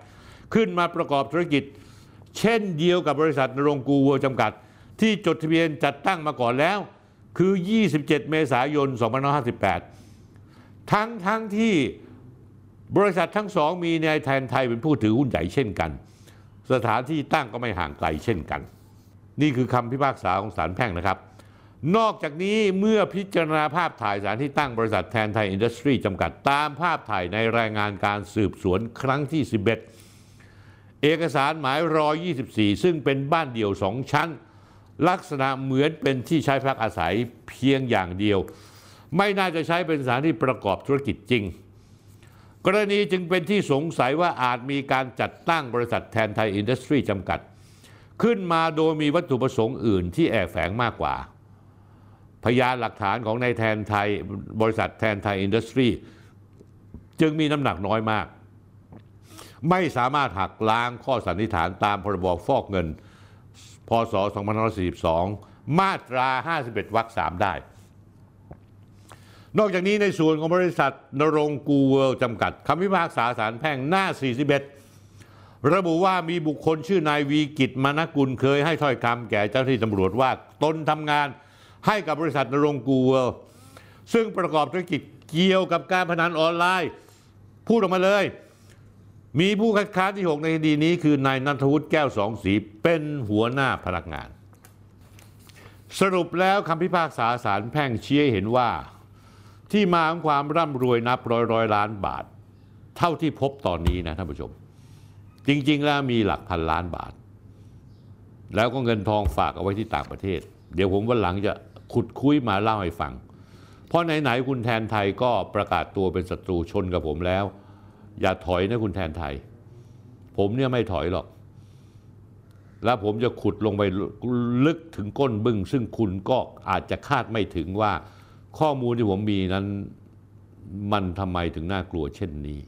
ขึ้นมาประกอบธุรกิจเช่นเดียวกับบริษัทนรงกูเวิลด์จำกัดที่จดทะเบียนจัดตั้งมาก่อนแล้วคือ 27 เมษายน 2558 ทั้งที่บริษัททั้งสองมีนายแทนไทยเป็นผู้ถือหุ้นใหญ่เช่นกันสถานที่ตั้งก็ไม่ห่างไกลเช่นกันนี่คือคำพิพากษาของศาลแพ่งนะครับนอกจากนี้เมื่อพิจารณาภาพถ่ายสถานที่ตั้งบริษัทแทนไทยอินดัสทรีจำกัดตามภาพถ่ายในรายงานการสืบสวนครั้งที่ 11 เอกสารหมายรอ 24 ซึ่งเป็นบ้านเดี่ยว2 ชั้นลักษณะเหมือนเป็นที่ใช้พักอาศัยเพียงอย่างเดียวไม่น่าจะใช้เป็นสถานที่ประกอบธุรกิจจริงกรณีจึงเป็นที่สงสัยว่าอาจมีการจัดตั้งบริษัทแทนไทยอินดัสทรีจำกัดขึ้นมาโดยมีวัตถุประสงค์อื่นที่แอบแฝงมากกว่าพยานหลักฐานของนายแทนไทยบริษัทแทนไทยอินดัสทรีจึงมีน้ำหนักน้อยมากไม่สามารถหักล้างข้อสันนิษฐานตามพรบฟอกเงินพ.ศ. 2542 มาตรา 51 วรรค 3 ได้ นอกจากนี้ในส่วนของบริษัทนรงกูเวิลด์จำกัดคำพิพากษาศาลแพ่งหน้า41ระบุว่ามีบุคคลชื่อนายวีกิจมณกุลเคยให้ถ้อยคำแก่เจ้าหน้าที่ตำรวจว่าตนทำงานให้กับบริษัทนรงกูเวิลด์ซึ่งประกอบธุรกิจเกี่ยวกับการพนันออนไลน์พูดออกมาเลยมีผู้คัดค้านที่6ในคดีนี้คือนายณัฐวุฒิแก้วสองศรีเป็นหัวหน้าพนักงานสรุปแล้วคำพิพากษาศาลแพ่งชี้ให้เห็นว่าที่มาของความร่ำรวยนับร้อยล้านบาทเท่าที่พบตอนนี้นะท่านผู้ชมจริงๆแล้วมีหลักพันล้านบาทแล้วก็เงินทองฝากเอาไว้ที่ต่างประเทศเดี๋ยวผมวันหลังจะขุดคุยมาเล่าให้ฟังเพราะไหนๆคุณแทนไทยก็ประกาศตัวเป็นศัตรูชนกับผมแล้วอย่าถอยนะคุณแทนไทยผมเนี่ยไม่ถอยหรอกแล้วผมจะขุดลงไปลึกถึงก้นบึ้งซึ่งคุณก็อาจจะคาดไม่ถึงว่าข้อมูลที่ผมมีนั้นมันทำไมถึงน่ากลัวเช่นนี้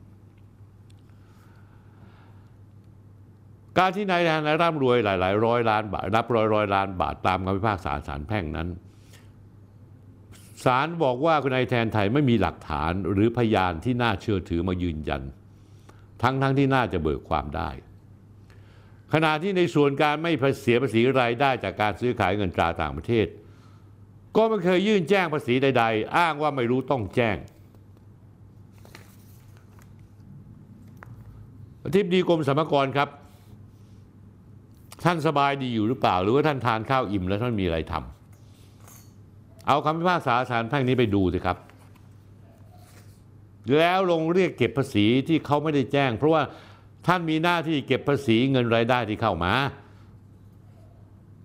การที่นายร่ำรวยหลายร้อยล้านบาทนับร้อยล้านบาทตามคำพิพากษาศาลแพ่งนั้นศาลบอกว่าคุณนายแทนไทยไม่มีหลักฐานหรือพยานที่น่าเชื่อถือมายืนยันทั้งที่น่าจะเบิกความได้ขณะที่ในส่วนการไม่เสียภาษีรายได้จากการซื้อขายเงินตราต่างประเทศก็ไม่เคยยื่นแจ้งภาษีใดๆอ้างว่าไม่รู้ต้องแจ้งอธิบดีกรมสรรพากรครับท่านสบายดีอยู่หรือเปล่าหรือว่าท่านทานข้าวอิ่มแล้วท่านมีอะไรทำเอาคำพิพากษาศาลแพ่งนี้ไปดูสิครับแล้วลงเรียกเก็บภาษีที่เขาไม่ได้แจ้งเพราะว่าท่านมีหน้าที่เก็บภาษีเงินรายได้ที่เข้ามา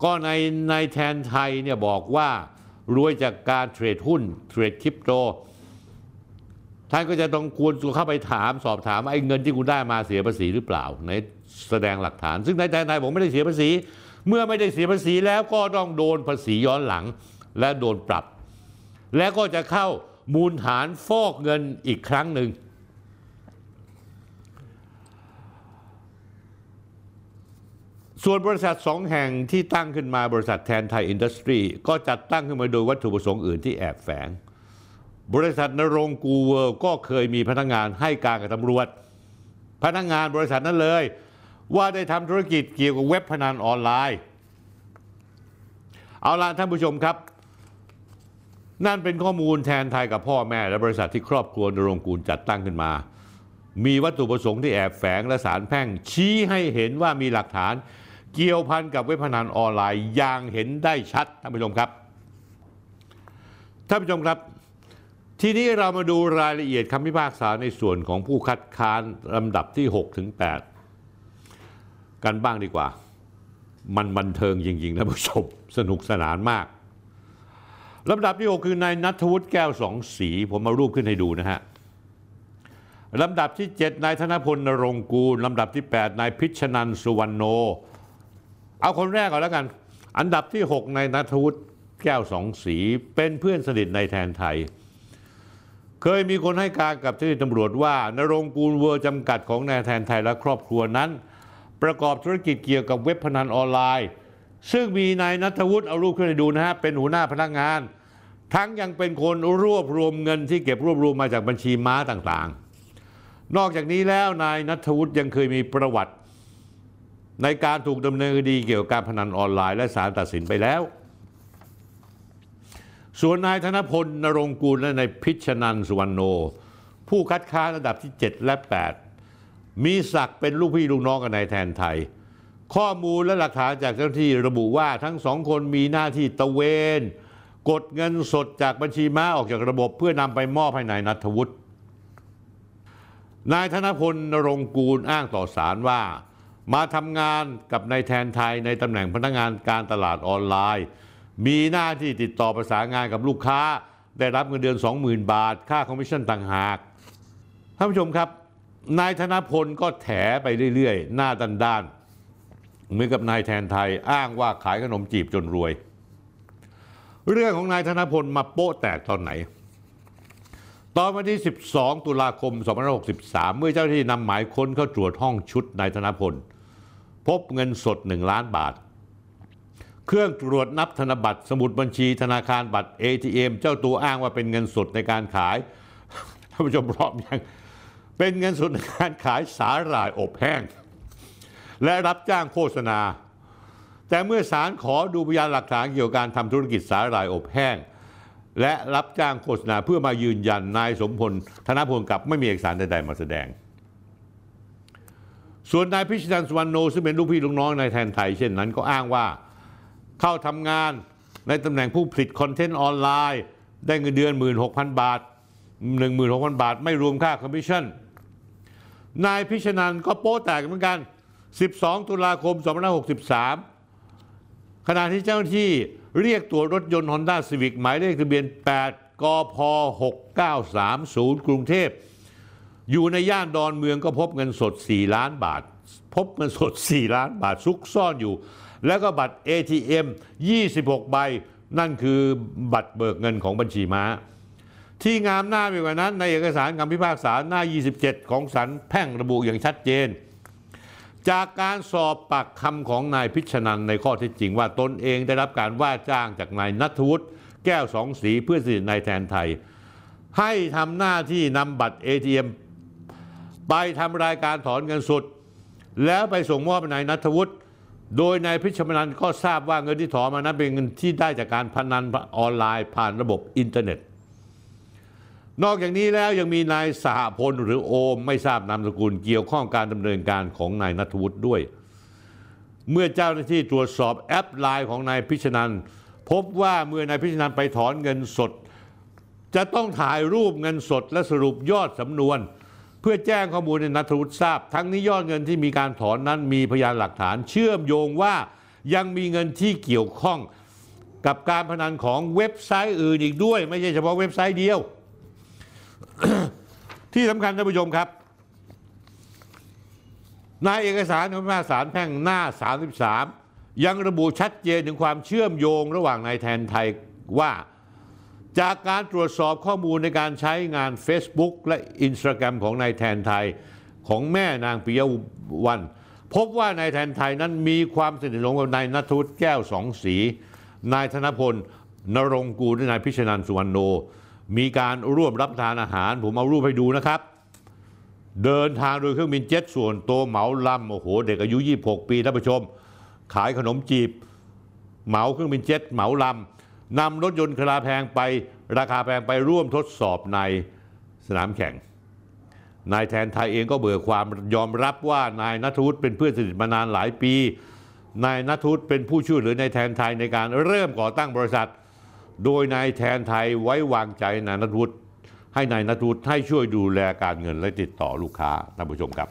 ก็ในแทนไทยเนี่ยบอกว่ารวยจากการเทรดหุ้นเทรดคริปโตท่านก็จะต้องควรเข้าไปถามสอบถามไอ้เงินที่คุณได้มาเสียภาษีหรือเปล่าในแสดงหลักฐานซึ่งในแทนไทยผมไม่ได้เสียภาษีเมื่อไม่ได้เสียภาษีแล้วก็ต้องโดนภาษีย้อนหลังและโดนปรับและก็จะเข้ามูลฐานฟอกเงินอีกครั้งหนึ่งส่วนบริษัท2แห่งที่ตั้งขึ้นมาบริษัทแทนไทยอินดัสทรีก็จัดตั้งขึ้นมาโดยวัตถุประสงค์อื่นที่แอบแฝงบริษัทนรงกูเวิลด์ก็เคยมีพนักงานให้การกับตำรวจพนักงานบริษัทนั้นเลยว่าได้ทำธุรกิจเกี่ยวกับเว็บพนันออนไลน์เอาล่ะท่านผู้ชมครับนั่นเป็นข้อมูลแทนไทยกับพ่อแม่และบริษัทที่ครอบครัวนรงกูลจัดตั้งขึ้นมามีวัตถุประสงค์ที่แอบแฝงและศาลแพ่งชี้ให้เห็นว่ามีหลักฐานเกี่ยวพันกับเว็บพนันออนไลน์อย่างเห็นได้ชัดท่านผู้ชมครับทีนี้เรามาดูรายละเอียดคำพิพากษาในส่วนของผู้คัดค้านลำดับที่6ถึง8กันบ้างดีกว่ามันบันเทิงจริงๆท่านผู้ชมสนุกสนานมากลำดับที่6คือนายณัฐวุฒิแก้วสองศรีผมมารูปขึ้นให้ดูนะฮะลำดับที่7นายธนพลนรงกูลลำดับที่8นายพิชนันสุวรรณโนเอาคนแรกก่อนแล้วกันอันดับที่6นายณัฐวุฒิแก้วสองศรีเป็นเพื่อนสนิทในแทนไทยเคยมีคนให้การกับเจ้าหน้าที่ตำรวจว่านรงกูลเวิลด์จำกัดของนายแทนไทยและครอบครัวนั้นประกอบธุรกิจเกี่ยวกับเว็บพนันออนไลน์ซึ่งมีนายณัฐวุฒิเอารูปขึ้นให้ดูนะฮะเป็นหัวหน้าพนักงานทั้งยังเป็นคนรวบรวมเงินที่เก็บรวบรวมมาจากบัญชีม้าต่างๆนอกจากนี้แล้วนายณัฐวุฒิยังเคยมีประวัติในการถูกดำเนินคดีเกี่ยวกับการพนันออนไลน์และศาลตัดสินไปแล้วส่วนนายธนพลนรงกูลและนายพิชนันสุวรรณโนผู้คัดค้านระดับที่7และ8มีศักดิ์เป็นลูกพี่ลูกน้องกับนายแทนไทยข้อมูลและหลักฐานจากเจ้าหน้าที่ระบุว่าทั้งสองคนมีหน้าที่ตะเวนกดเงินสดจากบัญชีม้าออกจากระบบเพื่อนำไปมอบให้นายณัฐวุฒินายธนพลนรงกูลอ้างต่อศาลว่ามาทำงานกับนายแทนไทยในตำแหน่งพนักงานการตลาดออนไลน์มีหน้าที่ติดต่อประสานงานกับลูกค้าได้รับเงินเดือน 20,000 บาทค่าคอมมิชชั่นต่างหากท่านผู้ชมครับนายธนพลก็แถไปเรื่อยๆหน้าด้านๆเหมือนกับนายแทนไทยอ้างว่าขายขนมจีบจนรวยเรื่องของนายธนพลมาโป๊ะแตกตอนไหนตอนวันที่12ตุลาคม2563เมื่อเจ้าหน้าที่นำหมายค้นเข้าตรวจห้องชุดนายธนพลพบเงินสด1ล้านบาท เครื่องตรวจนับธนบัตรสมุดบัญชีธนาคารบัตร ATM เจ้าตัวอ้างว่าเป็นเงินสดในการขายท่านผู้ชมพร้อมยังเป็นเงินสดในการขายสาหร่ายอบแห้งและรับจ้างโฆษณาแต่เมื่อศาลขอดูพยานหลักฐานเกี่ยวกับการทำธุรกิจสาหร่ายอบแห้งและรับจ้างโฆษณาเพื่อมายืนยันนายสมพลธนพลกับไม่มีเอกสารใดๆมาแสดงส่วนนายพิชิตันสุวรรณโนซึ่งเป็นลูกพี่ลูกน้องนายแทนไทยเช่นนั้นก็อ้างว่าเข้าทำงานในตำแหน่งผู้ผลิตคอนเทนต์ออนไลน์ได้เงินเดือน 16,000 บาท 16,000 บาทไม่รวมค่าคอมมิชชั่นนายพิชนันก็โป๊แตกเหมือนกัน12 ตุลาคม 2563ขณะที่เจ้าหน้าที่เรียกตัวรถยนต์ Honda Civic หมายเลขทะเบียน 8 กพ. 6930 กรุงเทพอยู่ในย่านดอนเมืองก็พบเงินสด4 ล้านบาทพบเงินสด4 ล้านบาทซุกซ่อนอยู่แล้วก็บัตร ATM 26 ใบนั่นคือบัตรเบิกเงินของบัญชีม้าที่งามหน้าไปกว่านั้นในเอกสารคำพิพากษาหน้า27ของศาลแพ่งระบุอย่างชัดเจนจากการสอบปากคำของนายพิชนันในข้อเท็จจริงว่าตนเองได้รับการว่าจ้างจากนายณัฐวุฒิแก้วสองสีเพื่อนสนิทนายแทนไทยให้ทำหน้าที่นำบัตร ATM ไปทำรายการถอนเงินสดแล้วไปส่งมอบนายณัฐวุฒิโดยนายพิชนันก็ทราบว่าเงินที่ถอนมานั้นเป็นเงินที่ได้จากการพนันออนไลน์ผ่านระบบอินเทอร์เน็ตนอกจากนี้แล้วยังมีนายสหพลหรือโอมไม่ทราบนามสกุลเกี่ยวข้องการดำเนินการของนายณัฐวุฒิด้วยเมื่อเจ้าหน้าที่ตรวจสอบแอปไลน์ของนายพิชนันพบว่าเมื่อนายพิชนันไปถอนเงินสดจะต้องถ่ายรูปเงินสดและสรุปยอดสำนวนเพื่อแจ้งข้อมูลให้ณัฐวุฒิทราบทั้งนี้ยอดเงินที่มีการถอนนั้นมีพยานหลักฐานเชื่อมโยงว่ายังมีเงินที่เกี่ยวข้องกับการพนันของเว็บไซต์อื่นอีกด้วยไม่ใช่เฉพาะเว็บไซต์เดียวที่สำคัญท่านผู้ชมครับในเอกสารของศาลแพ่งหน้า33ยังระบุชัดเจนถึงความเชื่อมโยงระหว่างนายแทนไทยว่าจากการตรวจสอบข้อมูลในการใช้งาน Facebook และ Instagram ของนายแทนไทยของแม่นางปิยวัลย์พบว่านายแทนไทยนั้นมีความสนิทสนมกับนายณัฐวุฒิแก้วสองสีนายธนพลนรงกูลและนายพิชนันท์สุวรรณโนมีการร่วมรับประทานอาหารผมเอารูปให้ดูนะครับเดินทางโดยเครื่องบินเจ็ตส่วนตัวเหมาลำโอ้โหเด็กอายุ26 ปีท่านผู้ชมขายขนมจีบเหมาเครื่องบินเจ็ตเหมาลำนำรถยนต์ราคาแพงไปร่วมทดสอบในสนามแข่งนายแทนไทยเองก็เบิกความยอมรับว่านายณัฐวุฒิเป็นเพื่อนสนิทมานานหลายปีนายณัฐวุฒิเป็นผู้ช่วยเหลือนายแทนไทยในการเริ่มก่อตั้งบริษัทโดยนายแทนไทยไว้วางใจนายณัฐวุฒิให้นายณัฐวุฒิให้ช่วยดูแลการเงินและติดต่อลูกค้าท่านผู้ชมครับ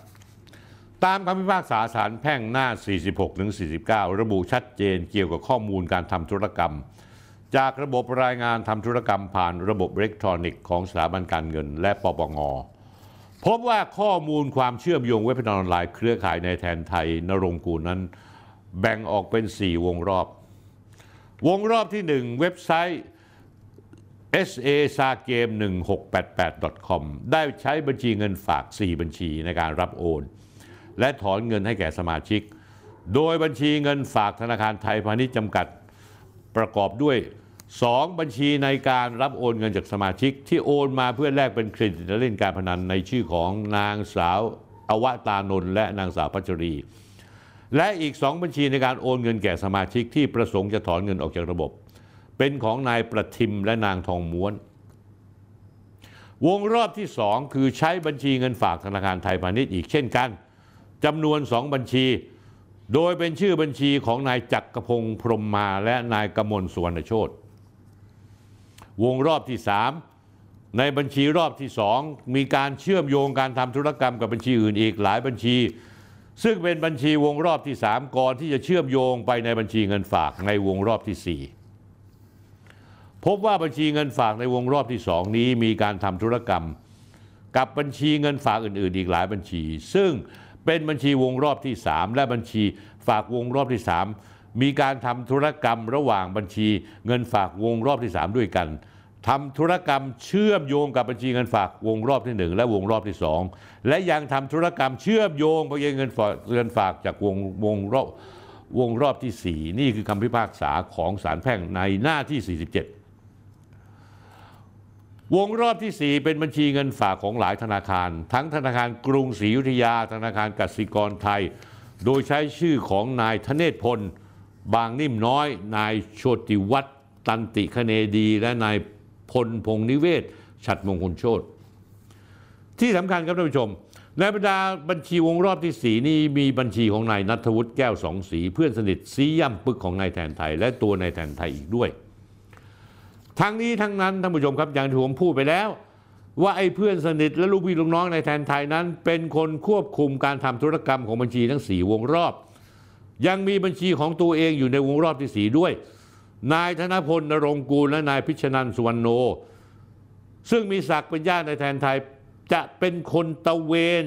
ตามคำพิพากษาศาลแพ่งหน้า 46-49 ระบุชัดเจนเกี่ยวกับข้อมูลการทำธุรกรรมจากระบบรายงานทำธุรกรรมผ่านระบบอิเล็กทรอนิกส์ของสถาบันการเงินและปปง.พบว่าข้อมูลความเชื่อมโยงเว็บพนันออนไลน์เครือข่ายนายแทนไทยณรงค์กูลนั้นแบ่งออกเป็น4 วงรอบที่ 1 เว็บไซต์ SaGame1688.com ได้ใช้บัญชีเงินฝาก4 บัญชีในการรับโอนและถอนเงินให้แก่สมาชิกโดยบัญชีเงินฝากธนาคารไทยพาณิชย์จำกัดประกอบด้วย 2 บัญชีในการรับโอนเงินจากสมาชิกที่โอนมาเพื่อแลกเป็นเครดิตและเล่นการพนันในชื่อของนางสาวอวตารนนท์และนางสาวพัชรีและอีก 2 บัญชีในการโอนเงินแก่สมาชิกที่ประสงค์จะถอนเงินออกจากระบบเป็นของนายประทิมและนางทองม้วนวงรอบที่ 2 คือใช้บัญชีเงินฝากธนาคารไทยพาณิชย์อีกเช่นกันจำนวน 2 บัญชีโดยเป็นชื่อบัญชีของนายจักรพงศ์พรหมมาและนายกมลสุวรรณโชติวงรอบที่ 3ในบัญชีรอบที่ 2มีการเชื่อมโยงการทำธุรกรรมกับบัญชีอื่นอีกหลายบัญชีซึ่งเป็นบัญชีวงรอบที่ 3ก่อนที่จะเชื่อมโยงไปในบัญชีเงินฝากในวงรอบที่ 4พบว่าบัญชีเงินฝากในวงรอบที่ 2นี้มีการทำธุรกรรมกับบัญชีเงินฝากอื่นๆอีกหลายบัญชีซึ่งเป็นบัญชีวงรอบที่ 3และบัญชีฝากวงรอบที่ 3มีการทำธุรกรรมระหว่างบัญชีเงินฝากวงรอบที่ 3ด้วยกันทำธุรกรรมเชื่อมโยงกับบัญชีเงินฝากวงรอบที่ 1และวงรอบที่ 2และยังทำธุรกรรมเชื่อมโยงไปยังเงินฝากจากวงรอบ วงรอบที่ 4นี่คือคำพิพากษาของศาลแพ่งในหน้าที่ 47วงรอบที่ 4เป็นบัญชีเงินฝากของหลายธนาคารทั้งธนาคารกรุงศรีอยุธยาธนาคารกสิกรไทยโดยใช้ชื่อของนายธเนศพลบางนิ่มน้อยนายโชติวัฒน์ตันติคเนดีและนายพลพงนิเวศฉัตรมงคลโชติที่สำคัญครับท่านผู้ชมในบรรดาบัญชีวงรอบที่ 4นี้มีบัญชีของนายณัฐวุฒิแก้วสองศรีเพื่อนสนิทสีย่ำปึกของนายแทนไทยและตัวนายแทนไทยอีกด้วยทั้งนี้ทั้งนั้นท่านผู้ชมครับอย่างที่ผมพูดไปแล้วว่าไอ้เพื่อนสนิทและลูกพี่ลูกน้องนายแทนไทยนั้นเป็นคนควบคุมการทำธุรกรรมของบัญชีทั้ง4วงรอบยังมีบัญชีของตัวเองอยู่ในวงรอบที่ 4ด้วยนายธนพลนรงกูลและนายพิชนันท์สุวรรณโนซึ่งมีศักดิ์เป็นญาตินายแทนไทยจะเป็นคนตะเวน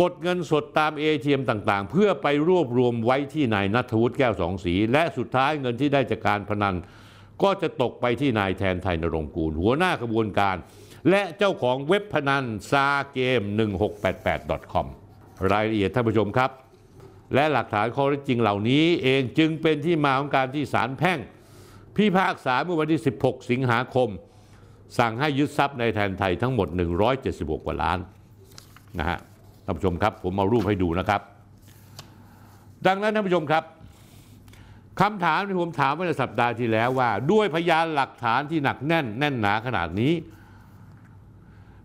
กดเงินสดตาม ATM ต่างๆเพื่อไปรวบรวมไว้ที่นายณัฐวุฒิแก้วสองศรีและสุดท้ายเงินที่ได้จากการพนันก็จะตกไปที่นายแทนไทยนรงกูลหัวหน้าขบวนการและเจ้าของเว็บพนัน SaGame1688.com รายละเอียดท่านผู้ชมครับและหลักฐานข้อเท็จจริงเหล่านี้เองจึงเป็นที่มาของการที่ศาลแพ่งพิพากษาเมื่อวันที่16สิงหาคมสั่งให้ยึดทรัพย์ในแทนไทยทั้งหมด176กว่าล้านนะฮะท่านผู้ชมครับผมเอารูปให้ดูนะครับดังนั้นท่านผู้ชมครับคำถามที่ผมถามเมื่อสัปดาห์ที่แล้วว่าด้วยพยานหลักฐานที่หนักแน่นหนาขนาดนี้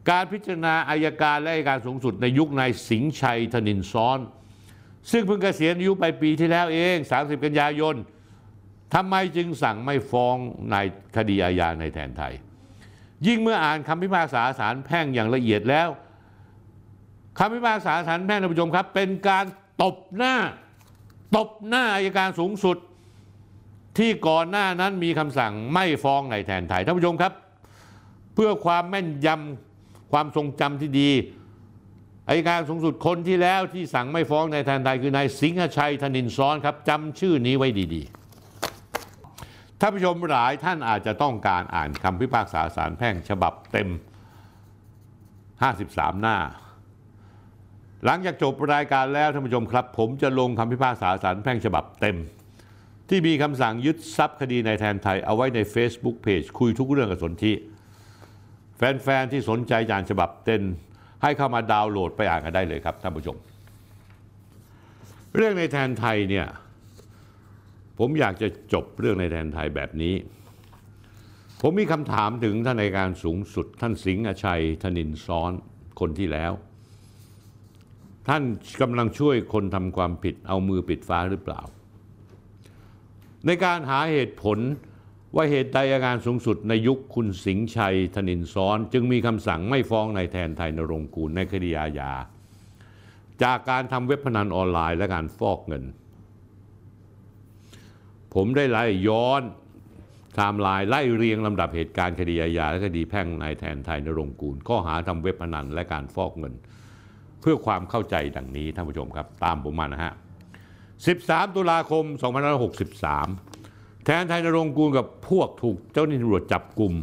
การพิจารณาอัยการและอัยการสูงสุดในยุคนายสิงห์ชัยธนินทร์ซ้อนซึ่งเพิ่งเกษียณอายุไปปีที่แล้วเอง30กันยายนทำไมจึงสั่งไม่ฟ้องในคดีอาญาในแทนไทยยิ่งเมื่ออ่านคำพิพากษาศาลแพ่งอย่างละเอียดแล้วคำพิพากษาศาลแพ่งท่านผู้ชมครับเป็นการตบหน้าอัยการสูงสุดที่ก่อนหน้านั้นมีคำสั่งไม่ฟ้องในแทนไทยท่านผู้ชมครับเพื่อความแม่นยำความทรงจำที่ดีอัยการสูงสุดคนที่แล้วที่สั่งไม่ฟ้องในแทนไทยคือนายสิงห์ชัยธนินทร์ซ้อนครับจำชื่อนี้ไว้ดีๆท่านผู้ชมหลายท่านอาจจะต้องการอ่านคำพิพากษาศาลแพ่งฉบับเต็ม53หน้าหลังจากจบรายการแล้วท่านผู้ชมครับผมจะลงคำพิพากษาศาลแพ่งฉบับเต็มที่มีคำสั่งยึดทรัพย์คดีในแทนไทยเอาไว้ใน Facebook Page คุยทุกเรื่องกับสนธิแฟนๆที่สนใจอ่านฉบับเต็มให้เข้ามาดาวน์โหลดไปอ่านกันได้เลยครับท่านผู้ชมเรื่องในแทนไทยเนี่ยผมอยากจะจบเรื่องในแทนไทยแบบนี้ผมมีคำถามถึงท่านอัยการสูงสุดท่านสิงห์ชัยธนินทร์ซ้อนคนที่แล้วท่านกำลังช่วยคนทำความผิดเอามือปิดฟ้าหรือเปล่าในการหาเหตุผลว่าเหตุใดอัยการสูงสุดในยุคคุณสิงห์ชัยธนินทร์ซ้อนจึงมีคำสั่งไม่ฟ้องนายแทนไทยนรงกูลในคดีอาญาจากการทำเว็บพนันออนไลน์และการฟอกเงินผมได้ไล่ย้อนไทม์ไลน์ไล่เรียงลำดับเหตุการณ์คดีอาญาและคดีแพ่งนายแทนไทยนรงกูลข้อหาทำเว็บพนันและการฟอกเงินเพื่อความเข้าใจดังนี้ท่านผู้ชมครับตามผมมานะฮะ13ตุลาคม2563แทนไทยนรงกูลกับพวกถูกเจ้าหน้าที่ตำรวจจับกลุ่ม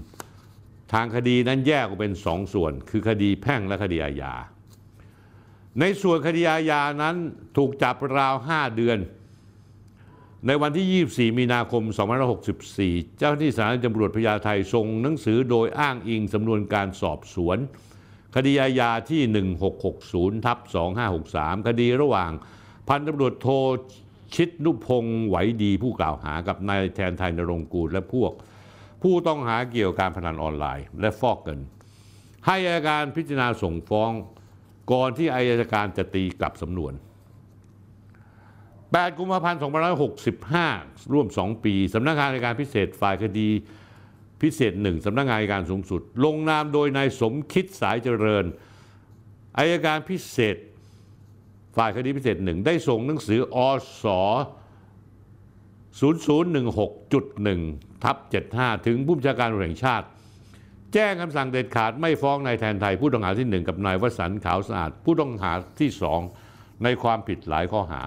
ทางคดีนั้นแยกออกเป็น2ส่วนคือคดีแพ่งและคดีอาญาในส่วนคดีอาญานั้นถูกจับราว5เดือนในวันที่24มีนาคม2564เจ้าหน้าที่ศาลตำรวจพญาไทส่งหนังสือโดยอ้างอิงสำนวนการสอบสวนคดีอาญาที่ 1660/2563 คดีระหว่างพันตำรวจโทชิดนุพงศ์ไหวดีผู้กล่าวหากับนายแทนไทยนรงกูลและพวกผู้ต้องหาเกี่ยวกับการพนันออนไลน์และฟอกเงินให้อัยการพิจารณาส่งฟ้องก่อนที่อัยการจะตีกลับสำนวน8กุมภาพันธ์2565ร่วม2ปีสำนักงานอัยการพิเศษฝ่ายคดีพิเศษ1สำนักงานอัยการสูงสุดลงนามโดยนายสมคิดสายเจริญอัยการพิเศษฝ่ายคดีพิเศษ1ได้ส่งหนังสืออส0016.1/75ถึงผู้บัญชาการตำรวจแห่งชาติแจ้งคำสั่งเด็ดขาดไม่ฟ้องนายแทนไทยผู้ต้องหาที่1กับนายวสันต์ขาวสะอาดผู้ต้องหาที่2ในความผิดหลายข้อหา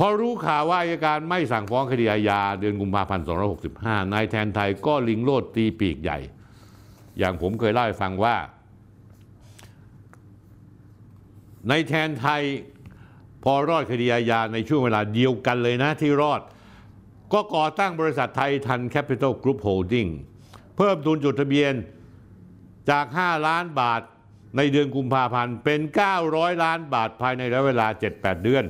พอรู้ข่าวว่าอัยการไม่สั่งฟ้องคดีอาญาเดือนกุมภาพันธ์2565นายแทนไทยก็ลิงโลดตีปีกใหญ่อย่างผมเคยเล่าให้ฟังว่านายแทนไทย พอรอดคดีอาญาในช่วงเวลาเดียวกันเลยนะที่รอดก็ก่อตั้งบริษัทไทยทันแคปิตอลกรุ๊ปโฮลดิ้งเพิ่มทุนจดทะเบียนจาก5 ล้านบาทในเดือนกุมภาพันธ์เป็น900ล้านบาทภายในระยะเวลา 7-8 เดือน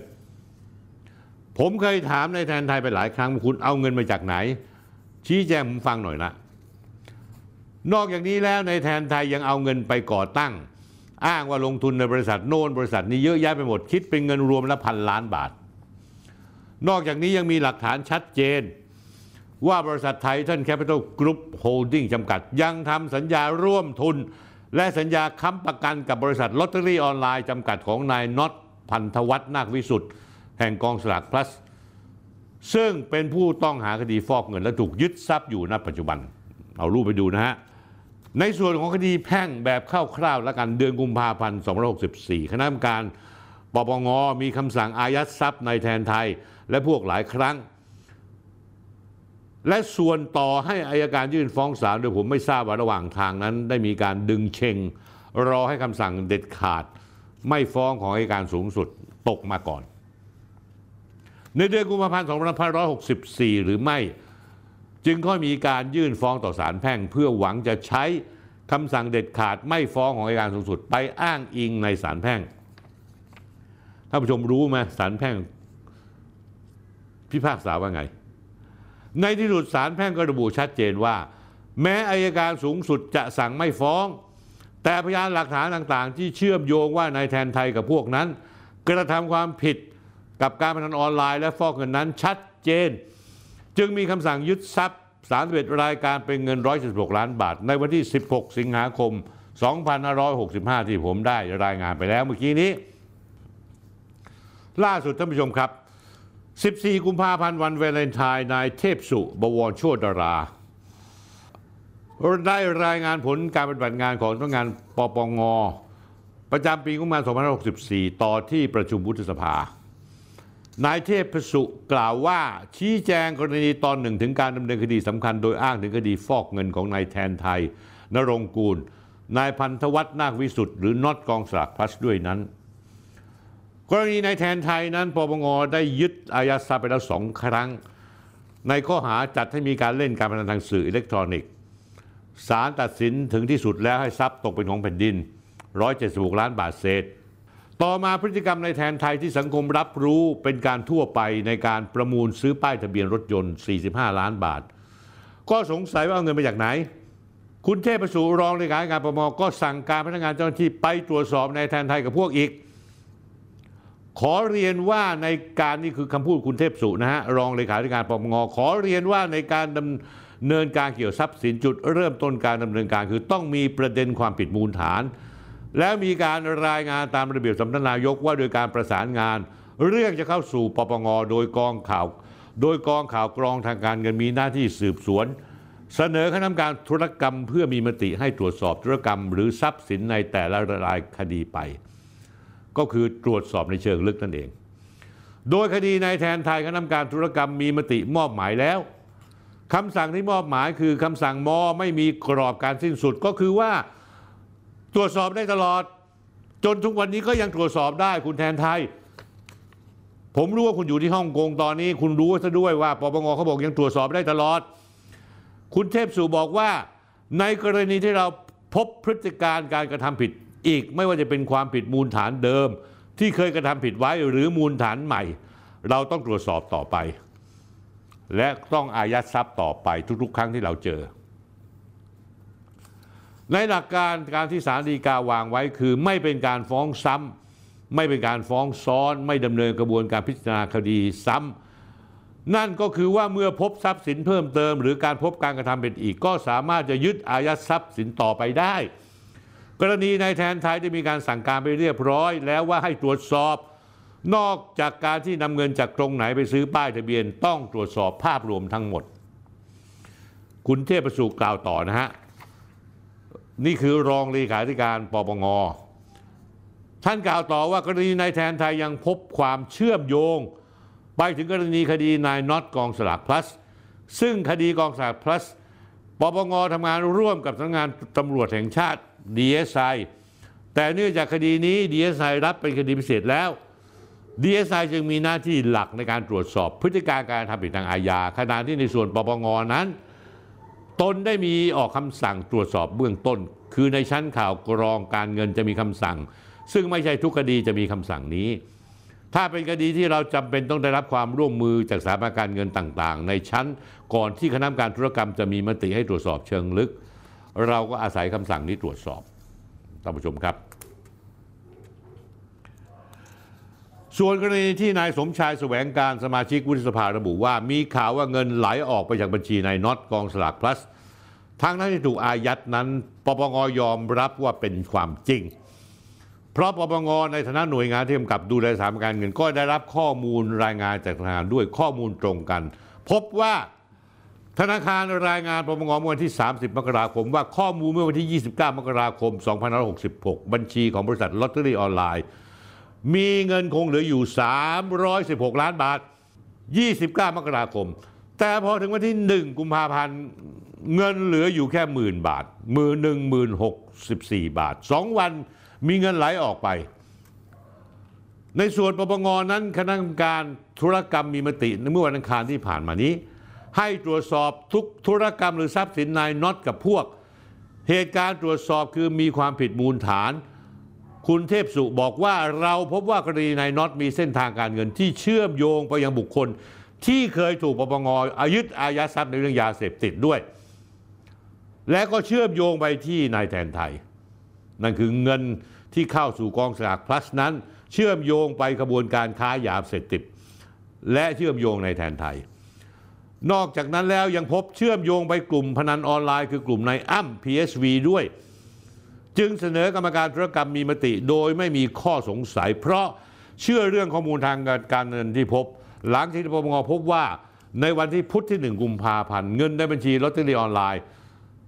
ผมเคยถามในแทนไทยไปหลายครั้งคุณเอาเงินมาจากไหนชี้แจงผมฟังหน่อยละนอกจากนี้แล้วในแทนไทยยังเอาเงินไปก่อตั้งอ้างว่าลงทุนในบริษัทโน่นบริษัทนี้เยอะแยะไปหมดคิดเป็นเงินรวมละ1,000 ล้านบาทนอกจากนี้ยังมีหลักฐานชัดเจนว่าบริษัทไททันแคปิตอลกรุ๊ปโฮลดิ้งจำกัดยังทำสัญญาร่วมทุนและสัญญาค้ำประกันกับบริษัทลอตเตอรี่ออนไลน์จำกัดของนายน็อตพันธวัฒน์นาควิสุทธิ์แห่งกองสลากพลัสซึ่งเป็นผู้ต้องหาคดีฟอกเงินและถูกยึดทรัพย์อยู่ณปัจจุบันเอารูปไปดูนะฮะในส่วนของคดีแพ่งแบบคร่าวๆแล้วกันเดือนกุมภาพันธ์2564คณะกรรมการปปงมีคำสั่งอายัดทรัพย์ในแทนไทยและพวกหลายครั้งและส่วนต่อให้อัยการยื่นฟ้องศาลโดยผมไม่ทราบว่าระหว่างทางนั้นได้มีการดึงเชงรอให้คำสั่งเด็ดขาดไม่ฟ้องของอัยการสูงสุดตกมาก่อนในเดือนกุมภาพันธ์ 2564 หรือไม่จึงค่อยมีการยื่นฟ้องต่อศาลแพ่งเพื่อหวังจะใช้คำสั่งเด็ดขาดไม่ฟ้องของอัยการสูงสุดไปอ้างอิงในศาลแพ่งท่านผู้ชมรู้ไหมศาลแพ่งพิพากษาว่าไงในที่สุดศาลแพ่งก็ระบุชัดเจนว่าแม้อัยการสูงสุดจะสั่งไม่ฟ้องแต่พยานหลักฐานต่างๆที่เชื่อมโยงว่านายแทนไทยกับพวกนั้นกระทำความผิดกับการพนันออนไลน์และฟอกเงินนั้นชัดเจนจึงมีคำสั่งยึดทรัพย์31รายการเป็นเงิน176ล้านบาทในวันที่16สิงหาคม2565ที่ผมได้รายงานไปแล้วเมื่อกี้นี้ล่าสุดท่านผู้ชมครับ14กุมภาพันธ์วันวาเลนไทน์นายเทพสุบวรโชติดาราได้รายงานผลการปฏิบัติงานของสำนักงานปปงประจำปีงบประมาณ2564ต่อที่ประชุมวุฒิสภานายเทพสุกล่าวว่าชี้แจงกรณีตอนหนึ่งถึงการดำเนินคดีสำคัญโดยอ้างถึงคดีฟอกเงินของนายแทนไทยนรงกูลนายพันธวัฒน์นาควิสุทธิ์หรือน็อตกองสลากพลัสด้วยนั้นกรณีนายแทนไทยนั้นปปงได้ยึดอายัดทรัพย์ไปแล้ว2 ครั้งในข้อหาจัดให้มีการเล่นการพนันทางสื่ออิเล็กทรอนิกส์ศาลตัดสินถึงที่สุดแล้วให้ทรัพย์ตกเป็นของแผ่นดิน176ล้านบาทเศษต่อมาพฤติกรรมในแทนไทยที่สังคมรับรู้เป็นการทั่วไปในการประมูลซื้อป้ายทะเบียนรถยนต์45ล้านบาทก็สงสัยว่าเอาเงินมาจากไหนคุณเทพสุรองเลขาธิการปปงก็สั่งการพนักงานเจ้าหน้าที่ไปตรวจสอบในแทนไทยกับพวกอีกขอเรียนว่าในการนี่คือคำพูดคุณเทพสุนะฮะรองเลขาธิการปปงขอเรียนว่าในการดำเนินการเกี่ยวทรัพย์สินจุดเริ่มต้นการดำเนินการคือต้องมีประเด็นความผิดมูลฐานแล้วมีการรายงานตามระเบียบสำนักนายกว่าโดยการประสานงานเรื่องจะเข้าสู่ปปงโดยกองข่าวกรองทางการเงินมีหน้าที่สืบสวนเสนอคณะกรรมการธุรกรรมเพื่อมีมติให้ตรวจสอบธุรกรรมหรือทรัพย์สินในแต่ละรายคดีไปก็คือตรวจสอบในเชิงลึกนั่นเองโดยคดีนายแทนไทยคณะกรรมการธุรกรรมมีมติมอบหมายแล้วคำสั่งที่มอบหมายคือคำสั่งม.ไม่มีกรอบการสิ้นสุดก็คือว่าตรวจสอบได้ตลอดจนทุกวันนี้ก็ยังตรวจสอบได้คุณแทนไทยผมรู้ว่าคุณอยู่ที่ฮ่องกงตอนนี้คุณรู้ซะด้วยว่าปปงเขาบอกยังตรวจสอบได้ตลอดคุณเทพสุบอกว่าในกรณีที่เราพบพฤติการการกระทำผิดอีกไม่ว่าจะเป็นความผิดมูลฐานเดิมที่เคยกระทำผิดไว้หรือมูลฐานใหม่เราต้องตรวจสอบต่อไปและต้องอายัดทรัพย์ต่อไปทุกๆครั้งที่เราเจอในหลักการการที่ศาลฎีกาวางไว้คือไม่เป็นการฟ้องซ้ำไม่เป็นการฟ้องซ้อนไม่ดำเนินกระบวนการพิจารณาคดีซ้ำนั่นก็คือว่าเมื่อพบทรัพย์สินเพิ่มเติมหรือการพบการกระทำเป็นอีกก็สามารถจะยึดอายัดทรัพย์สินต่อไปได้กรณีนายแทนไทยได้มีการสั่งการไปเรียบร้อยแล้วว่าให้ตรวจสอบนอกจากการที่นำเงินจากตรงไหนไปซื้อป้ายทะเบียนต้องตรวจสอบภาพรวมทั้งหมดคุณเทพสุกล่าวต่อนะฮะนี่คือรองเลขาธิการปปงท่านกล่าวต่อว่ากรณีนายแทนไทยยังพบความเชื่อมโยงไปถึงกรณีคดีนายน็อตกองสลากพลัสซึ่งคดีกองสลากพลัสปปงทำงานร่วมกับสำนักงานตำรวจแห่งชาติ DSI แต่เนื่องจากคดีนี้ DSI รับเป็นคดีพิเศษแล้ว DSI จึงมีหน้าที่หลักในการตรวจสอบพฤติการการทำผิดทางอาญาขณะที่ในส่วนปปงนั้นตนได้มีออกคำสั่งตรวจสอบเบื้องต้นคือในชั้นข่าวกรองการเงินจะมีคำสั่งซึ่งไม่ใช่ทุกคดีจะมีคำสั่งนี้ถ้าเป็นคดีที่เราจำเป็นต้องได้รับความร่วมมือจากสถาบันการเงินต่างๆในชั้นก่อนที่คณะกรรมการธุรกรรมจะมีมติให้ตรวจสอบเชิงลึกเราก็อาศัยคำสั่งนี้ตรวจสอบท่านผู้ชมครับส่วนกรณีที่นายสมชายแสวงการสมาชิกวุฒิสภาระบุว่ามีข่าวว่าเงินไหลออกไปจากบัญชีนายน็อตกองสลากพลัสทั้งนั้นที่ถูกอายัดนั้นปปงยอมรับว่าเป็นความจริงเพราะปปงในฐานะหน่วยงานที่กำกับดูแลสถาบันการเงินก็ได้รับข้อมูลรายงานจากธนาคารด้วยข้อมูลตรงกันพบว่าธนาคารรายงานปปงเมื่อวันที่30มกราคมว่าข้อมูลเมื่อวันที่29มกราคม2566บัญชีของบริษัทลอตเตอรี่ออนไลน์มีเงินคงเหลืออยู่316ล้านบาท29มกราคมแต่พอถึงวันที่1กุมภาพันธ์เงินเหลืออยู่แค่10,000 บาท10,064 บาท2วันมีเงินไหลออกไปในส่วนปปงนั้นคณะกรรมการธุรกรรมมีมติเมื่อวันอังคารที่ผ่านมานี้ให้ตรวจสอบทุกธุรกรรมหรือทรัพย์สินนายน็อตกับพวกเหตุการณ์ตรวจสอบคือมีความผิดมูลฐานคุณเทพสุบอกว่าเราพบว่ากรณีนายน็อตมีเส้นทางการเงินที่เชื่อมโยงไปยังบุคคลที่เคยถูกปปงยึดอายัดทรัพย์ในเรื่องยาเสพติดด้วยและก็เชื่อมโยงไปที่นายแทนไทยนั่นคือเงินที่เข้าสู่กองสลากพลัสนั้นเชื่อมโยงไปขบวนการค้ายาเสพติดและเชื่อมโยงนายแทนไทยนอกจากนั้นแล้วยังพบเชื่อมโยงไปกลุ่มพนันออนไลน์คือกลุ่มนายอ้ำ PSV ด้วยจึงเสนอกรรมการธุรกรรมมีมติโดยไม่มีข้อสงสัยเพราะเชื่อเรื่องข้อมูลทางการเงินที่พบหลังที่ปปงพบว่าในวันที่พุธที่1กุมภาพันธ์เงินในบัญชีลอตเตอรี่ออนไลน์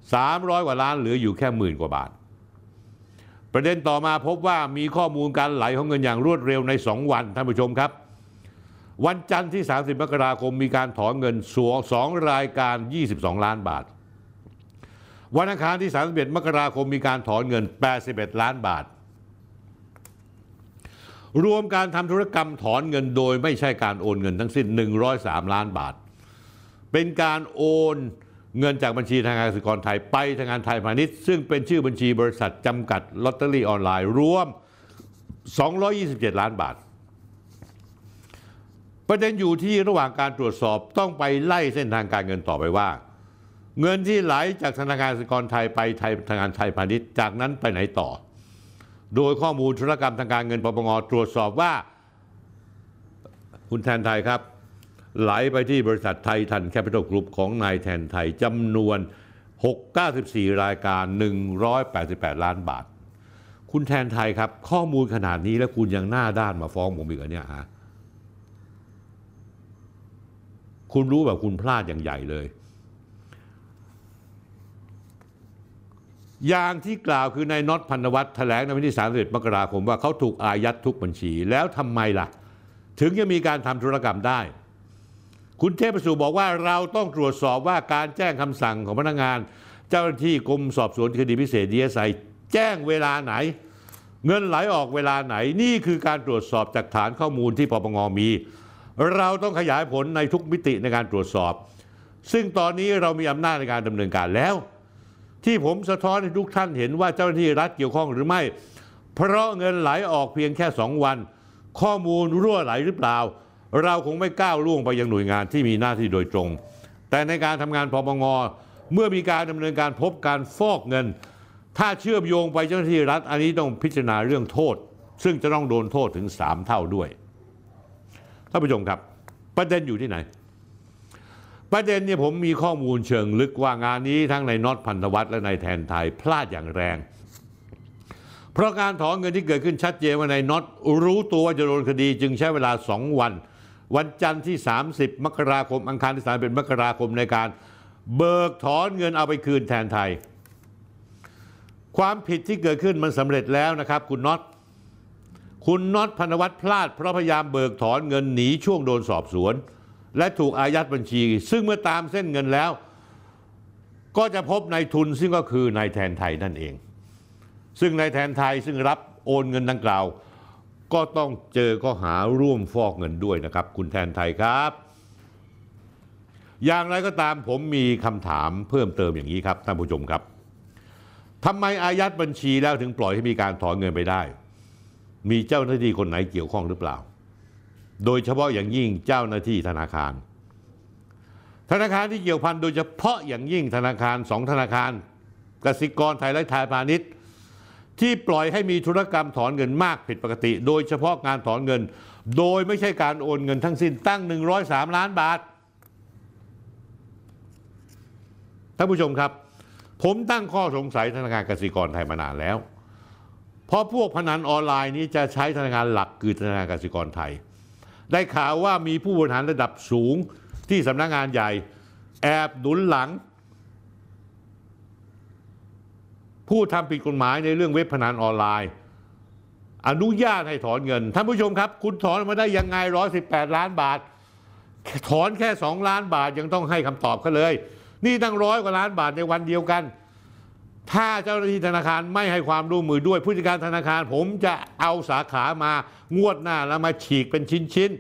300กว่าล้านเหลืออยู่แค่10,000 กว่าบาทประเด็นต่อมาพบว่ามีข้อมูลการไหลของเงินอย่างรวดเร็วใน2วันท่านผู้ชมครับวันจันทร์ที่30มกราคมมีการถอนเงิน2รายการ22ล้านบาทวันอังคารที่31มกราคมมีการถอนเงิน81ล้านบาทรวมการทำธุรกรรมถอนเงินโดยไม่ใช่การโอนเงินทั้งสิ้น103ล้านบาทเป็นการโอนเงินจากบัญชีธนาคารกสิกรไทยไปธนาคารไทยพาณิชย์ซึ่งเป็นชื่อบัญชีบริษัทจำกัดลอตเตอรี่ออนไลน์รวม227ล้านบาทประเด็นอยู่ที่ระหว่างการตรวจสอบต้องไปไล่เส้นทางการเงินต่อไปว่าเงินที่ไหลจากธนาคารกสิกรไทยไปธนาคารไทยพาณิชย์จากนั้นไปไหนต่อโดยข้อมูลธุรกรรมทางการเงินปปงตรวจสอบว่าคุณแทนไทยครับไหลไปที่บริษัทไทยทันแคปิตอลกรุ๊ปของนายแทนไทยจำนวน694รายการ188ล้านบาทคุณแทนไทยครับข้อมูลขนาดนี้แล้วคุณยังหน้าด้านมาฟ้องผมอีกเหรอเนี่ยฮะคุณรู้แบบคุณพลาดอย่างใหญ่เลยอย่างที่กล่าวคือนายน็อตพันธวัฒน์แถลงในวันที่31มกราคมว่าเขาถูกอายัดทุกบัญชีแล้วทำไมล่ะถึงจะมีการทำธุรกรรมได้คุณเทพสุบอกว่าเราต้องตรวจสอบว่าการแจ้งคำสั่งของพนักงานเจ้าหน้าที่กรมสอบสวนคดีพิเศษ DSI แจ้งเวลาไหนเงินไหลออกเวลาไหนนี่คือการตรวจสอบจากฐานข้อมูลที่ปปงมีเราต้องขยายผลในทุกมิติในการตรวจสอบซึ่งตอนนี้เรามีอำนาจในการดำเนินการแล้วที่ผมสะท้อนให้ทุกท่านเห็นว่าเจ้าหน้าที่รัฐเกี่ยวข้องหรือไม่เพราะเงินไหลออกเพียงแค่2วันข้อมูลรั่วไหลหรือเปล่าเราคงไม่ก้าวล่วงไปยังหน่วยงานที่มีหน้าที่โดยตรงแต่ในการทำงานปปงเมื่อมีการดำเนินการพบการฟอกเงินถ้าเชื่อมโยงไปเจ้าหน้าที่รัฐอันนี้ต้องพิจารณาเรื่องโทษซึ่งจะต้องโดนโทษถึง3เท่าด้วยท่านผู้ชมครับประเด็นอยู่ที่ไหนประเด็นเนี่ยผมมีข้อมูลเชิงลึกว่างานนี้ทั้งนายน็อตพันธวัฒน์และนายแทนไทยพลาดอย่างแรงเพราะการถอนเงินที่เกิดขึ้นชัดเจนว่านายน็อตรู้ตัวว่าจะโดนคดีจึงใช้เวลา2วันวันจันทร์ที่30มกราคมอังคารที่31มกราคมในการเบิกถอนเงินเอาไปคืนแทนไทยความผิดที่เกิดขึ้นมันสำเร็จแล้วนะครับคุณน็อตพันธวัฒน์พลาดเพราะพยายามเบิกถอนเงินหนีช่วงโดนสอบสวนและถูกอายัดบัญชีซึ่งเมื่อตามเส้นเงินแล้วก็จะพบนายทุนซึ่งก็คือนายแทนไทยนั่นเองซึ่งนายแทนไทยซึ่งรับโอนเงินดังกล่าว ก็ต้องเจอข้อหาร่วมฟอกเงินด้วยนะครับคุณแทนไทยครับอย่างไรก็ตามผมมีคำถามเพิ่มเติมอย่างนี้ครับท่านผู้ชมครับทำไมอายัดบัญชีแล้วถึงปล่อยให้มีการถอนเงินไปได้มีเจ้าหน้าที่คนไหนเกี่ยวข้องหรือเปล่าโดยเฉพาะอย่างยิ่งเจ้าหน้าที่ธนาคารที่เกี่ยวพันโดยเฉพาะอย่างยิ่งธนาคาร2ธนาคารกสิกรไทยและไทยพาณิชย์ที่ปล่อยให้มีธุรกรรมถอนเงินมากผิดปกติโดยเฉพาะการถอนเงินโดยไม่ใช่การโอนเงินทั้งสิ้นตั้ง103ล้านบาทท่านผู้ชมครับผมตั้งข้อสงสัยธนาคารกสิกรไทยมานานแล้วเพราะพวกพนันออนไลน์นี้จะใช้ธนาคารหลักคือธนาคารกสิกรไทยได้ข่าวว่ามีผู้บริหารระดับสูงที่สำนักงานใหญ่แอบหนุนหลังผู้ทำผิดกฎหมายในเรื่องเว็บพนันออนไลน์อนุญาตให้ถอนเงินท่านผู้ชมครับคุณถอนมาได้ยังไง118ล้านบาทถอนแค่2ล้านบาทยังต้องให้คำตอบเขาเลยนี่ตั้ง100 กว่าล้านบาทในวันเดียวกันถ้าเจ้าหน้าที่ธนาคารไม่ให้ความร่วมมือด้วยผู้จัดการธนาคารผมจะเอาสาขามางวดหน้าแล้วมาฉีกเป็นชิ้น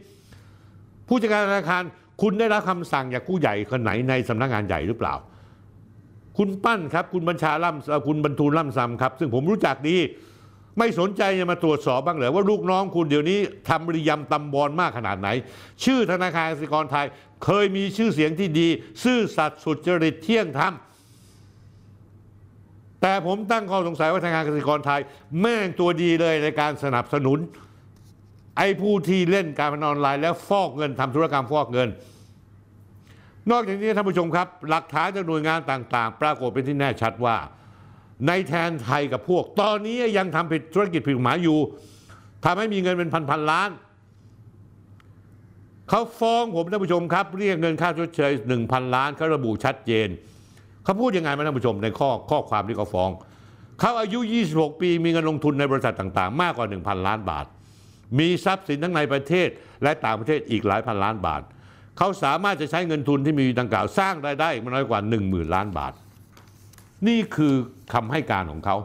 ๆผู้จัดการธนาคารคุณได้รับคำสั่งจากผู้ใหญ่คนไหนในสำนักงานใหญ่หรือเปล่าคุณปั้นครับคุณบรรทูลล่ำซำครับซึ่งผมรู้จักดีไม่สนใจจะมาตรวจสอบบ้างเหรอว่าลูกน้องคุณเดี๋ยวนี้ทำริยำตำบอลมากขนาดไหนชื่อธนาคารกสิกรไทยเคยมีชื่อเสียงที่ดีซื่อสัตย์สุจริตเที่ยงธรรมแต่ผมตั้งข้อสงสัยว่าธนาคารกสิกรไทยแม่งตัวดีเลยในการสนับสนุนไอ้ผู้ที่เล่นการพนันออนไลน์แล้วฟอกเงินทำธุรกรรมฟอกเงินนอกจากนี้ท่านผู้ชมครับหลักฐานจากหน่วยงานต่างๆปรากฏเป็นที่แน่ชัดว่าในแทนไทยกับพวกตอนนี้ยังทำผิดธุรกิจผิดกฎหมายอยู่ทำให้มีเงินเป็นพันๆล้านเขาฟ้องผมท่านผู้ชมครับเรียกเงินค่าชดเชย 1,000 ล้านเขาระบุชัดเจนเขาพูดยังไงมาท่านผู้ชมในข้อความที่เขาฟ้องเขาอายุ26ปีมีเงินลงทุนในบริษัทต่างๆมากกว่า 1,000 ล้านบาทมีทรัพย์สินทั้งในประเทศและต่างประเทศอีกหลายพันล้านบาทเขาสามารถจะใช้เงินทุนที่มีดังกล่าวสร้างรายได้ไม่น้อยกว่า 10,000 ล้านบาทนี่คือคำให้การของเขา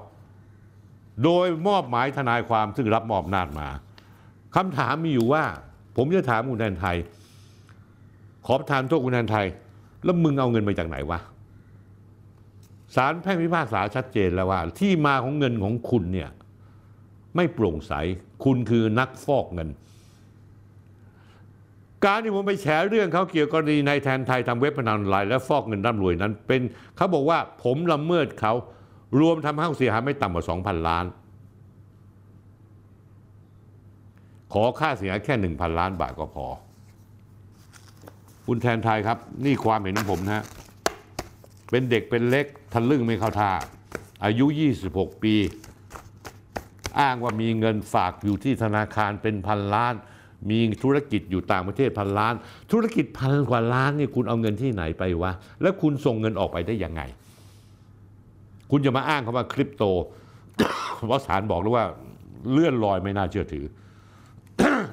โดยมอบหมายทนายความซึ่งรับมอบอำนาจมาคำถามมีอยู่ว่าผมจะถามคุณแทนไทยขอประทานโทษคุณแทนไทยแล้วมึงเอาเงินมาจากไหนวะศาลแพ่งพิพากษาชัดเจนแล้วว่าที่มาของเงินของคุณเนี่ยไม่โปร่งใสคุณคือนักฟอกเงินการที่ผมไปแฉเรื่องเขาเกี่ยวกับกรณีในแทนไทยทำเว็บพนันออนไลน์และฟอกเงินร่ำรวยนั้นเป็นเขาบอกว่าผมละเมิดเขารวมทำให้เสียหายไม่ต่ำกว่า 2,000 ล้านขอค่าเสียหายแค่ 1,000 ล้านบาทก็พอคุณแทนไทยครับนี่ความเห็นของผมนะเป็นเด็กเป็นเล็กทะลึ่งไม่เข้าท่าอายุ26ปีอ้างว่ามีเงินฝากอยู่ที่ธนาคารเป็นพันล้านมีธุรกิจอยู่ต่างประเทศพันล้านธุรกิจพันกว่าล้านนี่คุณเอาเงินที่ไหนไปวะแล้วคุณส่งเงินออกไปได้ยังไงคุณจะมาอ้างคำว่าคริปโตเพราะศาลบอกแล้วว่าเลื่อนลอยไม่น่าเชื่อถือ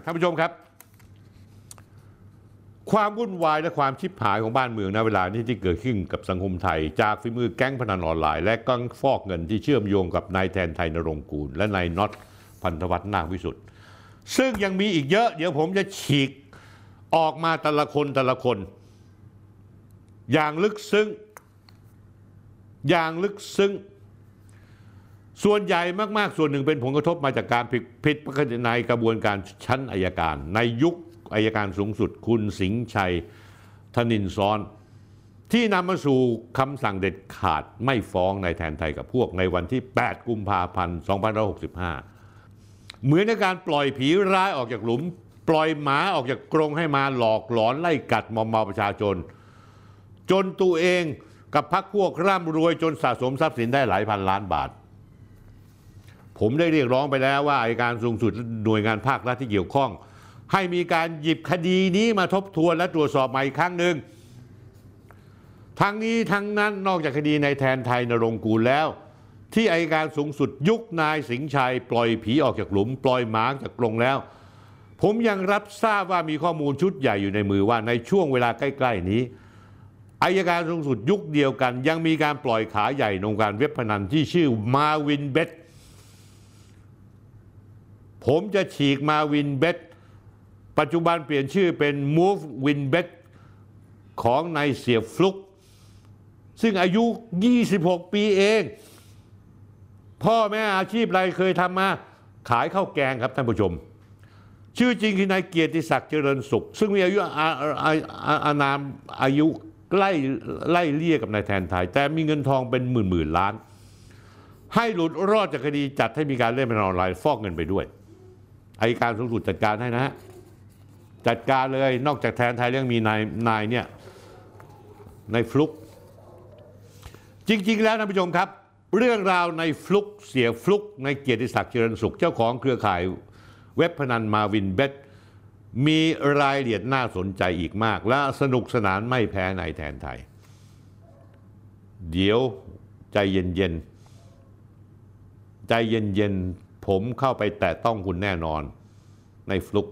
ท่านผู้ชมครับความวุ่นวายและความชิบหายของบ้านเมืองณเวลานี้ที่เกิดขึ้นกับสังคมไทยจากฝีมือแก๊งพนันออนไลน์และกังฟอกเงินที่เชื่อมโยงกับนายแทนไทยนรงกูลและนายน็อตพันธวัฒน์นาควิสุทธิ์ซึ่งยังมีอีกเยอะเดี๋ยวผมจะฉีกออกมาแต่ละคนอย่างลึกซึ้งส่วนใหญ่มากๆส่วนหนึ่งเป็นผลกระทบมาจากการผิดปกติในกระบวนการชั้นอัยการในยุคอัยการสูงสุดคุณสิงห์ชัยธนินทร์ซ้อนที่นำมาสู่คำสั่งเด็ดขาดไม่ฟ้องในแทนไทยกับพวกในวันที่8 กุมภาพันธ์ 2565เหมือนในการปล่อยผีร้ายออกจากหลุมปล่อยหมาออกจากกรงให้มาหลอกหลอนไล่กัดมอมเมาประชาชนจนตัวเองกับพรรคพวกร่ำรวยจนสะสมทรัพย์สินได้หลายพันล้านบาทผมได้เรียกร้องไปแล้วว่าอัยการสูงสุดหน่วยงานภาครัฐที่เกี่ยวข้องให้มีการหยิบคดีนี้มาทบทวนและตรวจสอบใหม่อีกครั้งหนึ่งทั้งนี้ทั้งนั้นนอกจากคดีในแทนไทยนรงกูลแล้วที่อัยการสูงสุดยุคนายสิงห์ชัยปล่อยผีออกจากหลุมปล่อยหมาจากกรงแล้วผมยังรับทราบว่ามีข้อมูลชุดใหญ่อยู่ในมือว่าในช่วงเวลาใกล้ๆนี้อัยการสูงสุดยุคเดียวกันยังมีการปล่อยขาใหญ่ในองค์การเว็บพนันที่ชื่อมาวินเบท ผมจะฉีกมาวินเบทปัจจุบันเปลี่ยนชื่อเป็น Move Winbet ของนายเสียฟลุกซึ่งอายุ26ปีเองพ่อแม่อาชีพอะไรเคยทำมาขายข้าวแกงครับท่านผู้ชมชื่อจริงคือนายเกียรติศักดิ์เจริญสุขซึ่งมีอายุนามอายุใกล้เลี่ยกับนายแทนไทยแต่มีเงินทองเป็นหมื่นล้านให้หลุดรอดจากคดีจัดให้มีการเล่นพนันออนไลน์ฟอกเงินไปด้วยอัยการสูงสุดจัดการให้นะฮะจัดการเลยนอกจากแทนไทยเรื่องมีนายเนี่ยในฟลุกจริงๆแล้วท่านผู้ชมครับเรื่องราวในฟลุกเสียฟลุกในเกียรติศักดิ์เจริญสุขเจ้าของเครือข่ายเว็บพนันมาวินเบทมีรายละเอียดน่าสนใจอีกมากและสนุกสนานไม่แพ้นายแทนไทยเดี๋ยวใจเย็นๆผมเข้าไปแตะต้องคุณแน่นอนในฟลุก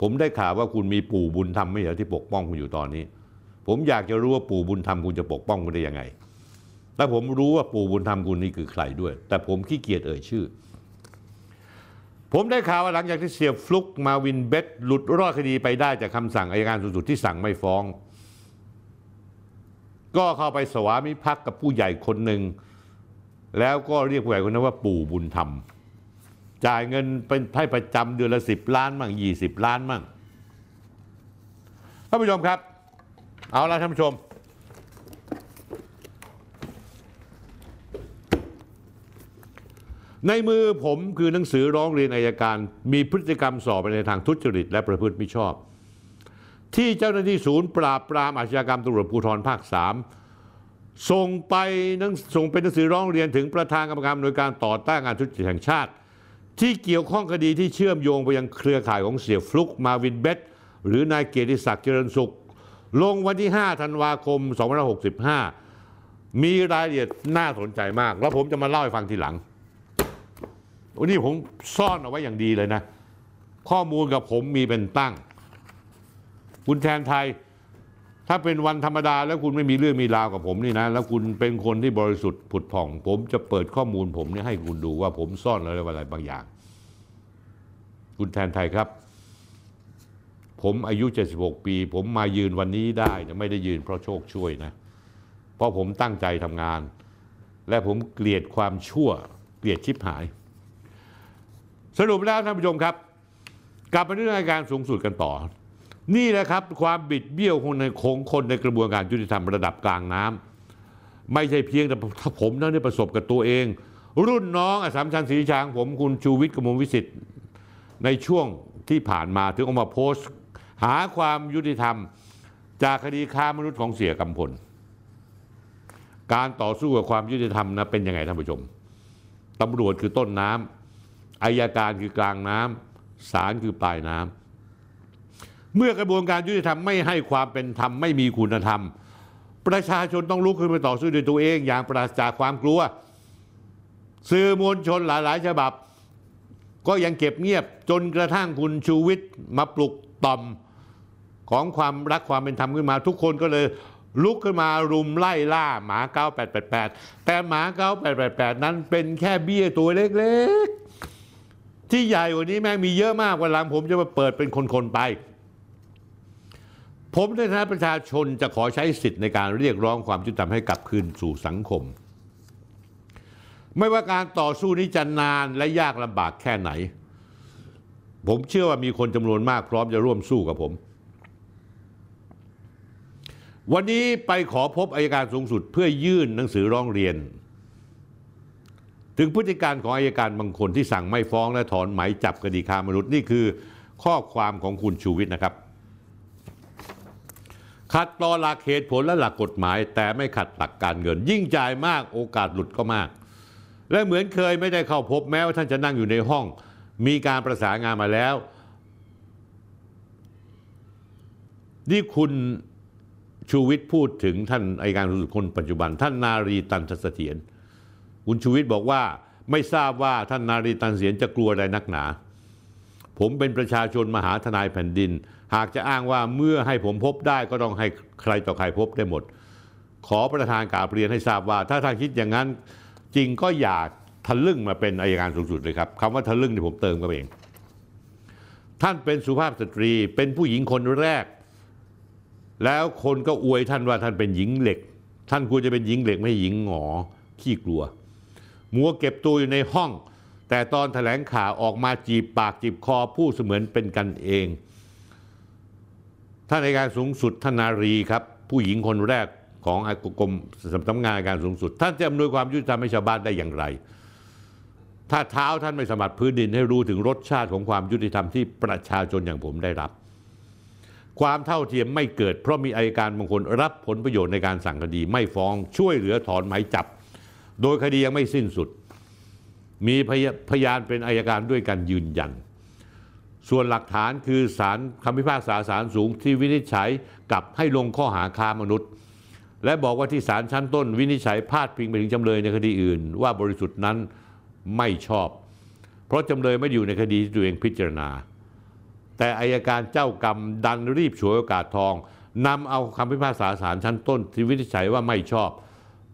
ผมได้ข่าวว่าคุณมีปู่บุญธรรมไม่เหรอที่ปกป้องคุณอยู่ตอนนี้ผมอยากจะรู้ว่าปู่บุญธรรมคุณจะปกป้องคุณได้ยังไงและผมรู้ว่าปู่บุญธรรมคุณนี่คือใครด้วยแต่ผมขี้เกียจเอ่ยชื่อผมได้ข่าวว่าหลังจากที่เสียฟลุกมาวินเบทหลุดรอดคดีไปได้จากคำสั่งอัยการสูงสุดที่สั่งไม่ฟ้องก็เข้าไปสวามิภักดิ์กับผู้ใหญ่คนหนึ่งแล้วก็เรียกผู้ใหญ่คนนั้นว่าปู่บุญธรรมจ่ายเงินเป็นให้ประจำเดือนละ10 ล้านมั่ง20 ล้านมั่งท่านผู้ชมครับเอาละท่านผู้ชมในมือผมคือหนังสือร้องเรียนอัยการมีพฤติกรรมสอบไปในทางทุจริตและประพฤติมิชอบที่เจ้าหน้าที่ศูนย์ปราบปรามอาชญากรรมตำรวจภูธรภาค3ส่งเป็นหนังสือร้องเรียนถึงประธานกรรมการหน่วยการต่อต้านการทุจริตแห่งชาติที่เกี่ยวข้องคดีที่เชื่อมโยงไปยังเครือข่ายของเสียฟลุกมาวินเบทหรือนายเกียรติศักดิ์เจริญสุขลงวันที่5 ธันวาคม 2565มีรายละเอียดน่าสนใจมากแล้วผมจะมาเล่าให้ฟังทีหลังวันนี้ผมซ่อนเอาไว้อย่างดีเลยนะข้อมูลกับผมมีเป็นตั้งคุณแทนไทยถ้าเป็นวันธรรมดาแล้วคุณไม่มีเรื่องมีราวกับผมนี่นะแล้วคุณเป็นคนที่บริสุทธิ์ผุดผ่องผมจะเปิดข้อมูลผมเนี่ยให้คุณดูว่าผมซ่อนอะไรบางอย่างคุณแทนไทยครับผมอายุ76ปีผมมายืนวันนี้ได้ไม่ได้ยืนเพราะโชคช่วยนะเพราะผมตั้งใจทำงานและผมเกลียดความชั่วเกลียดชิบหายสรุปแล้วท่านผู้ชมครับกลับมาเรื่องอัยการสูงสุดกันต่อนี่แหละครับความบิดเบี้ยวของคนในกระบวนการยุติธรรมระดับกลางน้ำไม่ใช่เพียงแต่ผมนั่นได้ประสบกับตัวเองรุ่นน้องอสามชัญศรีวิชัยผมคุณชูวิทย์กมลวิสิทธิ์ในช่วงที่ผ่านมาถึงออกมาโพสต์หาความยุติธรรมจากคดีค้ามนุษย์ของเสียกำพลการต่อสู้กับความยุติธรรมนะเป็นยังไงท่านผู้ชมตำรวจคือต้นน้ำอัยการคือกลางน้ำศาลคือปลายน้ำเมื่อกระบวนการยุติธรรมไม่ให้ความเป็นธรรมไม่มีคุณธรรมประชาชนต้องลุกขึ้นไปต่อสู้ด้วยตัวเองอย่างปราศจากความกลัวสื่อมวลชนหลายๆฉบับก็ยังเก็บเงียบจนกระทั่งคุณชูวิทย์มาปลุกต่อมของความรักความเป็นธรรมขึ้นมาทุกคนก็เลยลุกขึ้นมารุมไล่ล่าหมา9888แต่หมา9888นั้นเป็นแค่เบี้ยตัวเล็กๆที่ใหญ่กว่านี้แม่งมีเยอะมากวันหลังผมจะมาเปิดเป็นคนๆไปผมในฐานะประชาชนจะขอใช้สิทธิ์ในการเรียกร้องความยุติธรรมให้กลับคืนสู่สังคมไม่ว่าการต่อสู้นี้จะนานและยากลำบากแค่ไหนผมเชื่อว่ามีคนจำนวนมากพร้อมจะร่วมสู้กับผมวันนี้ไปขอพบอัยการสูงสุดเพื่อยื่นหนังสือร้องเรียนถึงพฤติการของอัยการบางคนที่สั่งไม่ฟ้องและถอนหมายจับคดีค้ามนุษย์นี่คือข้อความของคุณชูวิทย์นะครับขัดต่อหลักเหตุผลและหลักกฎหมายแต่ไม่ขัดหลักการเงินยิ่งจ่ายมากโอกาสหลุดก็มากและเหมือนเคยไม่ได้เข้าพบแม้ว่าท่านจะนั่งอยู่ในห้องมีการประสานงานมาแล้วนี่คุณชูวิทย์พูดถึงท่านอัยการสูงสุดคนปัจจุบันท่านนารีตันเสถียรคุณชูวิทย์บอกว่าไม่ทราบว่าท่านนารีตันเสียนจะกลัวอะไรนักหนาผมเป็นประชาชนมหาทนายแผ่นดินหากจะอ้างว่าเมื่อให้ผมพบได้ก็ต้องให้ใครต่อใครพบได้หมดขอประธานกราบเรียนให้ทราบว่าถ้าท่านคิดอย่างนั้นจริงก็อย่าทะลึ่งมาเป็นอัยการสูงสุดเลยครับคำว่าทะลึ่งที่ผมเติมกันเอง ท่านเป็นสุภาพสตรีเป็นผู้หญิงคนแรกแล้วคนก็อวยท่านว่าท่านเป็นหญิงเหล็กท่านควรจะเป็นหญิงเหล็กไม่หญิงหงอขี้กลัวมัวเก็บตัวอยู่ในห้องแต่ตอนแถลงข่าวออกมาจีบปากจีบคอผู้เสมือนเป็นกันเองท่านอัยการสูงสุดท่านนารีครับผู้หญิงคนแรกของกรมสำนักงานอัยการสูงสุดท่านจะอำนวยความยุติธรรมให้ชาวบ้านได้อย่างไรถ้าเท้าท่านไม่สัมผัสพื้นดินให้รู้ถึงรสชาติของความยุติธรรมที่ประชาชนอย่างผมได้รับความเท่าเทียมไม่เกิดเพราะมีอัยการบางคนรับผลประโยชน์ในการสั่งคดีไม่ฟ้องช่วยเหลือถอนหมายจับโดยคดียังไม่สิ้นสุดมีพยานเป็นอัยการด้วยกันยืนยันส่วนหลักฐานคือศาลคำพิพากษาศาลสูงที่วินิจฉัยกับให้ลงข้อหาค้ามนุษย์และบอกว่าที่ศาลชั้นต้นวินิจฉัยพาดพิงไปถึงจำเลยในคดีอื่นว่าบริสุทธิ์นั้นไม่ชอบเพราะจำเลยไม่อยู่ในคดีที่ตัวเองพิจารณาแต่อัยการเจ้ากรรมดันรีบฉวยโอกาสทองนำเอาคำพิพากษาศาลชั้นต้นที่วินิจฉัยว่าไม่ชอบ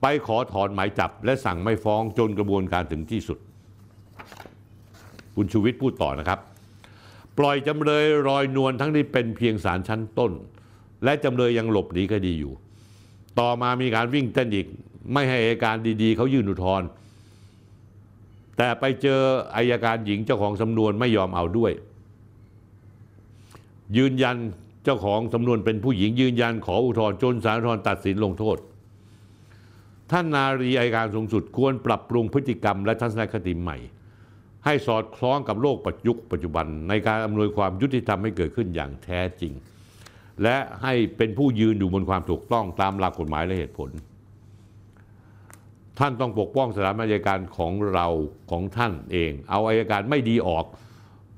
ไปขอถอนหมายจับและสั่งไม่ฟ้องจนกระบวนการถึงที่สุดคุณชูวิทย์พูดต่อนะครับปล่อยจำเลยลอยนวลทั้งที่เป็นเพียงศาลชั้นต้นและจำเลยยังหลบหนีคดีอยู่ต่อมามีการวิ่งเต้นอีกไม่ให้อัยการดีๆเขายื่นอุทธรณ์แต่ไปเจออัยการหญิงเจ้าของสำนวนไม่ยอมเอาด้วยยืนยันเจ้าของสำนวนเป็นผู้หญิงยืนยันขออุทธรณ์จนศาลอุทธรณ์ตัดสินลงโทษท่านนารีอัยการสูงสุดควรปรับปรุงพฤติกรรมและทัศนคติใหม่ให้สอดคล้องกับโลกปัจจุบันในการอำนวยความยุติธรรมให้เกิดขึ้นอย่างแท้จริงและให้เป็นผู้ยืนอยู่บนความถูกต้องตามหลักกฎหมายและเหตุผลท่านต้องปกป้องสถาบันอัยการของเราของท่านเองเอาอัยการไม่ดีออก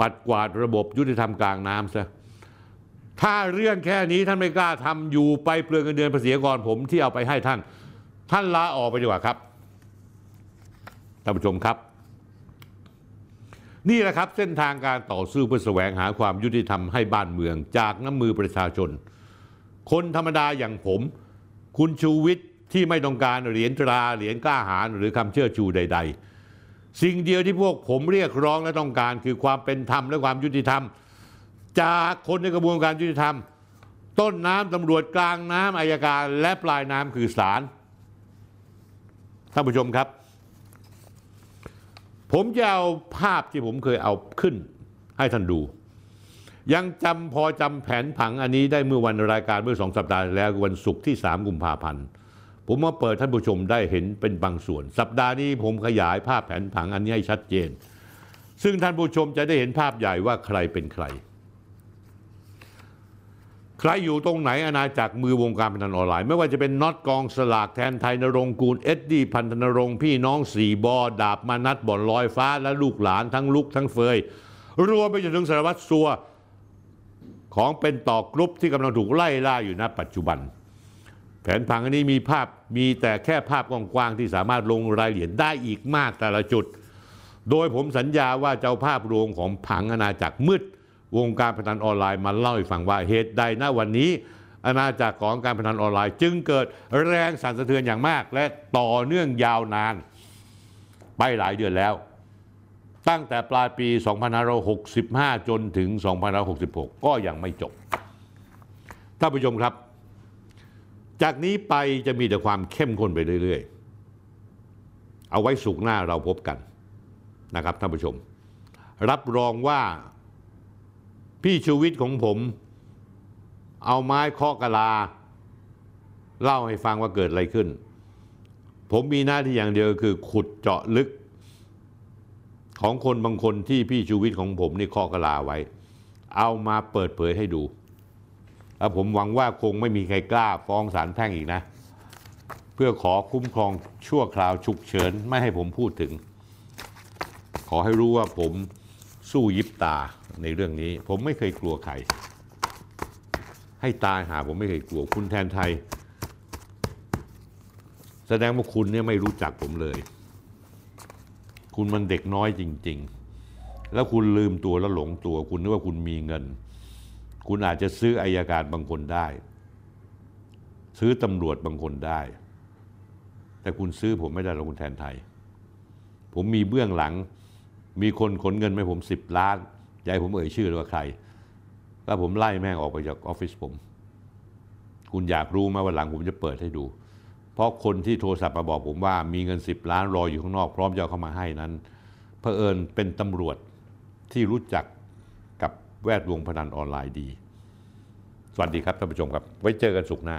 ปัดกวาดระบบยุติธรรมกลางน้ำซะถ้าเรื่องแค่นี้ท่านไม่กล้าทำอยู่ไปเปลืองเงินเดือนภาษีกรผมที่เอาไปให้ท่านลาออกไปดีกว่าครับท่านผู้ชมครับนี่แหละครับเส้นทางการต่อสู้เพื่อแสวงหาความยุติธรรมให้บ้านเมืองจากน้ำมือประชาชนคนธรรมดาอย่างผมคุณชูวิทย์ที่ไม่ต้องการเหรียญตราเหรียญกล้าหาญหรือคำเชื่อชูใดๆสิ่งเดียวที่พวกผมเรียกร้องและต้องการคือความเป็นธรรมและความยุติธรรมจากคนในกระบวนการยุติธรรมต้นน้ำตำรวจกลางน้ำอัยการและปลายน้ำคือศาลท่านผู้ชมครับผมจะเอาภาพที่ผมเคยเอาขึ้นให้ท่านดูยังพอจำแผนผังอันนี้ได้เมื่อวันรายการเมื่อ2 สัปดาห์แล้ววันศุกร์ที่3 กุมภาพันธ์ผมมาเปิดท่านผู้ชมได้เห็นเป็นบางส่วนสัปดาห์นี้ผมขยายภาพแผนผังอันนี้ให้ชัดเจนซึ่งท่านผู้ชมจะได้เห็นภาพใหญ่ว่าใครเป็นใครใครอยู่ตรงไหนอาณาจักรมือวงการพนันออนไลน์ไม่ว่าจะเป็นน็อตกองสลากแทนไทยนรงกูลเอ็ดดี้พันธนรงค์พี่น้อง4 บอดาบมานัดบ่อนลอยฟ้าและลูกหลานทั้งลุกทั้งเฟยรวมไปจนถึงสารวัตรสัวของเป็นต่อกรุ๊ปที่กำลังถูกไล่ล่าอยู่ณปัจจุบันแผนผังอันนี้มีภาพมีแต่แค่ภาพกว้างๆที่สามารถลงรายละเอียดได้อีกมากแต่ละจุดโดยผมสัญญาว่าจะเอาภาพรวมของผังอาณาจักรมืดวงการพนันออนไลน์มาเล่าให้ฟังว่าเหตุใดณวันนี้อาณาจักรของการพนันออนไลน์จึงเกิดแรงสั่นสะเทือนอย่างมากและต่อเนื่องยาวนานไปหลายเดือนแล้วตั้งแต่ปลายปี 2565 จนถึง 2566 ก็ยังไม่จบท่านผู้ชมครับจากนี้ไปจะมีแต่ความเข้มข้นไปเรื่อยๆเอาไว้สุขหน้าเราพบกันนะครับท่านผู้ชมรับรองว่าพี่ชูวิทย์ของผมเอาไม้เคาะกะลาเล่าให้ฟังว่าเกิดอะไรขึ้นผมมีหน้าที่อย่างเดียวคือขุดเจาะลึกของคนบางคนที่พี่ชูวิทย์ของผมนี่เคาะกะลาไว้เอามาเปิดเผยให้ดูแล้วผมหวังว่าคงไม่มีใครกล้าฟ้องศาลแพ่งอีกนะเพื่อขอคุ้มครองชั่วคราวฉุกเฉินไม่ให้ผมพูดถึงขอให้รู้ว่าผมสู้ยิบตาในเรื่องนี้ผมไม่เคยกลัวใครให้ตายหาผมไม่เคยกลัวคุณแทนไทยแสดงว่าคุณเนี่ยไม่รู้จักผมเลยคุณมันเด็กน้อยจริงๆแล้วคุณลืมตัวแล้วหลงตัวคุณนึกว่าคุณมีเงินคุณอาจจะซื้ออัยการบางคนได้ซื้อตำรวจบางคนได้แต่คุณซื้อผมไม่ได้หรอกคุณแทนไทยผมมีเบื้องหลังมีคนขนเงินให้ผม10 ล้าน อย่าให้ผมเอ่ยชื่อเลยว่าใครแล้วผมไล่แม่งออกไปจากออฟฟิศผมคุณอยากรู้ไหมวันหลังผมจะเปิดให้ดูเพราะคนที่โทรศัพท์มาบอกผมว่ามีเงิน10ล้านรออยู่ข้างนอกพร้อมจะเข้ามาให้นั้นเผอิญเป็นตำรวจที่รู้จักกับแวดวงพนันออนไลน์ดีสวัสดีครับท่านผู้ชมครับไว้เจอกันศุกร์หน้า